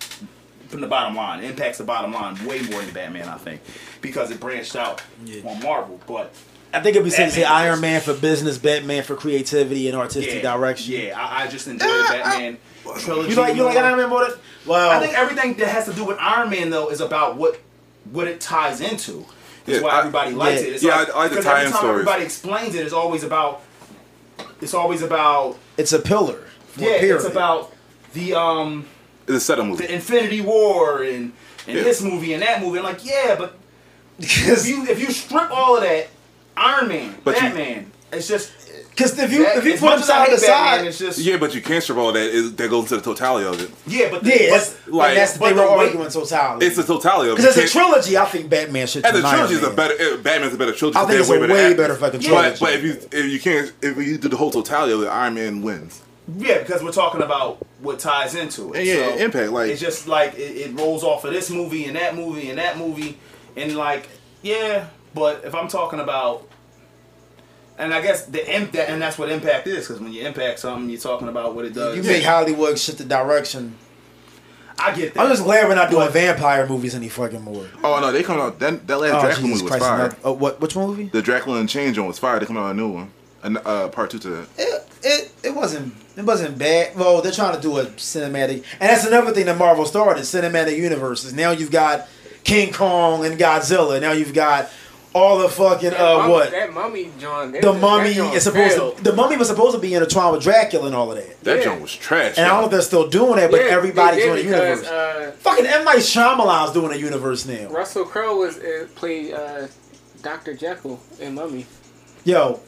From the bottom line, it impacts the bottom line way more than Batman, I think, because it branched out on Marvel. But I think it'd be safe to say Iron Man for business, Batman for creativity and artistic direction. Yeah, I just enjoy the Batman trilogy. You like Iron Man more? Well, I think everything that has to do with Iron Man though is about what it ties into. That's why everybody likes it. It's I like the tie-in stories. Everybody explains it. It's always about. It's a pillar. Yeah, it's about the the Infinity War and this movie and that movie. I'm like, but if you strip all of that, Iron Man, Batman, it's just because if you put them side to side, it's just but you can't strip all that. That goes to the totality of it. Yeah, but that's the thing we're arguing totality. It's the totality of it. Because it's a trilogy. I think Batman should. And the trilogy is Batman's a better trilogy. I think it's a way better fucking trilogy. But if you do the whole totality of it, Iron Man wins. Yeah, because we're talking about what ties into it. Yeah, so impact. Like it's just like it rolls off of this movie and that movie and that movie, and like But if I'm talking about, and I guess the impact, and that's what impact is, because when you impact something, you're talking about what it does. You make Hollywood shit the direction. I get that. I'm just glad we're not doing vampire movies any fucking more. Oh no, they come out. That last Dracula movie was fire. Which movie? The Dracula and Change on was fire. They come out a new one, part 2 to that. It wasn't bad. Well, they're trying to do a cinematic, and that's another thing that Marvel started, cinematic universes. Now you've got King Kong and Godzilla. Now you've got all the fucking that Mummy, John. The Mummy is supposed to. The Mummy was supposed to be intertwined with Dracula and all of that. That John was trash. And I don't know if they're still doing that, but everybody's doing a universe. Fucking M. Night Shyamalan's doing a universe now. Russell Crowe played Dr. Jekyll in Mummy. Yo,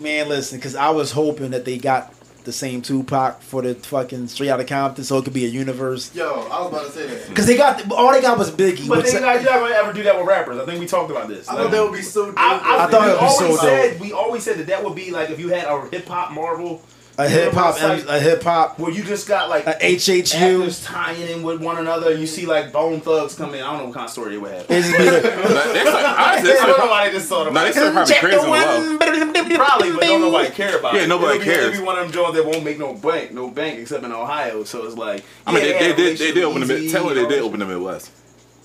man, listen, because I was hoping that they got the same Tupac for the fucking Straight Outta Compton, so it could be a universe. Yo, I was about to say that. Because all they got was Biggie. But you're not going to ever do that with rappers. I think we talked about this. I thought that would be so dope. I thought it would be so dope. We always said that would be like if you had a hip-hop Marvel. A hip hop where you just got like a HHU tying in with one another. You see like Bone Thugs come in. I don't know what kind of story they would have. I don't know why they just thought about it. Nah, they crazy one. Probably, but don't nobody care about it. Yeah, nobody cares. It'll be one of them joints that won't make no bank except in Ohio. So it's like they did open the Midwest. Tell me they did open the Midwest.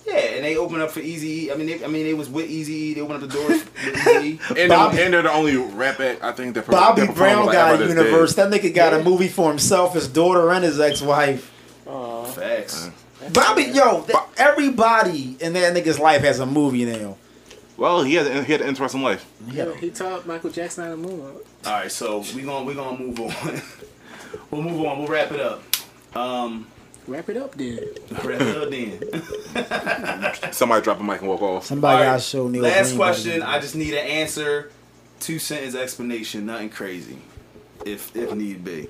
Yeah, and they opened up for Eazy-E. I mean, it was with Eazy-E. They opened up the doors with Eazy-E. and they're the only rap act, I think, that Bobby Brown got a universe. That nigga got a movie for himself, his daughter, and his ex-wife. Aww. Facts. Bobby, everybody in that nigga's life has a movie now. Well, he had an interesting life. Yeah, he taught Michael Jackson how to move on. All right, so we're gonna move on. We'll move on. We'll wrap it up. Wrap it up then. Somebody drop a mic and walk off. Somebody got to show Neil. Last question. I just need an answer. 2-sentence explanation. Nothing crazy. If need be.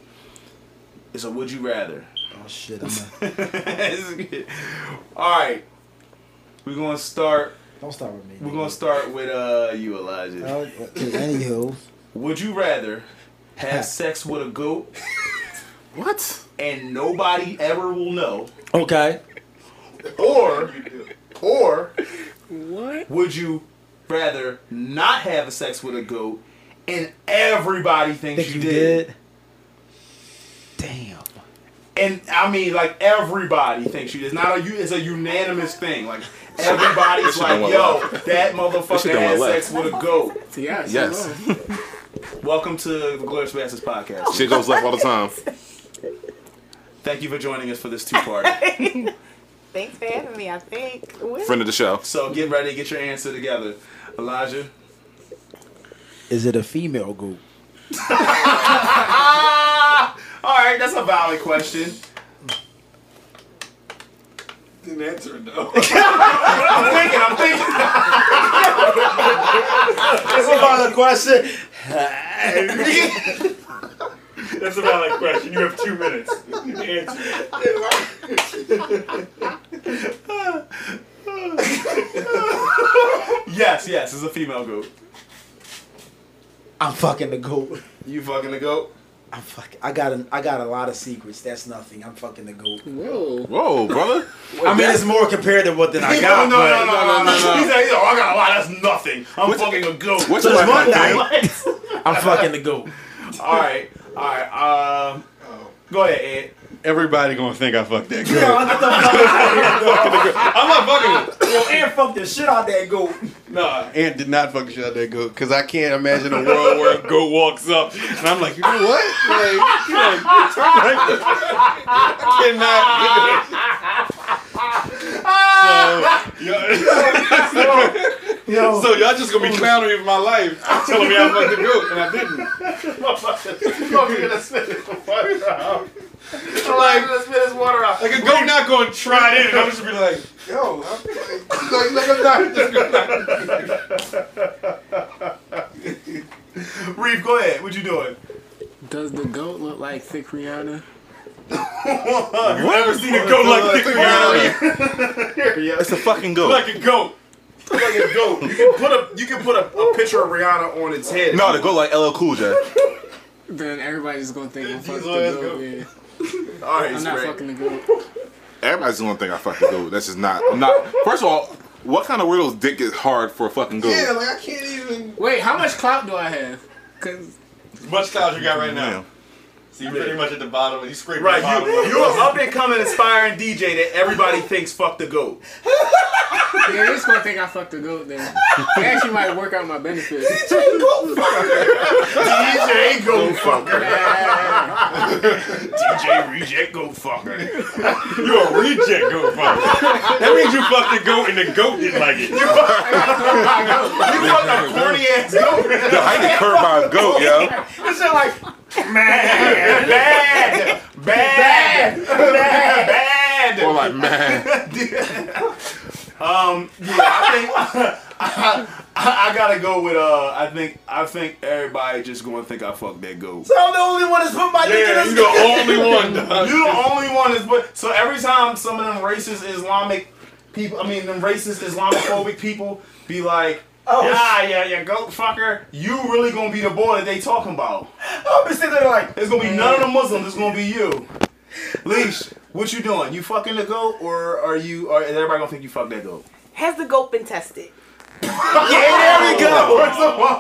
It's a would you rather. Oh shit. I'm not. All right. We're going to start. Don't start with me. We're going to start with you, Elijah. Anywho. Would you rather have sex with a goat? What? And nobody ever will know. Okay. Or what? Would you rather not have sex with a goat and everybody thinks you did? Damn. And I mean, like everybody thinks you did. It's a unanimous thing. Like everybody's like, yo, that motherfucker had sex with a goat. Yes. Welcome to the Glorious Bastards podcast. Shit goes left all the time. Thank you for joining us for this two-part. Thanks for having me, I think. Friend of the show. So get ready, get your answer together. Elijah? Is it a female goat? Alright, that's a valid question. Didn't answer it though. I'm thinking. That's a valid question. That's a valid question. You have 2 minutes to answer it. Yes, it's a female goat. I'm fucking the goat. You fucking the goat? I got a lot of secrets. That's nothing. I'm fucking the goat. Whoa, brother. I mean, it's more compared to what than I got. No. He's like, I got a lot. That's nothing. I'm fucking a goat. What's this one night? I'm fucking the goat. All right. Go ahead, Ed. Everybody gonna think I fucked that goat. Yeah, I'm not fucking it. Well, Ant fucked the shit out that goat. Nah, Ant did not fuck the shit out that goat, because I can't imagine a world where a goat walks up and I'm like, you know what? So y'all just gonna be clowning me for my life, telling me I fucked the goat, and I didn't. You're gonna spit this water out. Like a goat not gonna try it in, and I'm just gonna be like, yo, I'm not. Reeve, go ahead. What you doing? Does the goat look like Thick Rihanna? You ever seen a goat like Thick Rihanna? It's a fucking goat. Like a goat. Like a goat. You can put a picture of Rihanna on its head. No, the goat like LL Cool J. Then everybody's gonna think I fucked the goat. Yeah. All right, I'm not fucking the goat. Everybody's gonna think I fucked the goat. That's just not. I'm not. First of all, what kind of weirdo's dick is hard for a fucking goat? Yeah, like I can't even. Wait, how much clout do I have? Cause as much clout you got right now. Yeah. So you're pretty much at the bottom and you scrape right. The bottom you're an up and coming inspiring DJ that everybody thinks fucked the goat. Yeah, they're just gonna think I fucked the goat then. It actually might work out my benefit. DJ Goat Fucker! DJ Goat Fucker! DJ Reject Goat Fucker! You're a reject goat fucker! That means you fucked the goat and the goat didn't like it. You fucked a corny ass goat! Yo, I can curb my goat, yo! It's just like... Bad. Or like man. Yeah, I think I gotta go with. I think everybody just gonna think I fucked that goat. So I'm the only one that's put my dick in this. You're the only one. So every time some of them racist Islamic people, them racist Islamophobic people, be like. Oh. Yeah, goat fucker. You really gonna be the boy that they talking about. I'll be sitting there like, it's gonna be none of the Muslims, it's gonna be you. Leesh, what you doing? You fucking the goat, or is everybody gonna think you fucked that goat? Has the goat been tested? Yeah, there we go.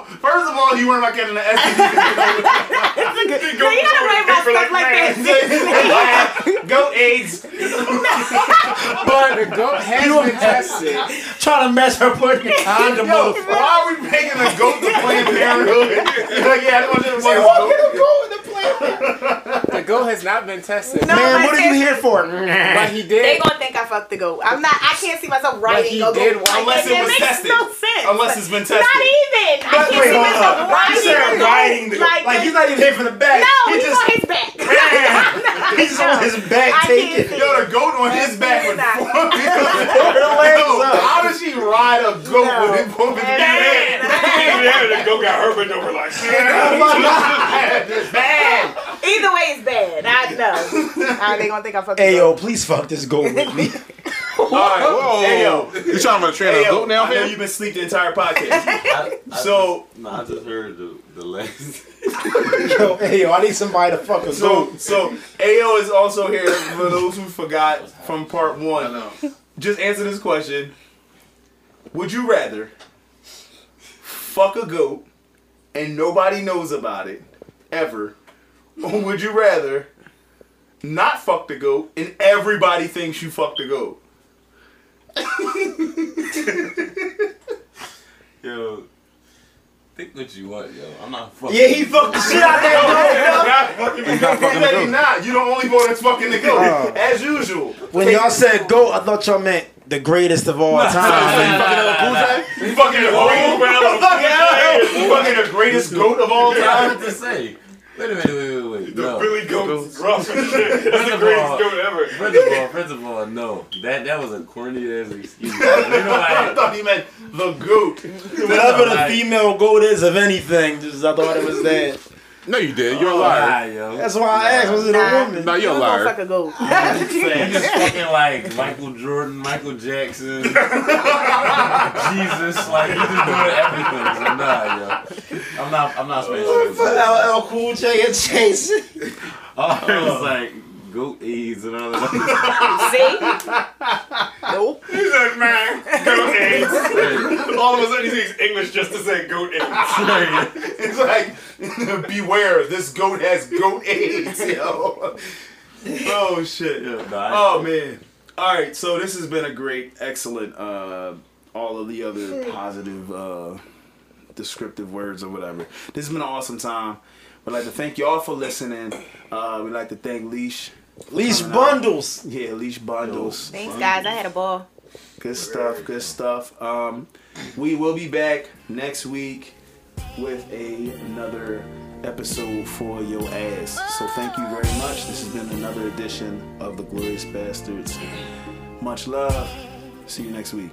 First of all, you weren't about getting an STD. You gotta worry about stuff like that. Goat AIDS. But the goat has been tested. Trying to mess her putting a condom on. Why are we making a goat to Planned Parenthood? Like, yeah, I don't want to go with the Planned Parenthood. The goat has not been tested. No, man, what are you here for? But he did. They gonna think I fucked the goat. I can't see myself writing a goat. Unless it was tested. Sense. Unless it's been tested. Not even. I can't see myself riding the goat. Like he's not even here for the back. No, he's on his back. He's on his back taking. Yo, the goat on his back with her legs up. How does she ride a goat with him on his back? The goat got her bent over like. Bad. Either way, it's bad. I know. They gonna think I fucked. Ayo, please fuck this goat with me. Alright, whoa. Ayo. You trying to train a goat now, man? You've been asleep the entire podcast. I just heard the last. Yo, Ayo, I need somebody to fuck a goat. So, Ayo is also here for those who forgot from part one. I know. Just answer this question. Would you rather fuck a goat and nobody knows about it ever, or would you rather not fuck the goat and everybody thinks you fucked the goat? Yo, think what you want, yo. I'm not fucking. Yeah, he fucked the shit out that goat. You're the only boy that's fucking the goat, as usual. When y'all said goat, I thought y'all meant the greatest of all time. You fucking the whole round. fucking the greatest goat of all time. I was to say. Wait a minute, wait. The Billy Goat Ross and shit. That's the greatest goat ever. First of all, no. That was a corny ass excuse. I thought he meant the goat. Whatever the female goat is of anything, just I thought it was that. No, you did. You're a liar. Yo. That's why I asked, was it a woman? No, you're a liar. Fuck a goat. You're just fucking like Michael Jordan, Michael Jackson, Jesus. Like you just doing everything. So nah, yo. I'm not special. LL Cool J and Chase. I was like goat AIDS and all that. See? Nope. He's like, man, goat AIDS. All of a sudden he speaks English just to say goat AIDS. It's like, beware, this goat has goat AIDS, yo. Oh, shit. Yeah, oh, man. All right, so this has been a great, excellent, all of the other positive, descriptive words or whatever. This has been an awesome time. We'd like to thank y'all for listening. We'd like to thank Leesh. Leesh Bundles. Out. Yeah, Leesh Bundles. Thanks, guys. I had a ball. Good stuff. We will be back next week with another episode for your ass. So thank you very much. This has been another edition of The Glorious Bastards. Much love. See you next week.